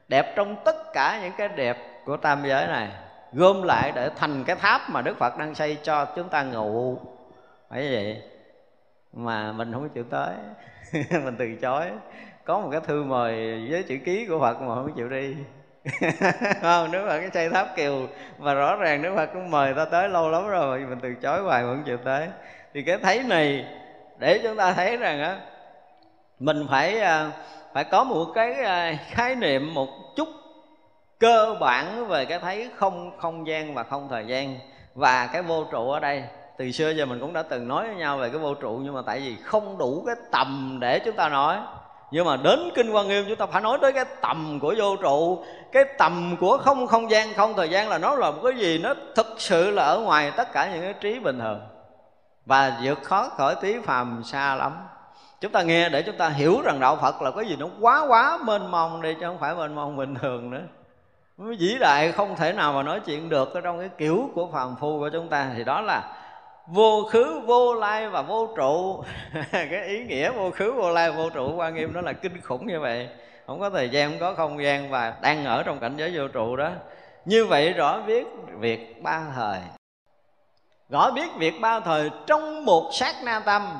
đẹp trong tất cả những cái đẹp của tam giới này, gom lại để thành cái tháp mà Đức Phật đang xây cho chúng ta ngụ. Phải vậy mà mình không chịu tới mình từ chối. Có một cái thư mời với chữ ký của Phật mà không chịu đi không, Đức Phật cái xây tháp kiều mà rõ ràng Đức Phật cũng mời ta tới lâu lắm rồi, mình từ chối hoài mà không chịu tới. Thì cái thấy này để chúng ta thấy rằng á, mình phải có một cái khái niệm một chút cơ bản về cái thấy không gian và không thời gian và cái vô trụ ở đây. Từ xưa giờ mình cũng đã từng nói với nhau về cái vô trụ, nhưng mà tại vì không đủ cái tầm để chúng ta nói. Nhưng mà đến Kinh Hoa Nghiêm chúng ta phải nói tới cái tầm của vô trụ, cái tầm của không gian, không thời gian, là nó là một cái gì nó thực sự là ở ngoài tất cả những cái trí bình thường và vượt khó khỏi tí phàm xa lắm. Chúng ta nghe để chúng ta hiểu rằng đạo Phật là cái gì nó quá mênh mông đi, chứ không phải mênh mông bình thường nữa. Vĩ đại không thể nào mà nói chuyện được ở trong cái kiểu của phàm phu của chúng ta. Thì đó là vô khứ, vô lai và vô trụ cái ý nghĩa vô khứ, vô lai, vô trụ Hoa Nghiêm nó là kinh khủng như vậy. Không có thời gian, không có không gian và đang ở trong cảnh giới vô trụ đó. Như vậy rõ biết việc ba thời, rõ biết việc ba thời trong một sát na tâm.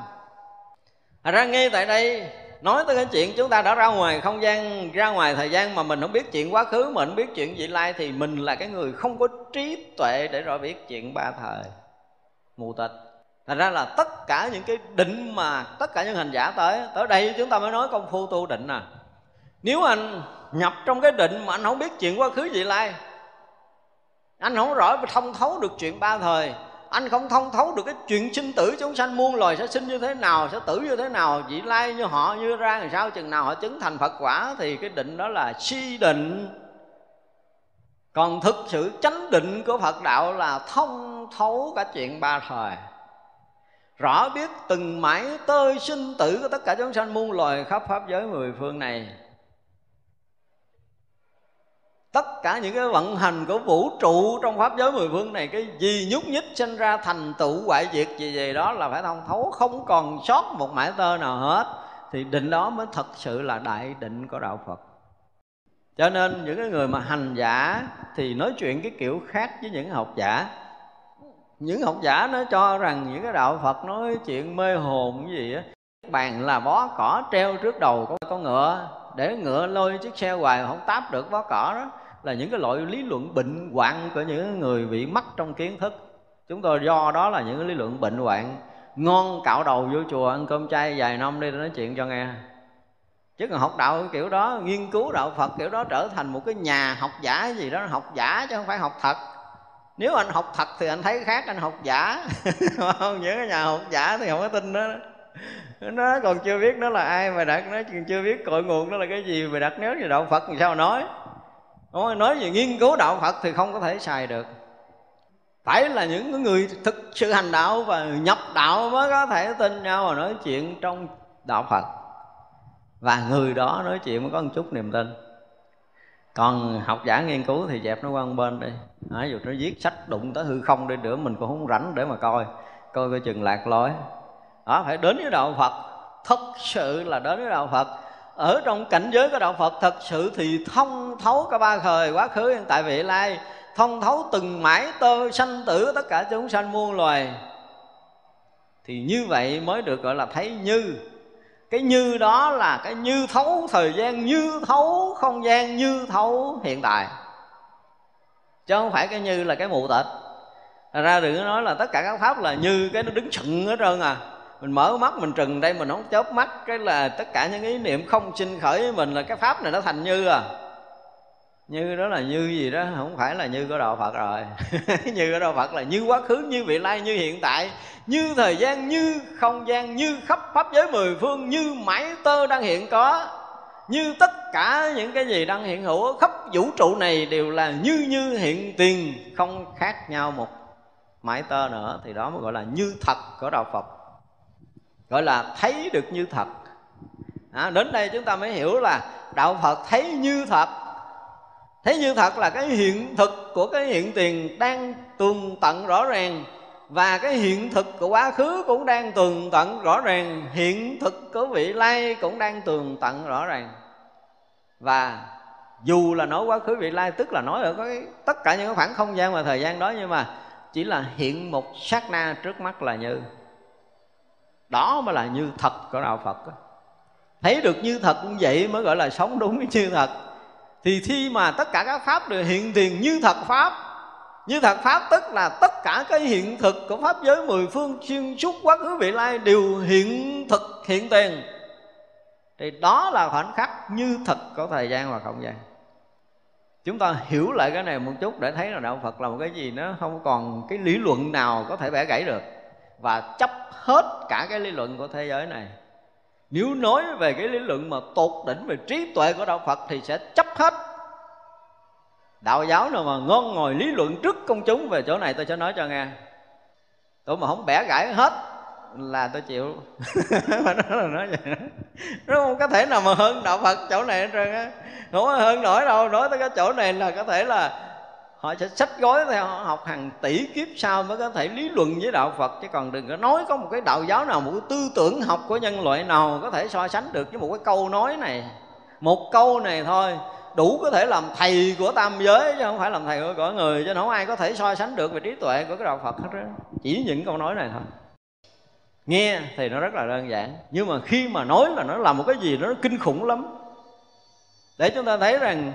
Thật ra ngay tại đây nói tới cái chuyện chúng ta đã ra ngoài không gian, ra ngoài thời gian mà mình không biết chuyện quá khứ, mình không biết chuyện vị lai, thì mình là cái người không có trí tuệ để rõ biết chuyện ba thời, mù tịch. Thành ra là tất cả những cái định mà tất cả những hành giả tới đây chúng ta mới nói công phu tu định à. Nếu anh nhập trong cái định mà anh không biết chuyện quá khứ vị lai, anh không rõ thông thấu được chuyện ba thời, anh không thông thấu được cái chuyện sinh tử chúng sanh muôn loài sẽ sinh như thế nào, sẽ tử như thế nào, vị lai như họ như ra làm sao, chừng nào họ chứng thành Phật quả, thì cái định đó là si định. Còn thực sự chánh định của Phật đạo là thông thấu cả chuyện ba thời, rõ biết từng mãi tơi sinh tử của tất cả chúng sanh muôn loài khắp pháp giới mười phương này. Tất cả những cái vận hành của vũ trụ trong pháp giới mười phương này, cái gì nhúc nhích sinh ra thành tựu hoại diệt gì đó là phải thông thấu, không còn sót một mãi tơ nào hết. Thì định đó mới thật sự là đại định của đạo Phật. Cho nên những cái người mà hành giả thì nói chuyện cái kiểu khác với những học giả. Những học giả nó cho rằng những cái đạo Phật nói chuyện mê hồn cái gì á, bàn là bó cỏ treo trước đầu của con ngựa để ngựa lôi chiếc xe hoài không táp được bó cỏ. Đó là những cái loại lý luận bệnh hoạn của những người bị mắc trong kiến thức. Chúng tôi do đó là những cái lý luận bệnh hoạn. Ngon cạo đầu vô chùa ăn cơm chay vài năm đi, nói chuyện cho nghe. Chứ còn học đạo kiểu đó, nghiên cứu đạo Phật kiểu đó trở thành một cái nhà học giả gì đó, học giả chứ không phải học thật. Nếu anh học thật thì anh thấy khác, anh học giả những cái nhà học giả thì không có tin đó. Nó còn chưa biết nó là ai mà đặt, nó chưa biết cội nguồn nó là cái gì mà đặt. Nếu như đạo Phật thì sao nói? Nói về nghiên cứu đạo Phật thì không có thể xài được. Phải là những người thực sự hành đạo và nhập đạo mới có thể tin nhau và nói chuyện trong đạo Phật. Và người đó nói chuyện mới có một chút niềm tin. Còn học giả nghiên cứu thì dẹp nó qua một bên đi. Ví dụ nó viết sách đụng tới hư không đi nữa, mình cũng không rảnh để mà coi coi chừng lạc lối. Đó, phải đến với đạo Phật, thật sự là đến với đạo Phật. Ở trong cảnh giới của đạo Phật thật sự thì thông thấu cả ba thời, quá khứ, hiện tại, vị lai, thông thấu từng mãi tơ sanh tử tất cả chúng sanh muôn loài. Thì như vậy mới được gọi là thấy như. Cái như đó là cái như thấu thời gian, như thấu không gian, như thấu hiện tại, chứ không phải cái như là cái mù tịt. Thật ra đừng có nói là tất cả các pháp là như, cái nó đứng sững hết trơn à. Mình mở mắt mình trừng đây, mình không chớp mắt, cái là tất cả những ý niệm không sinh khởi với mình là cái pháp này nó thành như à. Như đó là như gì đó, không phải là như của đạo Phật rồi như của đạo Phật là như quá khứ, như vị lai, như hiện tại, như thời gian, như không gian, như khắp pháp giới mười phương, như mãi tơ đang hiện có, như tất cả những cái gì đang hiện hữu khắp vũ trụ này đều là như hiện tiền, không khác nhau một mãi tơ nữa. Thì đó mới gọi là như thật của đạo Phật, gọi là thấy được như thật. Đến đây chúng ta mới hiểu là đạo Phật thấy như thật. Thế như thật là cái hiện thực của cái hiện tiền đang tường tận rõ ràng, và cái hiện thực của quá khứ cũng đang tường tận rõ ràng, hiện thực của vị lai cũng đang tường tận rõ ràng. Và dù là nói quá khứ vị lai, tức là nói ở cái tất cả những cái khoảng không gian và thời gian đó, nhưng mà chỉ là hiện một sát na trước mắt là như. Đó mới là như thật của đạo Phật. Thấy được như thật cũng vậy mới gọi là sống đúng với như thật. Thì khi mà tất cả các pháp đều hiện tiền như thật pháp, như thật pháp tức là tất cả cái hiện thực của pháp giới mười phương xuyên suốt quá khứ vị lai đều hiện thực hiện tiền, thì đó là khoảnh khắc như thật của thời gian và không gian. Chúng ta hiểu lại cái này một chút để thấy là đạo Phật là một cái gì nó không còn cái lý luận nào có thể bẻ gãy được, và chấp hết cả cái lý luận của thế giới này. Nếu nói về cái lý luận mà tột đỉnh về trí tuệ của đạo Phật thì sẽ chấp hết. Đạo giáo nào mà ngon ngồi lý luận trước công chúng về chỗ này, tôi sẽ nói cho nghe, tôi mà không bẻ gãy hết là tôi chịu. Nó không có thể nào mà hơn đạo Phật chỗ này hết trơn á, không có hơn nổi đâu. Nói tới cái chỗ này là có thể là họ sẽ sách gói theo, họ học hàng tỷ kiếp sau mới có thể lý luận với đạo Phật. Chứ còn đừng có nói có một cái đạo giáo nào, một cái tư tưởng học của nhân loại nào có thể so sánh được với một cái câu nói này. Một câu này thôi đủ có thể làm thầy của tam giới, chứ không phải làm thầy của cõi người. Chứ không ai có thể so sánh được về trí tuệ của cái đạo Phật hết đó. Chỉ những câu nói này thôi. Nghe thì nó rất là đơn giản, nhưng mà khi mà nói là nó làm một cái gì đó nó kinh khủng lắm. Để chúng ta thấy rằng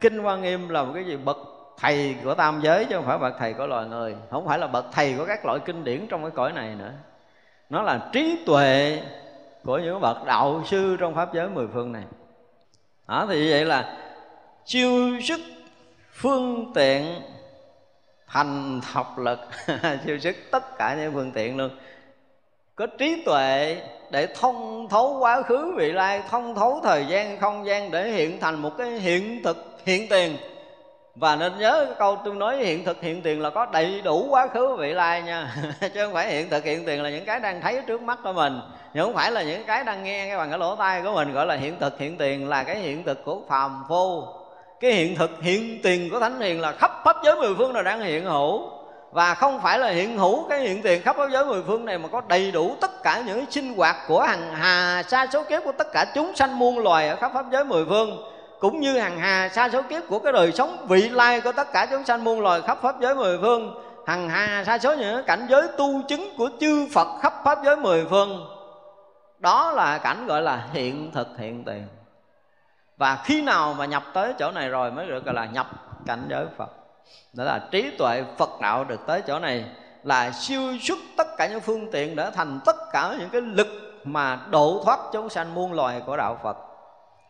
Kinh Hoa Nghiêm là một cái gì bậc thầy của tam giới, chứ không phải bậc thầy của loài người, không phải là bậc thầy của các loại kinh điển trong cái cõi này nữa. Nó là trí tuệ của những bậc đạo sư trong pháp giới mười phương này. Đó, thì vậy là siêu sức phương tiện thành thập lực. Siêu sức tất cả những phương tiện luôn. Có trí tuệ để thông thấu quá khứ vị lai, thông thấu thời gian không gian để hiện thành một cái hiện thực hiện tiền. Và nên nhớ cái câu tôi nói hiện thực hiện tiền là có đầy đủ quá khứ vị lai nha. Chứ không phải hiện thực hiện tiền là những cái đang thấy trước mắt của mình, nhưng không phải là những cái đang nghe cái bằng cái lỗ tai của mình. Gọi là hiện thực hiện tiền là cái hiện thực của phàm phu. Cái hiện thực hiện tiền của Thánh Hiền là khắp pháp giới mười phương nào đang hiện hữu. Và không phải là hiện hữu cái hiện tiền khắp pháp giới mười phương này, mà có đầy đủ tất cả những sinh hoạt của hằng hà sa số kiếp của tất cả chúng sanh muôn loài ở khắp pháp giới mười phương, cũng như hằng hà sa số kiếp của cái đời sống vị lai của tất cả chúng sanh muôn loài khắp pháp giới mười phương, hằng hà sa số những cảnh giới tu chứng của chư Phật khắp pháp giới mười phương. Đó là cảnh gọi là hiện thực hiện tiền. Và khi nào mà nhập tới chỗ này rồi mới được gọi là nhập cảnh giới Phật. Đó là trí tuệ Phật đạo được tới chỗ này là siêu xuất tất cả những phương tiện để thành tất cả những cái lực mà độ thoát chúng sanh muôn loài của đạo Phật.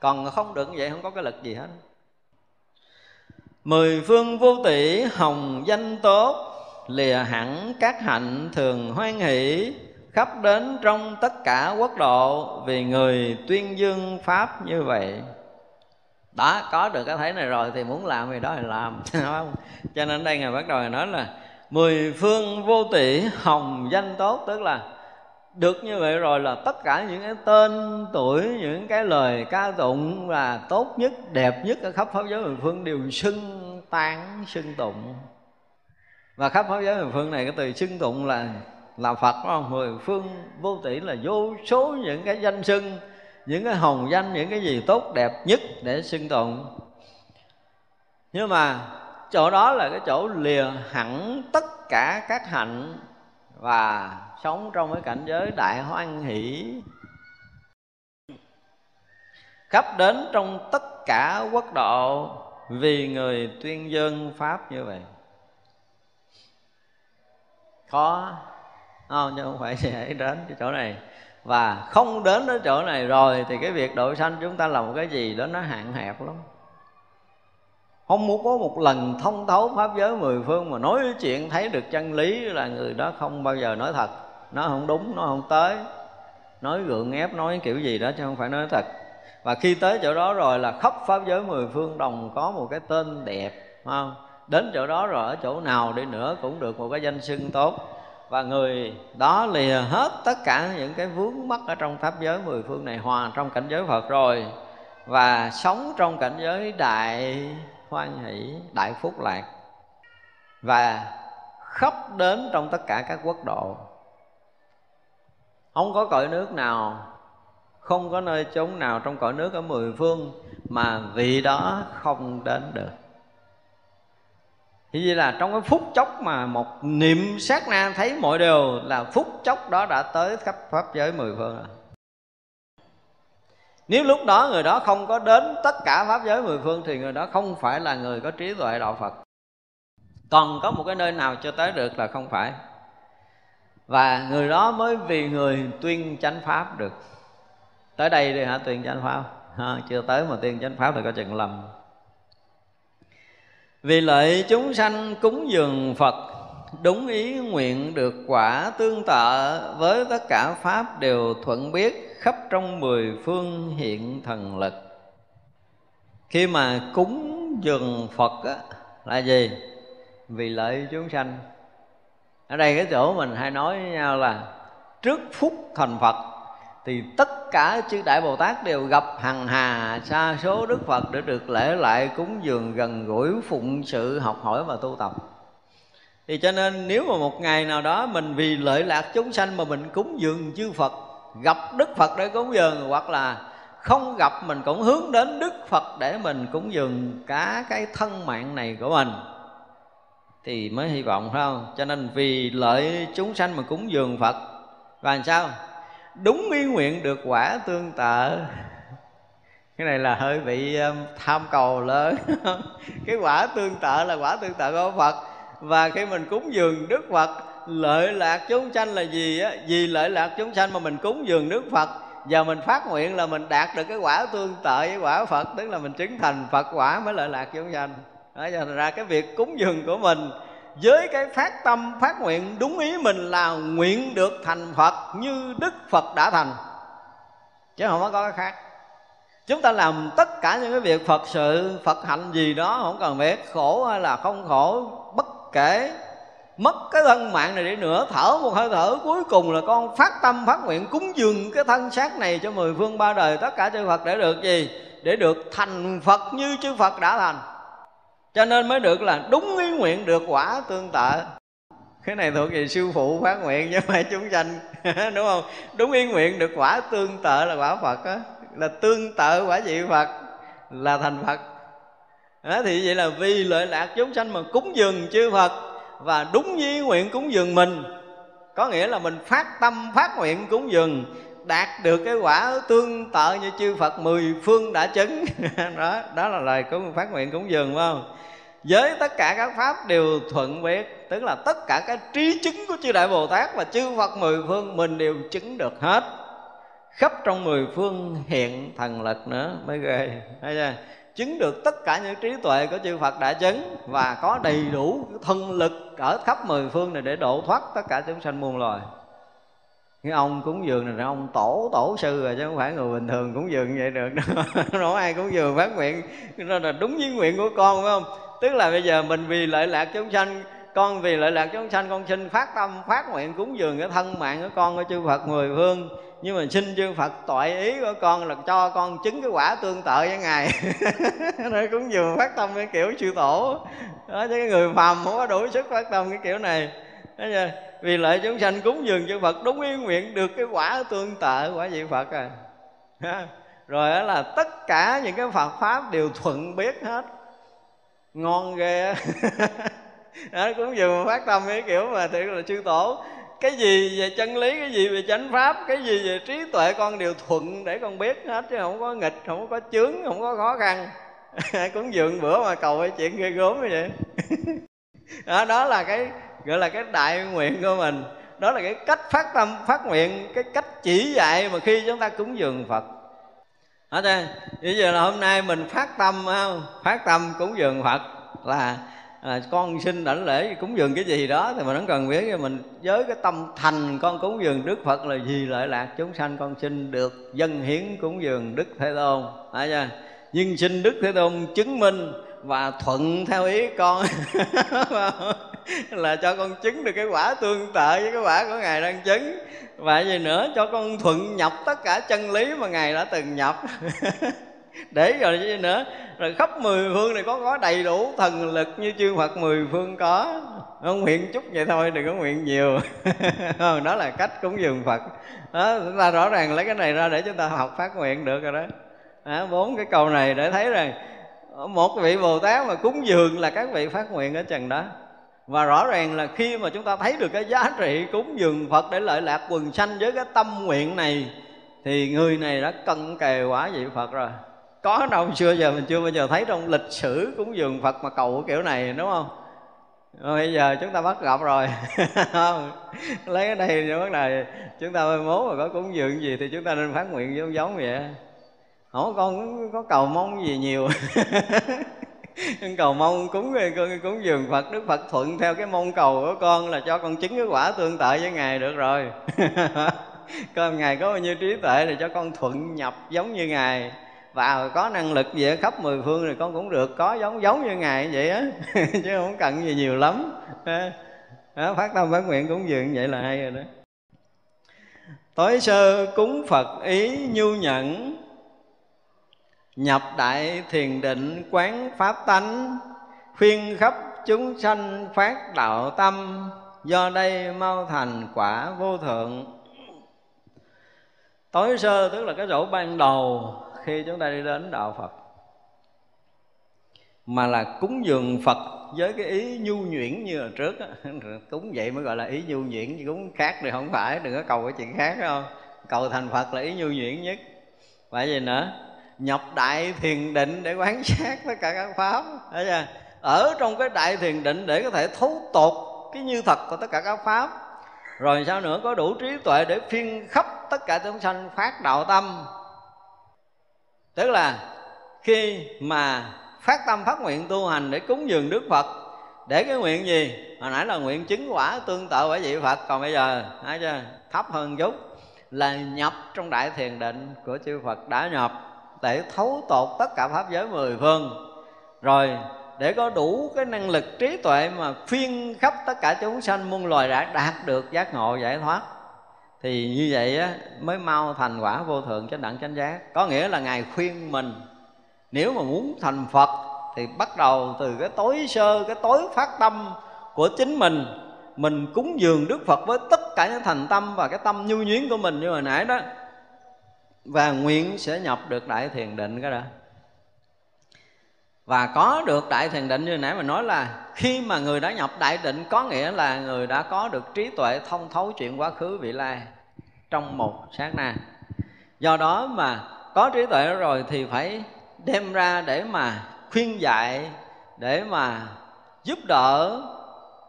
Còn không được như vậy không có cái lực gì hết. Mười phương vô tỷ hồng danh tốt, lìa hẳn các hạnh thường hoan hỷ, khắp đến trong tất cả quốc độ, vì người tuyên dương pháp như vậy. Đó, có được cái thấy này rồi thì muốn làm gì đó thì làm. Cho nên đây Ngài bắt đầu nói là mười phương vô tỷ hồng danh tốt, tức là được như vậy rồi là tất cả những cái tên tuổi, những cái lời ca tụng là tốt nhất, đẹp nhất ở khắp pháp giới mười phương đều xưng tán, xưng tụng. Và khắp pháp giới mười phương này cái từ xưng tụng là Phật, đúng không? Mười phương vô tỷ là vô số những cái danh xưng, những cái hồng danh, những cái gì tốt đẹp nhất để xưng tụng. Nhưng mà chỗ đó là cái chỗ lìa hẳn tất cả các hạnh và sống trong cái cảnh giới đại hoan hỷ, khắp đến trong tất cả quốc độ, vì người tuyên dương pháp như vậy. Khó không? Nhưng không phải dễ đến cái chỗ này. Và không đến đến chỗ này rồi thì cái việc độ sanh chúng ta là một cái gì đó nó hạn hẹp lắm. Không muốn có một lần thông thấu pháp giới mười phương mà nói chuyện thấy được chân lý là người đó không bao giờ nói thật. Nó không đúng, nó không tới, nói gượng ép, nói kiểu gì đó chứ không phải nói thật. Và khi tới chỗ đó rồi là khắp pháp giới mười phương đồng có một cái tên đẹp, đúng không? Đến chỗ đó rồi ở chỗ nào đi nữa cũng được một cái danh xưng tốt. Và người đó lìa hết tất cả những cái vướng mắc ở trong pháp giới mười phương này, hòa trong cảnh giới Phật rồi, và sống trong cảnh giới đại hoan hỷ, đại phúc lạc, và khắp đến trong tất cả các quốc độ. Không có cõi nước nào, không có nơi chốn nào trong cõi nước ở mười phương mà vị đó không đến được. Thì vậy là trong cái phút chốc mà một niệm sát na thấy mọi điều, là phút chốc đó đã tới khắp pháp giới mười phương rồi. Nếu lúc đó người đó không có đến tất cả pháp giới mười phương thì người đó không phải là người có trí tuệ đạo Phật. Còn có một cái nơi nào chưa tới được là không phải. Và người đó mới vì người tuyên chánh pháp được. Tới đây đi hả, tuyên chánh pháp ha, chưa tới mà tuyên chánh pháp thì có chừng lầm. Vì lợi chúng sanh cúng dường Phật, đúng ý nguyện được quả tương tự, với tất cả pháp đều thuận biết, khắp trong mười phương hiện thần lực. Khi mà cúng dường Phật á, là gì? Vì lợi chúng sanh. Ở đây cái chỗ mình hay nói với nhau là trước phút thành Phật thì tất cả chư Đại Bồ Tát đều gặp hằng hà sa số Đức Phật để được lễ lại, cúng dường, gần gũi, phụng sự, học hỏi và tu tập. Thì cho nên nếu mà một ngày nào đó mình vì lợi lạc chúng sanh mà mình cúng dường chư Phật, gặp Đức Phật để cúng dường, hoặc là không gặp mình cũng hướng đến Đức Phật để mình cúng dường cả cái thân mạng này của mình, thì mới hy vọng, phải không? Cho nên vì lợi chúng sanh mà cúng dường Phật. Và làm sao? Đúng ý nguyện được quả tương tự. Cái này là hơi bị tham cầu lớn. Cái quả tương tự là quả tương tự của Phật. Và khi mình cúng dường Đức Phật, lợi lạc chúng sanh là gì á? Vì lợi lạc chúng sanh mà mình cúng dường Đức Phật, giờ mình phát nguyện là mình đạt được cái quả tương tự với quả Phật, tức là mình chứng thành Phật quả mới lợi lạc chúng sanh. Đó, thành ra cái việc cúng dường của mình với cái phát tâm phát nguyện đúng ý mình là nguyện được thành Phật như Đức Phật đã thành, chứ không có cái khác. Chúng ta làm tất cả những cái việc Phật sự, Phật hạnh gì đó, không cần biết khổ hay là không khổ, bất kể mất cái thân mạng này đi nữa, thở một hơi thở cuối cùng là con phát tâm phát nguyện cúng dường cái thân xác này cho mười phương ba đời tất cả chư Phật để được gì? Để được thành Phật như chư Phật đã thành. Cho nên mới được là đúng ý nguyện được quả tương tự. Cái này thuộc về sư phụ phát nguyện nhưng mà chúng sanh đúng không? Đúng ý nguyện được quả tương tự là quả Phật đó. Là tương tự quả vị Phật là thành Phật đó. Thì vậy là vì lợi lạc chúng sanh mà cúng dường chư Phật, và đúng ý nguyện cúng dường mình, có nghĩa là mình phát tâm phát nguyện cúng dường, đạt được cái quả tương tự như chư Phật mười phương đã chứng. Đó, đó là lời cúng phát nguyện cúng dường, phải không? Với tất cả các pháp đều thuận biết, tức là tất cả các trí chứng của chư Đại Bồ Tát và chư Phật mười phương mình đều chứng được hết, khắp trong mười phương hiện thần lực nữa mới ghê, thấy chưa? Chứng được tất cả những trí tuệ của chư Phật đã chứng, và có đầy đủ thần lực ở khắp mười phương này để độ thoát tất cả chúng sanh muôn loài. Cái ông cúng dường này là ông tổ sư rồi, chứ không phải người bình thường cúng dường vậy được đâu. Nói ai cúng dường phát nguyện là đúng với nguyện của con, phải không? Tức là bây giờ mình vì lợi lạc chúng sanh, con vì lợi lạc chúng sanh con xin phát tâm phát nguyện cúng dường cái thân mạng của con của chư Phật mười phương, nhưng mà xin chư Phật toại ý của con là cho con chứng cái quả tương tự với Ngài. Nói cúng dường phát tâm cái kiểu sư tổ đó, chứ cái người phàm không có đủ sức phát tâm cái kiểu này. Vì lợi chúng sanh cúng dường chư Phật, đúng ý nguyện được cái quả tương tự quả vị Phật rồi. Rồi đó là tất cả những cái Phật pháp đều thuận biết hết. Ngon ghê. Đó, cúng dường phát tâm cái kiểu mà thiệt là chư tổ. Cái gì về chân lý, cái gì về chánh pháp, cái gì về trí tuệ con đều thuận để con biết hết, chứ không có nghịch, không có chướng, không có khó khăn. Cúng dường bữa mà cầu cái chuyện ghê gớm như vậy. Đó, đó là cái gọi là cái đại nguyện của mình. Đó là cái cách phát tâm phát nguyện, cái cách chỉ dạy mà khi chúng ta cúng dường Phật. Đó chứ, bây giờ là hôm nay mình phát tâm, phát tâm cúng dường Phật là con xin đảnh lễ cúng dường cái gì đó thì mình vẫn cần biết. Mình với cái tâm thành con cúng dường Đức Phật là gì? Lợi lạc chúng sanh con xin được dâng hiến cúng dường Đức Thế Tôn. Đó chứ, nhưng xin Đức Thế Tôn chứng minh và thuận theo ý con. Là cho con chứng được cái quả tương tự với cái quả của Ngài đang chứng. Và gì nữa, cho con thuận nhập tất cả chân lý mà Ngài đã từng nhập. Để rồi chứ nữa. Rồi khắp mười phương này có đầy đủ thần lực như chư Phật mười phương có. Không nguyện chút vậy thôi, đừng có nguyện nhiều. Đó là cách cúng dường Phật đó. Chúng ta rõ ràng lấy cái này ra để chúng ta học phát nguyện được rồi đó. Bốn cái câu này để thấy rằng một vị Bồ Tát mà cúng dường là các vị phát nguyện ở chừng đó. Và rõ ràng là khi mà chúng ta thấy được cái giá trị cúng dường Phật để lợi lạc quần sanh với cái tâm nguyện này, thì người này đã cận kề quả vị Phật rồi. Có đâu xưa giờ mình chưa bao giờ thấy trong lịch sử cúng dường Phật mà cầu kiểu này, đúng không? Bây giờ chúng ta bắt gặp rồi. Lấy cái đây những vấn đề chúng ta mới mốt mà có cúng dường gì thì chúng ta nên phát nguyện giống giống vậy. Không, con có cầu mong gì nhiều. Con cầu mong cúng dường Phật, Đức Phật thuận theo cái mong cầu của con là cho con chứng cái quả tương tự với Ngài được rồi. Còn Ngài có bao nhiêu trí tuệ thì cho con thuận nhập giống như Ngài. Và có năng lực gì ở khắp mười phương thì con cũng được có giống như Ngài vậy á. Chứ không cần gì nhiều lắm. Phát tâm phát nguyện cúng dường vậy là hay rồi đó. Tối sơ cúng Phật ý nhu nhẫn, nhập đại thiền định quán pháp tánh, khuyên khắp chúng sanh phát đạo tâm, do đây mau thành quả vô thượng. Tối sơ tức là cái chỗ ban đầu khi chúng ta đi đến đạo Phật, mà là cúng dường Phật với cái ý nhu nhuyễn như hồi trước. Cúng vậy mới gọi là ý nhu nhuyễn, chứ cúng khác thì không phải. Đừng có cầu cái chuyện khác đâu. Cầu thành Phật là ý nhu nhuyễn nhất. Vậy gì nữa? Nhập đại thiền định để quán sát tất cả các pháp. Ở trong cái đại thiền định để có thể thấu tột cái như thật của tất cả các pháp. Rồi sao nữa? Có đủ trí tuệ để phiên khắp tất cả chúng sanh phát đạo tâm. Tức là khi mà phát tâm phát nguyện tu hành để cúng dường Đức Phật, để cái nguyện gì? Hồi nãy là nguyện chứng quả tương tự bởi vị Phật. Còn bây giờ thấp hơn chút là nhập trong đại thiền định của chư Phật đã nhập, để thấu tột tất cả pháp giới mười phương. Rồi để có đủ cái năng lực trí tuệ mà phiên khắp tất cả chúng sanh muôn loài đã đạt được giác ngộ giải thoát. Thì như vậy á, mới mau thành quả vô thượng chánh đẳng chánh giác. Có nghĩa là Ngài khuyên mình, nếu mà muốn thành Phật thì bắt đầu từ cái tối sơ, cái tối phát tâm của chính mình. Mình cúng dường Đức Phật với tất cả những thành tâm và cái tâm nhu nhuyễn của mình như hồi nãy đó, và nguyện sẽ nhập được đại thiền định cái đó. Và có được đại thiền định như nãy mình nói là khi mà người đã nhập đại định, có nghĩa là người đã có được trí tuệ thông thấu chuyện quá khứ vị lai trong một sát na. Do đó mà có trí tuệ rồi thì phải đem ra để mà khuyên dạy, để mà giúp đỡ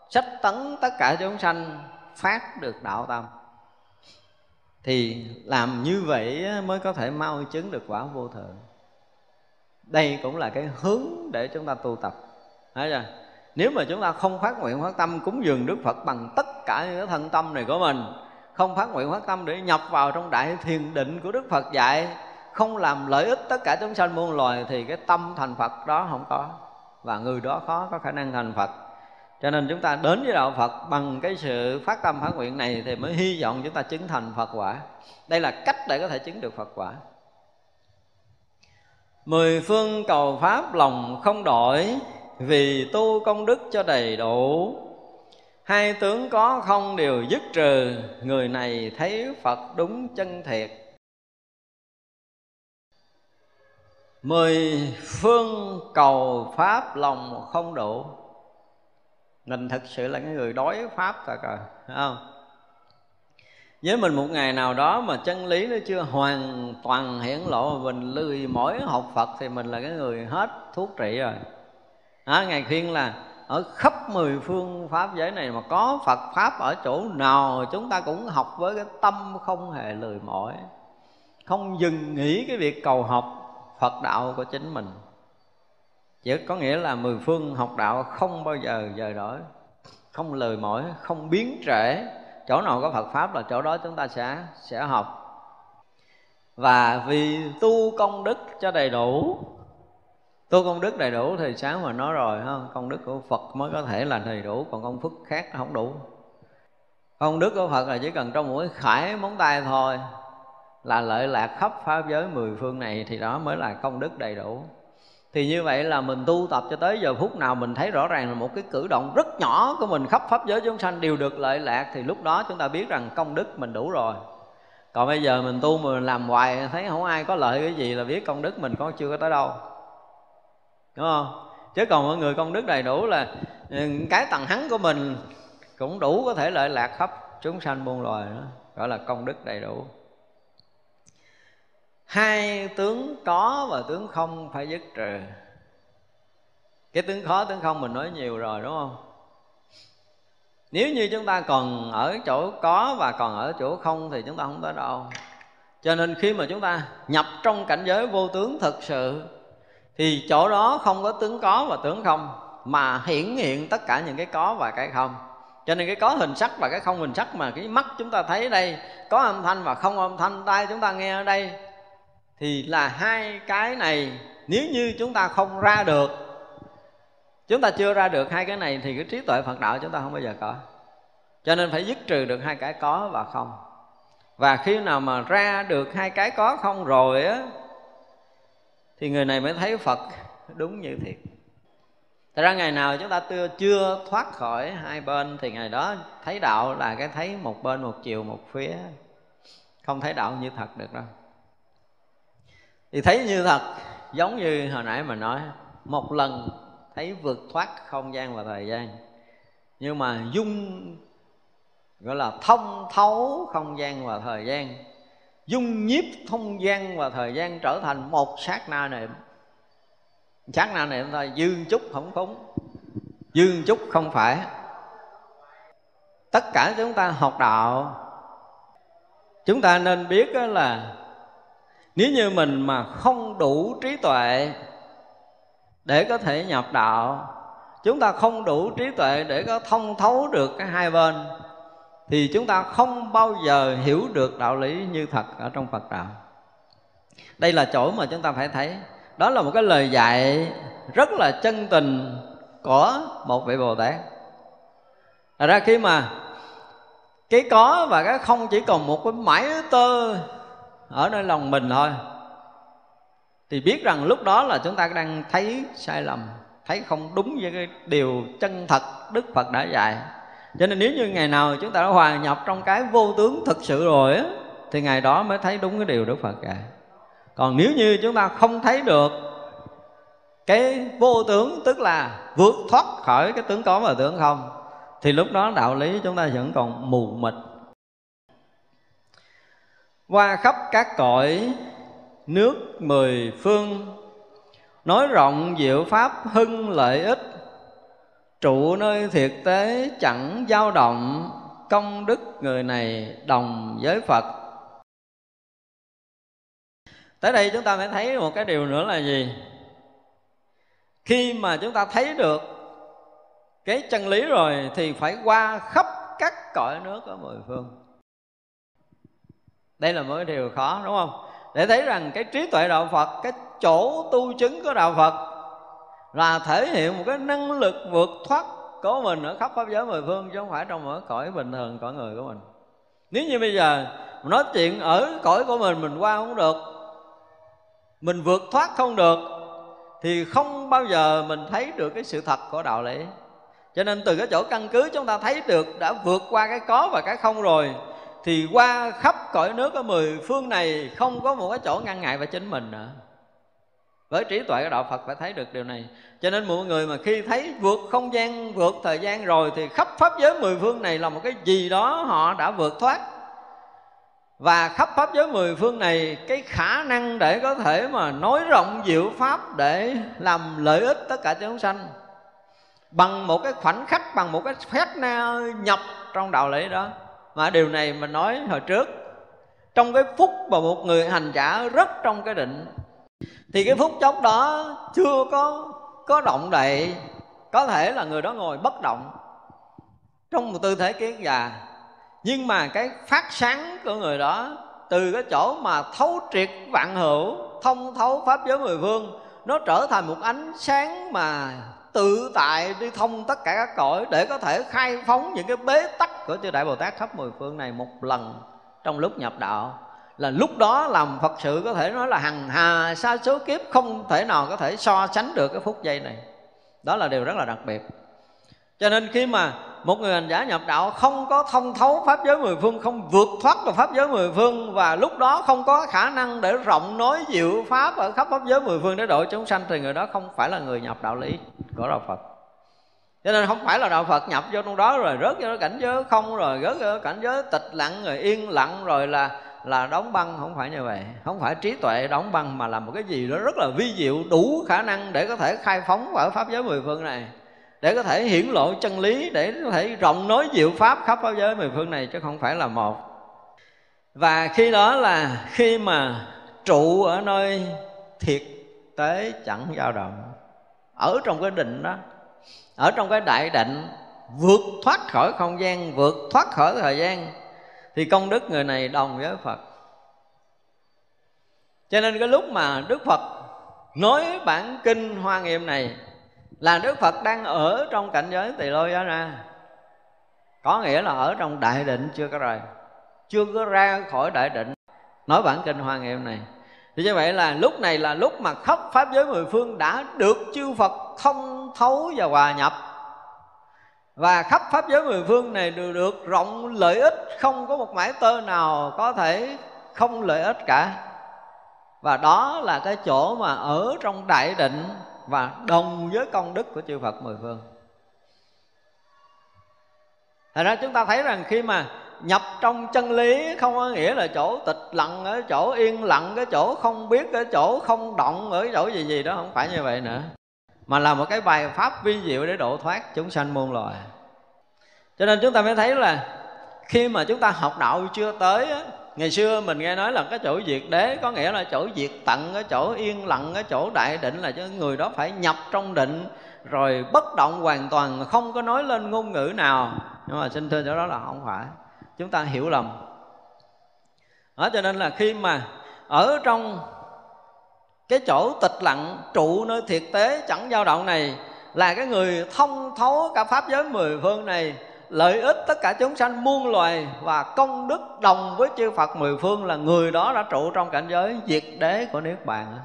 sách tấn tất cả chúng sanh phát được đạo tâm. Thì làm như vậy mới có thể mau chứng được quả vô thượng. Đây cũng là cái hướng để chúng ta tu tập. Nếu mà chúng ta không phát nguyện phát tâm cúng dường Đức Phật bằng tất cả những cái thân tâm này của mình, không phát nguyện phát tâm để nhập vào trong đại thiền định của Đức Phật dạy, không làm lợi ích tất cả chúng sanh muôn loài, thì cái tâm thành Phật đó không có, và người đó khó có khả năng thành Phật. Cho nên chúng ta đến với đạo Phật bằng cái sự phát tâm phát nguyện này thì mới hy vọng chúng ta chứng thành Phật quả. Đây là cách để có thể chứng được Phật quả. Mười phương cầu pháp lòng không đổi, vì tu công đức cho đầy đủ. Hai tướng có không đều dứt trừ, người này thấy Phật đúng chân thiệt. Mười phương cầu pháp lòng không đủ. Mình thật sự là cái người đói pháp thật rồi, phải không? Với mình một ngày nào đó mà chân lý nó chưa hoàn toàn hiển lộ, mình lười mỏi học Phật thì mình là cái người hết thuốc trị rồi. Ngài khuyên là ở khắp mười phương pháp giới này mà có Phật pháp ở chỗ nào chúng ta cũng học với cái tâm không hề lười mỏi, không dừng nghỉ cái việc cầu học Phật đạo của chính mình. Chứ có nghĩa là mười phương học đạo không bao giờ dời đổi, không lười mỏi, không biến trễ. Chỗ nào có Phật pháp là chỗ đó chúng ta sẽ học. Và vì tu công đức cho đầy đủ. Tu công đức đầy đủ thì sáng mà nói rồi, không? Công đức của Phật mới có thể là đầy đủ, còn công phước khác không đủ. Công đức của Phật là chỉ cần trong mỗi khải móng tay thôi là lợi lạc khắp pháp giới mười phương này, thì đó mới là công đức đầy đủ. Thì như vậy là mình tu tập cho tới giờ phút nào mình thấy rõ ràng là một cái cử động rất nhỏ của mình khắp pháp giới chúng sanh đều được lợi lạc, thì lúc đó chúng ta biết rằng công đức mình đủ rồi. Còn bây giờ mình tu mà mình làm hoài thấy không ai có lợi cái gì là biết công đức mình còn chưa có tới đâu, đúng không? Chứ còn mọi người công đức đầy đủ là cái tầng hắn của mình cũng đủ có thể lợi lạc khắp chúng sanh muôn loài nữa, gọi là công đức đầy đủ. Hai tướng có và tướng không phải dứt trừ. Cái tướng có, tướng không mình nói nhiều rồi, đúng không? Nếu như chúng ta còn ở chỗ có và còn ở chỗ không thì chúng ta không tới đâu. Cho nên khi mà chúng ta nhập trong cảnh giới vô tướng thực sự thì chỗ đó không có tướng có và tướng không, mà hiển hiện tất cả những cái có và cái không. Cho nên cái có hình sắc và cái không hình sắc, mà cái mắt chúng ta thấy ở đây, có âm thanh và không âm thanh, tai chúng ta nghe ở đây, thì là hai cái này nếu như chúng ta không ra được, chúng ta chưa ra được hai cái này thì cái trí tuệ Phật đạo chúng ta không bao giờ có. Cho nên phải dứt trừ được hai cái có và không. Và khi nào mà ra được hai cái có không rồi á, thì người này mới thấy Phật đúng như thiệt. Thật ra ngày nào chúng ta chưa thoát khỏi hai bên thì ngày đó thấy đạo là cái thấy một bên, một chiều, một phía, không thấy đạo như thật được đâu. Thì thấy như thật giống như hồi nãy mình nói, một lần thấy vượt thoát không gian và thời gian, nhưng mà dung gọi là thông thấu không gian và thời gian, dung nhiếp không gian và thời gian trở thành một sát na niệm. Sát na niệm thôi, dư chút không khống, dư chút không phải. Tất cả chúng ta học đạo, chúng ta nên biết là nếu như mình mà không đủ trí tuệ để có thể nhập đạo, chúng ta không đủ trí tuệ để có thông thấu được cái hai bên, thì chúng ta không bao giờ hiểu được đạo lý như thật ở trong Phật đạo. Đây là chỗ mà chúng ta phải thấy. Đó là một cái lời dạy rất là chân tình của một vị Bồ Tát. Thật ra khi mà cái có và cái không chỉ còn một cái mãi tơ ở nơi lòng mình thôi, thì biết rằng lúc đó là chúng ta đang thấy sai lầm, thấy không đúng với cái điều chân thật Đức Phật đã dạy. Cho nên nếu như ngày nào chúng ta đã hòa nhập trong cái vô tướng thực sự rồi á, thì ngày đó mới thấy đúng cái điều Đức Phật dạy. Còn nếu như chúng ta không thấy được cái vô tướng, tức là vượt thoát khỏi cái tướng có và tướng không, thì lúc đó đạo lý chúng ta vẫn còn mù mịt. Qua khắp các cõi nước mười phương, nói rộng diệu pháp hưng lợi ích, trụ nơi thiệt tế chẳng dao động, công đức người này đồng với Phật. Tới đây chúng ta phải thấy một cái điều nữa là gì? Khi mà chúng ta thấy được cái chân lý rồi thì phải qua khắp các cõi nước ở mười phương. Đây là một điều khó, đúng không? Để thấy rằng cái trí tuệ đạo Phật, cái chỗ tu chứng của đạo Phật là thể hiện một cái năng lực vượt thoát của mình ở khắp pháp giới mười phương, chứ không phải trong mỗi cõi bình thường, cõi người của mình. Nếu như bây giờ nói chuyện ở cõi của mình qua không được, mình vượt thoát không được, thì không bao giờ mình thấy được cái sự thật của đạo lý. Cho nên từ cái chỗ căn cứ chúng ta thấy được đã vượt qua cái có và cái không rồi, thì qua khắp cõi nước ở mười phương này không có một cái chỗ ngăn ngại về chính mình nữa. Với trí tuệ của đạo Phật phải thấy được điều này. Cho nên mọi người mà khi thấy vượt không gian, vượt thời gian rồi, thì khắp pháp giới mười phương này là một cái gì đó họ đã vượt thoát. Và khắp pháp giới mười phương này, cái khả năng để có thể mà nói rộng diệu pháp để làm lợi ích tất cả chúng sanh, bằng một cái khoảnh khắc, bằng một cái phép na nhập trong đạo lý đó. Mà điều này mình nói hồi trước, trong cái phút mà một người hành giả rất trong cái định, thì cái phút chốc đó chưa có động đậy. Có thể là người đó ngồi bất động trong một tư thế kiết già, nhưng mà cái phát sáng của người đó từ cái chỗ mà thấu triệt vạn hữu, thông thấu pháp giới mười phương, nó trở thành một ánh sáng mà tự tại đi thông tất cả các cõi, để có thể khai phóng những cái bế tắc của chư Đại Bồ Tát khắp mười phương này một lần trong lúc nhập đạo. là lúc đó làm Phật sự có thể nói là hằng hà sa số kiếp, không thể nào có thể so sánh được cái phút giây này. Đó là điều rất là đặc biệt. Cho nên khi mà một người hành giả nhập đạo không có thông thấu pháp giới mười phương, không vượt thoát được pháp giới mười phương, và lúc đó không có khả năng để rộng nói diệu pháp ở khắp pháp giới mười phương để độ chúng sanh, thì người đó không phải là người nhập đạo lý của đạo Phật. Cho nên không phải là đạo Phật nhập vô trong đó rồi rớt vô cảnh giới không, rồi rớt vô cảnh giới tịch lặng, rồi yên lặng, rồi là đóng băng. Không phải như vậy, không phải trí tuệ đóng băng, mà là một cái gì đó rất là vi diệu, đủ khả năng để có thể khai phóng ở pháp giới mười phương này, để có thể hiển lộ chân lý, để có thể rộng nói diệu pháp khắp pháp giới mười phương này, chứ không phải là một. Và khi đó là khi mà trụ ở nơi thiệt tế chẳng dao động, ở trong cái định đó, ở trong cái đại định, vượt thoát khỏi không gian, vượt thoát khỏi thời gian, thì công đức người này đồng với Phật. Cho nên cái lúc mà Đức Phật nói bản kinh Hoa Nghiêm này là Đức Phật đang ở trong cảnh giới Tỳ Lô Giá Na, có nghĩa là ở trong đại định chưa có rồi, chưa có ra khỏi đại định, nói bản kinh Hoa Nghiêm này. Thì như vậy là lúc này là lúc mà khắp pháp giới mười phương đã được chư Phật thông thấu và hòa nhập, và khắp pháp giới mười phương này đều được rộng lợi ích, không có một mảy tơ nào có thể không lợi ích cả. Và đó là cái chỗ mà ở trong đại định và đồng với công đức của chư Phật mười phương. Thật ra chúng ta thấy rằng khi mà nhập trong chân lý không có nghĩa là chỗ tịch lặng, ở chỗ yên lặng, cái chỗ không biết, cái chỗ không động, ở chỗ gì đó, không phải như vậy nữa, mà là một cái bài pháp vi diệu để độ thoát chúng sanh muôn loài. Cho nên chúng ta mới thấy là khi mà chúng ta học đạo chưa tới, ngày xưa mình nghe nói là cái chỗ diệt đế, có nghĩa là chỗ diệt tận, cái chỗ yên lặng, cái chỗ đại định, là người đó phải nhập trong định rồi bất động hoàn toàn, không có nói lên ngôn ngữ nào. Nhưng mà xin thưa chỗ đó là không phải, chúng ta hiểu lầm đó. Cho nên là khi mà ở trong cái chỗ tịch lặng, trụ nơi thiệt tế chẳng dao động này, là cái người thông thấu cả pháp giới mười phương này, lợi ích tất cả chúng sanh muôn loài, và công đức đồng với chư Phật mười phương, là người đó đã trụ trong cảnh giới diệt đế của Niết Bàn.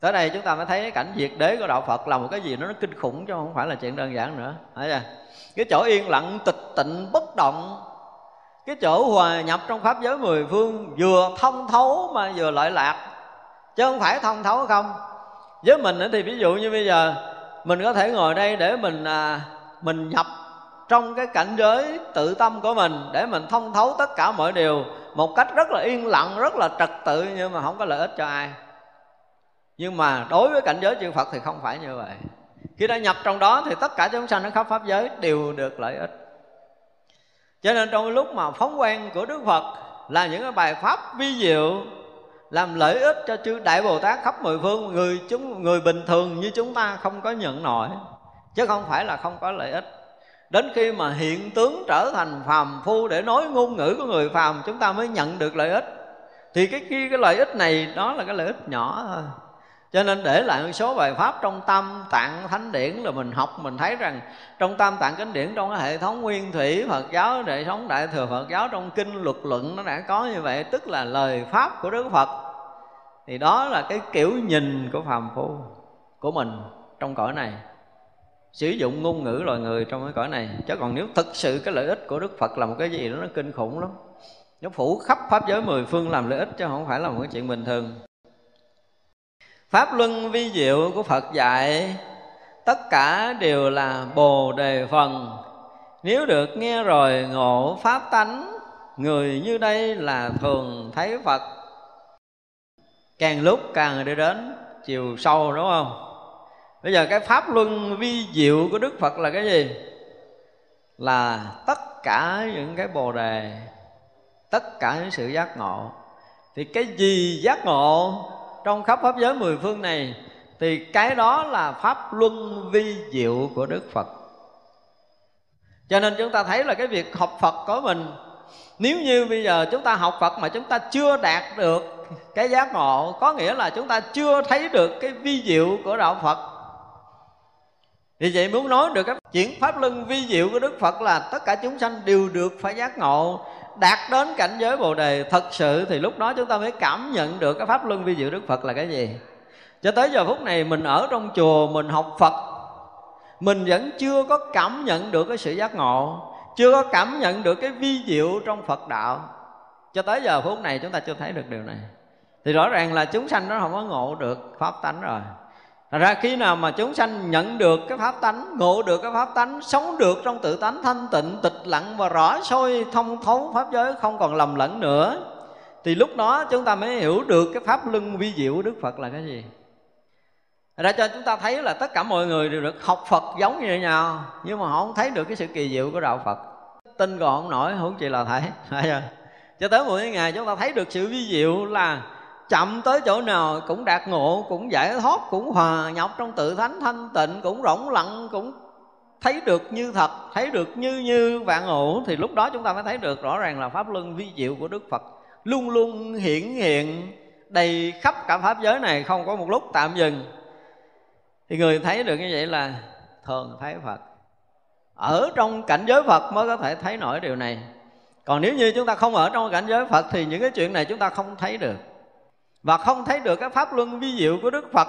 Tới đây chúng ta mới thấy cái cảnh diệt đế của đạo Phật là một cái gì nó kinh khủng, chứ không phải là chuyện đơn giản nữa. Cái chỗ yên lặng, tịch tịnh, bất động, cái chỗ hòa nhập trong pháp giới mười phương, vừa thông thấu mà vừa lợi lạc, chứ không phải thông thấu không. Với mình thì ví dụ như bây giờ mình có thể ngồi đây để mình nhập trong cái cảnh giới tự tâm của mình, để mình thông thấu tất cả mọi điều một cách rất là yên lặng, rất là trật tự, nhưng mà không có lợi ích cho ai. Nhưng mà đối với cảnh giới chư Phật thì không phải như vậy. Khi đã nhập trong đó thì tất cả chúng sanh ở khắp pháp giới đều được lợi ích. Cho nên trong lúc mà phóng quang của Đức Phật là những cái bài pháp vi diệu làm lợi ích cho chư Đại Bồ Tát khắp mười phương, người bình thường như chúng ta không có nhận nổi, chứ không phải là không có lợi ích. Đến khi mà hiện tướng trở thành phàm phu để nói ngôn ngữ của người phàm, chúng ta mới nhận được lợi ích. Thì cái lợi ích này đó là cái lợi ích nhỏ thôi. Cho nên để lại một số bài pháp trong Tam Tạng Thánh Điển, là mình học mình thấy rằng trong Tam Tạng Kinh Điển, trong cái hệ thống Nguyên Thủy Phật giáo, hệ thống Đại Thừa Phật giáo, trong kinh luật luận nó đã có như vậy, tức là lời pháp của Đức Phật. Thì đó là cái kiểu nhìn của phàm phu của mình trong cõi này, sử dụng ngôn ngữ loài người trong cái cõi này. Chứ còn nếu thực sự cái lợi ích của Đức Phật là một cái gì đó nó kinh khủng lắm, nó phủ khắp pháp giới mười phương làm lợi ích, chứ không phải là một cái chuyện bình thường. Pháp luân vi diệu của Phật dạy tất cả đều là bồ đề phần, nếu được nghe rồi ngộ pháp tánh, người như đây là thường thấy Phật. Càng lúc càng đi đến chiều sâu, đúng không? Bây giờ cái pháp luân vi diệu của Đức Phật là cái gì? Là tất cả những cái bồ đề, tất cả những sự giác ngộ. Thì cái gì giác ngộ trong khắp pháp giới mười phương này, thì cái đó là pháp luân vi diệu của Đức Phật. Cho nên chúng ta thấy là cái việc học Phật của mình, nếu như bây giờ chúng ta học Phật mà chúng ta chưa đạt được cái giác ngộ, có nghĩa là chúng ta chưa thấy được cái vi diệu của đạo Phật. Vì vậy muốn nói được cái chuyện pháp luân vi diệu của Đức Phật là tất cả chúng sanh đều được phải giác ngộ, đạt đến cảnh giới Bồ Đề thật sự, thì lúc đó chúng ta mới cảm nhận được cái pháp luân vi diệu Đức Phật là cái gì. Cho tới giờ phút này mình ở trong chùa, mình học Phật, mình vẫn chưa có cảm nhận được cái sự giác ngộ, chưa có cảm nhận được cái vi diệu trong Phật đạo. Cho tới giờ phút này chúng ta chưa thấy được điều này, thì rõ ràng là chúng sanh nó không có ngộ được pháp tánh rồi. Thật ra khi nào mà chúng sanh nhận được cái pháp tánh, ngộ được cái pháp tánh, sống được trong tự tánh thanh tịnh, tịch lặng và rõ sôi, thông thấu pháp giới, không còn lầm lẫn nữa, thì lúc đó chúng ta mới hiểu được cái pháp luân vi diệu của Đức Phật là cái gì. Thật ra cho chúng ta thấy là tất cả mọi người đều được học Phật giống như nhau, nhưng mà họ không thấy được cái sự kỳ diệu của đạo Phật. Tin còn không nổi, huống chi là thấy. Cho tới một ngày chúng ta thấy được sự vi diệu là chậm tới chỗ nào cũng đạt ngộ, cũng giải thoát, cũng hòa nhập trong tự thánh thanh tịnh, cũng rỗng lặng, cũng thấy được như thật, thấy được như vạn hữu. Thì lúc đó chúng ta mới thấy được rõ ràng là pháp luân vi diệu của Đức Phật luôn luôn hiển hiện đầy khắp cả pháp giới này, không có một lúc tạm dừng. Thì người thấy được như vậy là thường thấy Phật, ở trong cảnh giới Phật mới có thể thấy nổi điều này. Còn nếu như chúng ta không ở trong cảnh giới Phật thì những cái chuyện này chúng ta không thấy được, và không thấy được cái pháp luân vi diệu của Đức Phật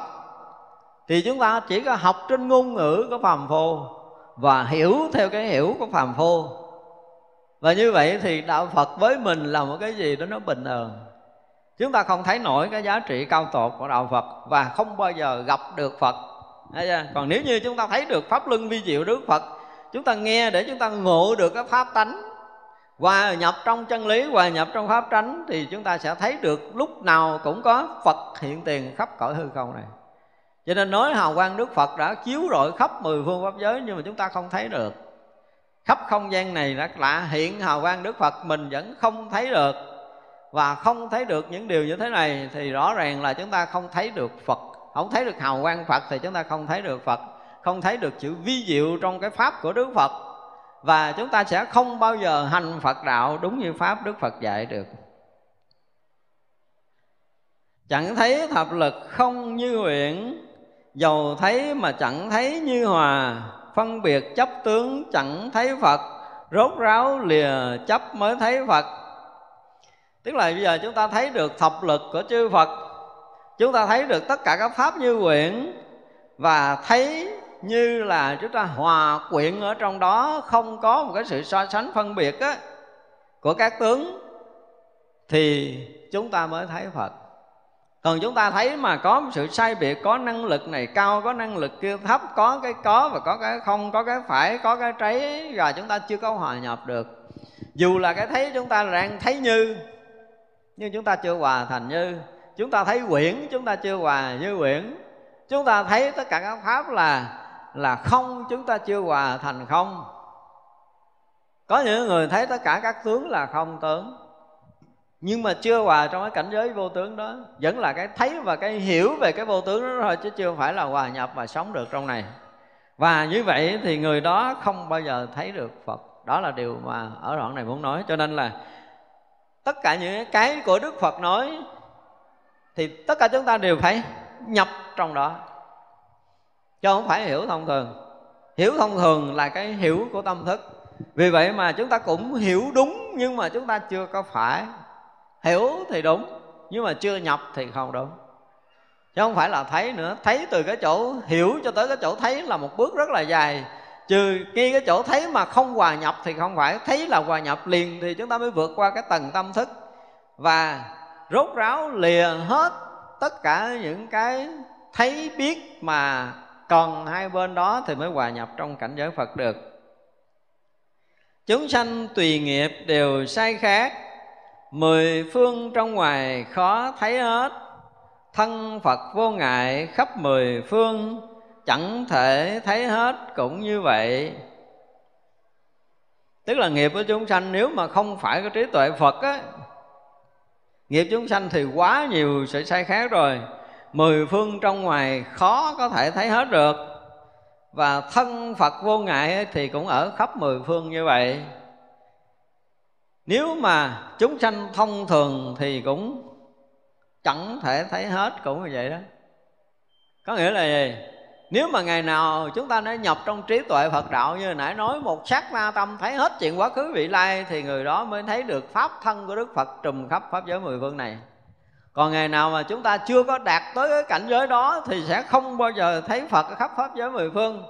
thì chúng ta chỉ có học trên ngôn ngữ của phàm phu và hiểu theo cái hiểu của phàm phu. Và như vậy thì đạo Phật với mình là một cái gì đó nó bình thường. Chúng ta không thấy nổi cái giá trị cao tột của đạo Phật và không bao giờ gặp được Phật. Còn nếu như chúng ta thấy được pháp luân vi diệu Đức Phật, chúng ta nghe để chúng ta ngộ được cái pháp tánh, hòa nhập trong chân lý, hòa nhập trong pháp tránh, thì chúng ta sẽ thấy được lúc nào cũng có Phật hiện tiền khắp cõi hư không này. Cho nên nói hào quang Đức Phật đã chiếu rọi khắp mười phương pháp giới, nhưng mà chúng ta không thấy được. Khắp không gian này đã lạ hiện hào quang Đức Phật, mình vẫn không thấy được. Và không thấy được những điều như thế này thì rõ ràng là chúng ta không thấy được Phật. Không thấy được hào quang Phật thì chúng ta không thấy được Phật, không thấy được sự vi diệu trong cái pháp của Đức Phật, và chúng ta sẽ không bao giờ hành Phật đạo đúng như pháp Đức Phật dạy được. Chẳng thấy thập lực không như huyễn, dầu thấy mà chẳng thấy như hòa. Phân biệt chấp tướng chẳng thấy Phật, rốt ráo lìa chấp mới thấy Phật. Tức là bây giờ chúng ta thấy được thập lực của chư Phật, chúng ta thấy được tất cả các pháp như huyễn, và thấy như là chúng ta hòa quyện ở trong đó, không có một cái sự so sánh phân biệt á, của các tướng, thì chúng ta mới thấy Phật. Còn chúng ta thấy mà có một sự sai biệt, có năng lực này cao, có năng lực kia thấp, có cái có và có cái không, có cái phải, có cái trái, rồi chúng ta chưa có hòa nhập được. Dù là cái thấy chúng ta đang thấy như, nhưng chúng ta chưa hòa thành như. Chúng ta thấy quyển, chúng ta chưa hòa như quyển. Chúng ta thấy tất cả các pháp là không, chúng ta chưa hòa thành không. Có những người thấy tất cả các tướng là không tướng, nhưng mà chưa hòa trong cái cảnh giới vô tướng đó. Vẫn là cái thấy và cái hiểu về cái vô tướng đó thôi, chứ chưa phải là hòa nhập và sống được trong này. Và như vậy thì người đó không bao giờ thấy được Phật. Đó là điều mà ở đoạn này muốn nói. Cho nên là tất cả những cái của Đức Phật nói thì tất cả chúng ta đều phải nhập trong đó, chứ không phải hiểu thông thường. Hiểu thông thường là cái hiểu của tâm thức. Vì vậy mà chúng ta cũng hiểu đúng, nhưng mà chúng ta chưa có phải. Hiểu thì đúng, nhưng mà chưa nhập thì không đúng. Chứ không phải là thấy nữa. Thấy từ cái chỗ hiểu cho tới cái chỗ thấy là một bước rất là dài. Trừ khi cái chỗ thấy mà không hòa nhập thì không phải. Thấy là hòa nhập liền thì chúng ta mới vượt qua cái tầng tâm thức, và rốt ráo lìa hết tất cả những cái thấy biết mà còn hai bên đó, thì mới hòa nhập trong cảnh giới Phật được. Chúng sanh tùy nghiệp đều sai khác, mười phương trong ngoài khó thấy hết. Thân Phật vô ngại khắp mười phương, chẳng thể thấy hết cũng như vậy. Tức là nghiệp của chúng sanh nếu mà không phải cái trí tuệ Phật á, nghiệp chúng sanh thì quá nhiều sự sai khác rồi. Mười phương trong ngoài khó có thể thấy hết được. Và thân Phật vô ngại thì cũng ở khắp mười phương như vậy. Nếu mà chúng sanh thông thường thì cũng chẳng thể thấy hết cũng như vậy đó. Có nghĩa là gì? Nếu mà ngày nào chúng ta đã nhập trong trí tuệ Phật đạo như nãy nói, một sát na tâm thấy hết chuyện quá khứ vị lai, thì người đó mới thấy được pháp thân của Đức Phật trùm khắp pháp giới mười phương này. Còn ngày nào mà chúng ta chưa có đạt tới cái cảnh giới đó thì sẽ không bao giờ thấy Phật khắp pháp giới mười phương.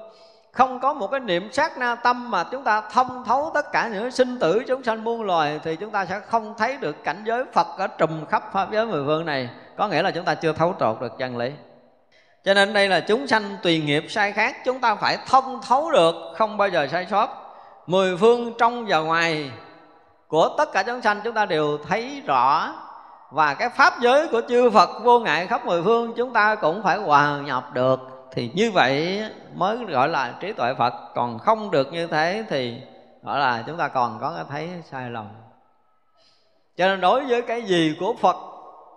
Không có một cái niệm sát na tâm mà chúng ta thông thấu tất cả những sinh tử chúng sanh muôn loài, thì chúng ta sẽ không thấy được cảnh giới Phật ở trùm khắp pháp giới mười phương này. Có nghĩa là chúng ta chưa thấu trột được chân lý. Cho nên đây là chúng sanh tùy nghiệp sai khác, chúng ta phải thông thấu được, không bao giờ sai sót. Mười phương trong và ngoài của tất cả chúng sanh chúng ta đều thấy rõ. Và cái pháp giới của chư Phật vô ngại khắp mười phương chúng ta cũng phải hòa nhập được. Thì như vậy mới gọi là trí tuệ Phật. Còn không được như thế thì gọi là chúng ta còn có cái thấy sai lầm. Cho nên đối với cái gì của Phật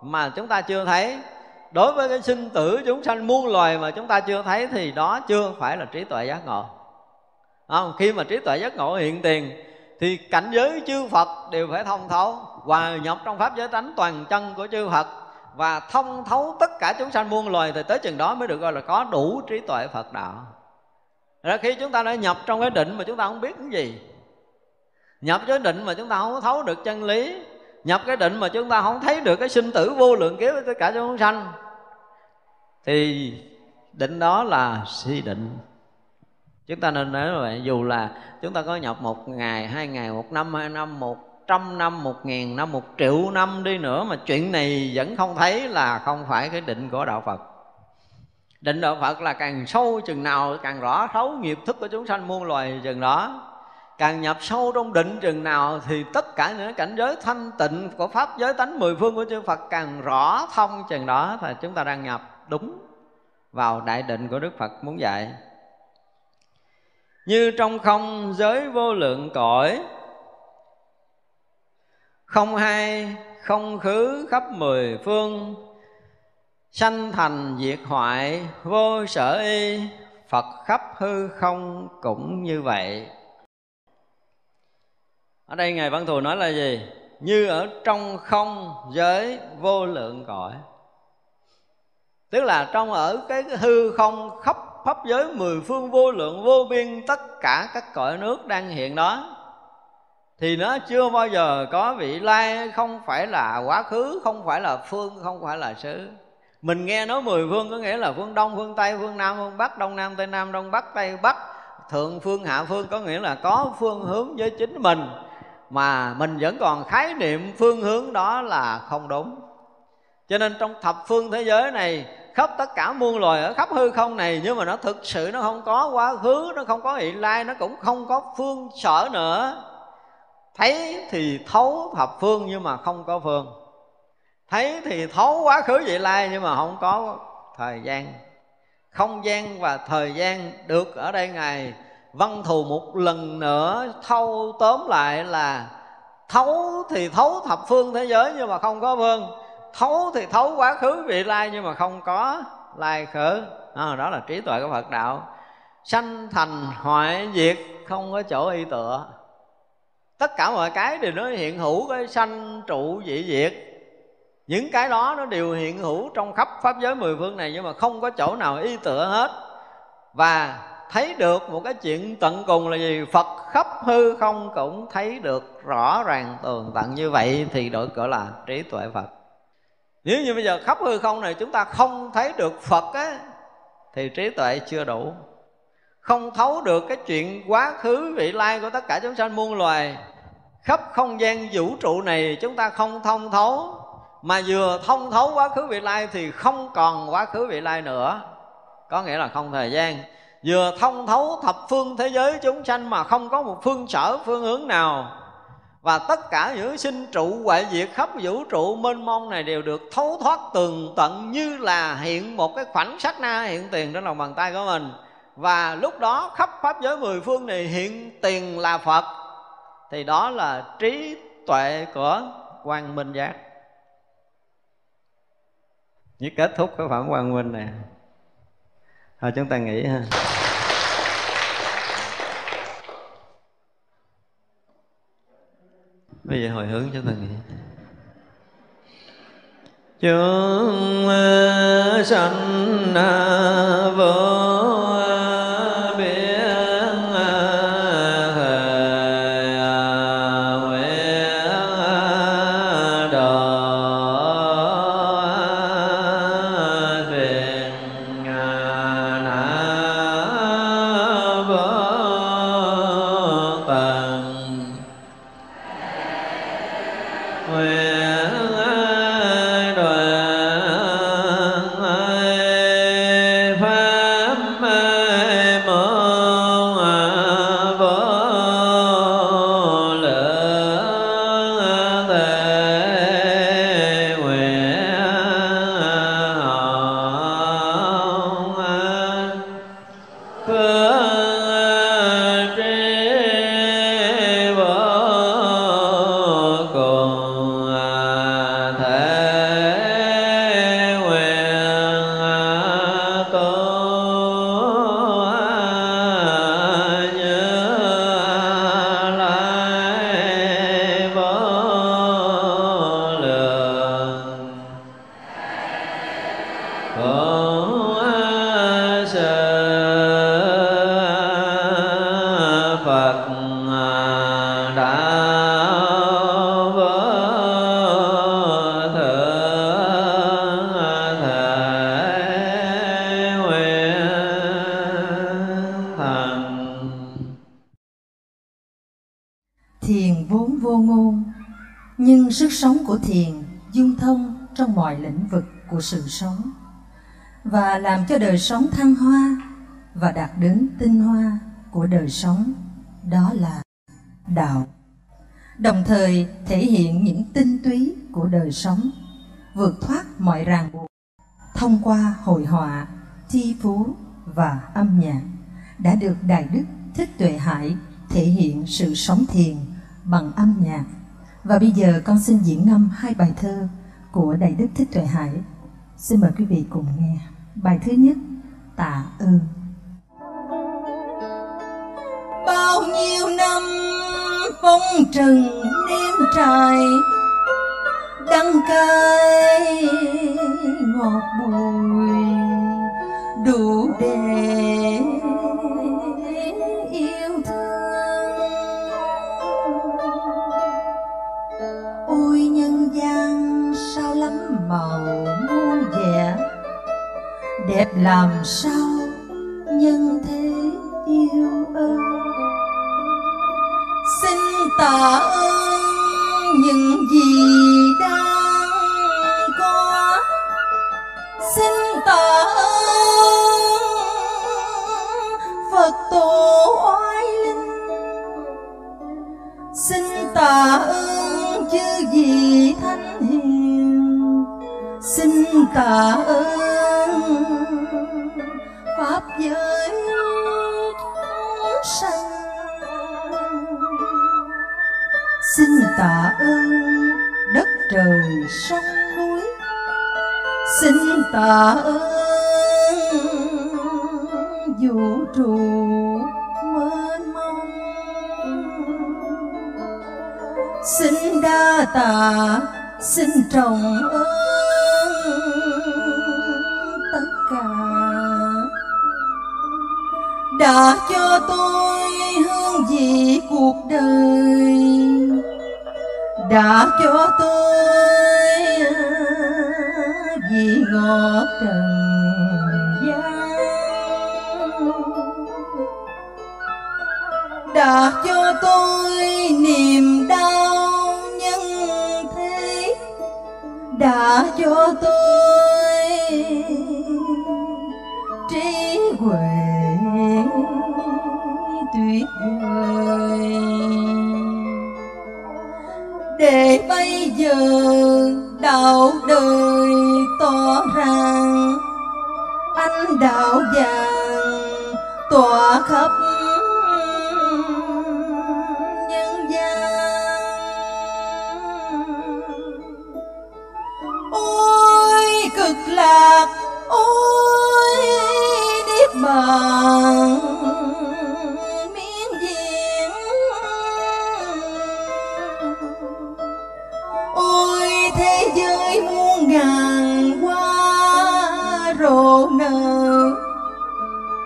mà chúng ta chưa thấy, đối với cái sinh tử chúng sanh muôn loài mà chúng ta chưa thấy, thì đó chưa phải là trí tuệ giác ngộ. Khi mà trí tuệ giác ngộ hiện tiền thì cảnh giới chư Phật đều phải thông thấu, hòa nhập trong pháp giới tánh toàn chân của chư Phật và thông thấu tất cả chúng sanh muôn loài, thì tới chừng đó mới được gọi là có đủ trí tuệ Phật đạo. Rồi khi chúng ta đã nhập trong cái định mà chúng ta không biết cái gì, nhập cái định mà chúng ta không thấu được chân lý, nhập cái định mà chúng ta không thấy được cái sinh tử vô lượng kiếp với tất cả chúng sanh, thì định đó là si định. Chúng ta nên nói vậy, dù là chúng ta có nhập 1 ngày, 2 ngày, 1 năm, 2 năm, 100 năm, 1000 năm, 1 triệu năm đi nữa mà chuyện này vẫn không thấy là không phải cái định của đạo Phật. Định đạo Phật là càng sâu chừng nào càng rõ thấu nghiệp thức của chúng sanh muôn loài chừng đó, càng nhập sâu trong định chừng nào thì tất cả những cảnh giới thanh tịnh của pháp giới tánh mười phương của chư Phật càng rõ thông chừng đó, thì chúng ta đang nhập đúng vào đại định của Đức Phật muốn dạy. Như trong không giới vô lượng cõi, không hai không khứ khắp mười phương, sanh thành diệt hoại vô sở y, Phật khắp hư không cũng như vậy. Ở đây Ngài Văn Thù nói là gì? Như ở trong không giới vô lượng cõi, tức là trong ở cái hư không khắp pháp giới mười phương vô lượng vô biên, tất cả các cõi nước đang hiện đó, thì nó chưa bao giờ có vị lai, không phải là quá khứ, không phải là phương, không phải là xứ. Mình nghe nói mười phương có nghĩa là phương Đông, phương Tây, phương Nam, phương Bắc, Đông Nam, Tây Nam, Đông Bắc, Tây Bắc, thượng phương, hạ phương, có nghĩa là có phương hướng với chính mình, mà mình vẫn còn khái niệm phương hướng đó là không đúng. Cho nên trong thập phương thế giới này, khắp tất cả muôn loài ở khắp hư không này, nhưng mà nó thực sự nó không có quá khứ, nó không có hiện lai, nó cũng không có phương sở nữa. Thấy thì thấu thập phương nhưng mà không có phương, thấy thì thấu quá khứ vị lai nhưng mà không có thời gian. Không gian và thời gian được ở đây Ngài Văn Thù một lần nữa thâu tóm lại là thấu thì thấu thập phương thế giới nhưng mà không có phương, thấu thì thấu quá khứ vị lai nhưng mà không có lai khứ. Đó là trí tuệ của Phật đạo. Sanh thành hoại diệt không có chỗ y tựa, tất cả mọi cái đều nó hiện hữu, cái sanh trụ dị diệt, những cái đó nó đều hiện hữu trong khắp pháp giới mười phương này, nhưng mà không có chỗ nào y tựa hết. Và thấy được một cái chuyện tận cùng là gì? Phật khắp hư không cũng thấy được rõ ràng tường tận như vậy, thì đổi gọi là trí tuệ Phật. Nếu như bây giờ khắp hư không này chúng ta không thấy được Phật á, thì trí tuệ chưa đủ. Không thấu được cái chuyện quá khứ vị lai của tất cả chúng sanh muôn loài, khắp không gian vũ trụ này chúng ta không thông thấu. Mà vừa thông thấu quá khứ vị lai thì không còn quá khứ vị lai nữa, có nghĩa là không thời gian. Vừa thông thấu thập phương thế giới chúng sanh mà không có một phương sở phương hướng nào, và tất cả những sinh trụ hoại diệt khắp vũ trụ mênh mông này đều được thấu thoát tường tận, như là hiện một cái khoảnh sát na hiện tiền trên lòng bàn tay của mình. Và lúc đó khắp pháp giới mười phương này hiện tiền là Phật, thì đó là trí tuệ của quang minh giác. Như kết thúc cái phẩm quang minh này thôi, chúng ta nghĩ ha. Bây giờ hồi hướng chúng ta nghĩ: chúng sanh vô sức sống của thiền dung thông trong mọi lĩnh vực của sự sống và làm cho đời sống thăng hoa và đạt đến tinh hoa của đời sống, đó là đạo. Đồng thời thể hiện những tinh túy của đời sống, vượt thoát mọi ràng buộc thông qua hội họa, thi phú và âm nhạc, đã được Đại Đức Thích Tuệ Hải thể hiện sự sống thiền bằng âm nhạc. Và bây giờ con xin diễn ngâm hai bài thơ của Đại Đức Thích Tuệ Hải. Xin mời quý vị cùng nghe. Bài thứ nhất, Tạ Ơn. Bao nhiêu năm phong trần đêm trài, đắng cay ngọt bùi đủ để yêu thương. Ôi nhân gian sao lắm màu muôn vẻ, đẹp làm sao nhân thế yêu ơi. Xin tạ ơn những gì đang có, xin tạ ơn Phật tổ oai linh, xin tạ ơn chư vị thánh hiền, xin tạ ơn pháp giới chúng sanh, xin tạ ơn đất trời sông núi, xin tạ ơn vũ trụ mênh mông, xin đa tạ, xin trọng ơn tất cả đã cho tôi hương vị cuộc đời, đã cho tôi vị ngọt trần gian, đã cho tôi niềm đau nhân thế, đã cho tôi trí huệ tuyệt vời. Để bây giờ đạo đời tỏ ràng, ánh đạo vàng tỏa khắp nhân gian. Ôi cực lạc, ôi niết bàn,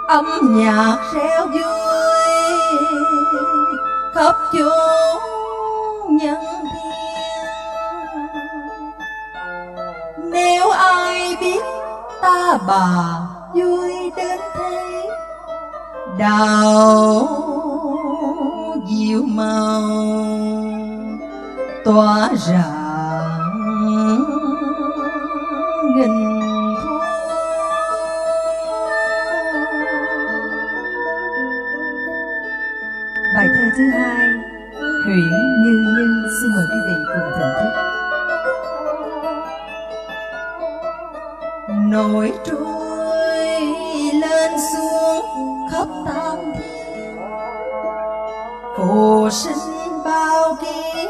âm nhạc reo vui khắp chốn nhân thiên. Nếu ai biết ta bà vui đến thế, đào diệu màu tỏa rạng nghìn. Bài thơ thứ hai, Huyễn Như Như. Xin mời quý vị cùng thưởng thức. Nổi trôi lên xuống khắp tam thiên, phù sinh bao kiếp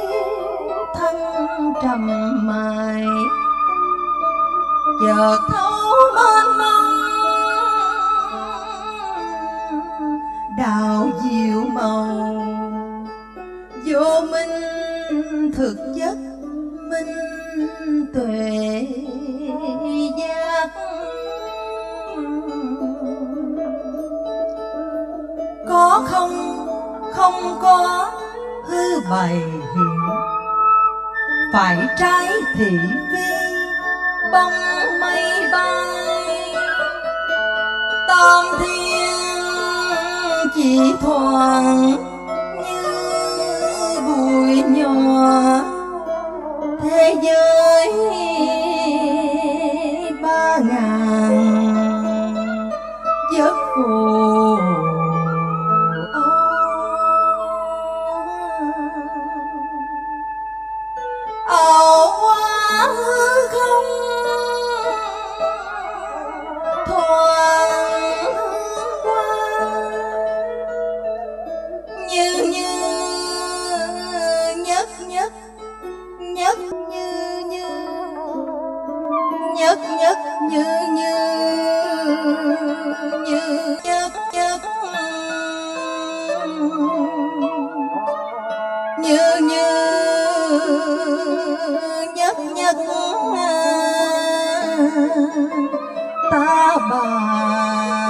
thăng trầm mài, chợt thấu mênh mông đạo diệu màu, vô minh thực chất minh tuệ giác. Có không, không có, hư bày hiện, phải trái thị phi bóng mây bay. Tam thiên chỉ thoảng như bụi nhỏ, dưới 3.000 giấc phù ảo quá không thoáng qua như nhất ta bà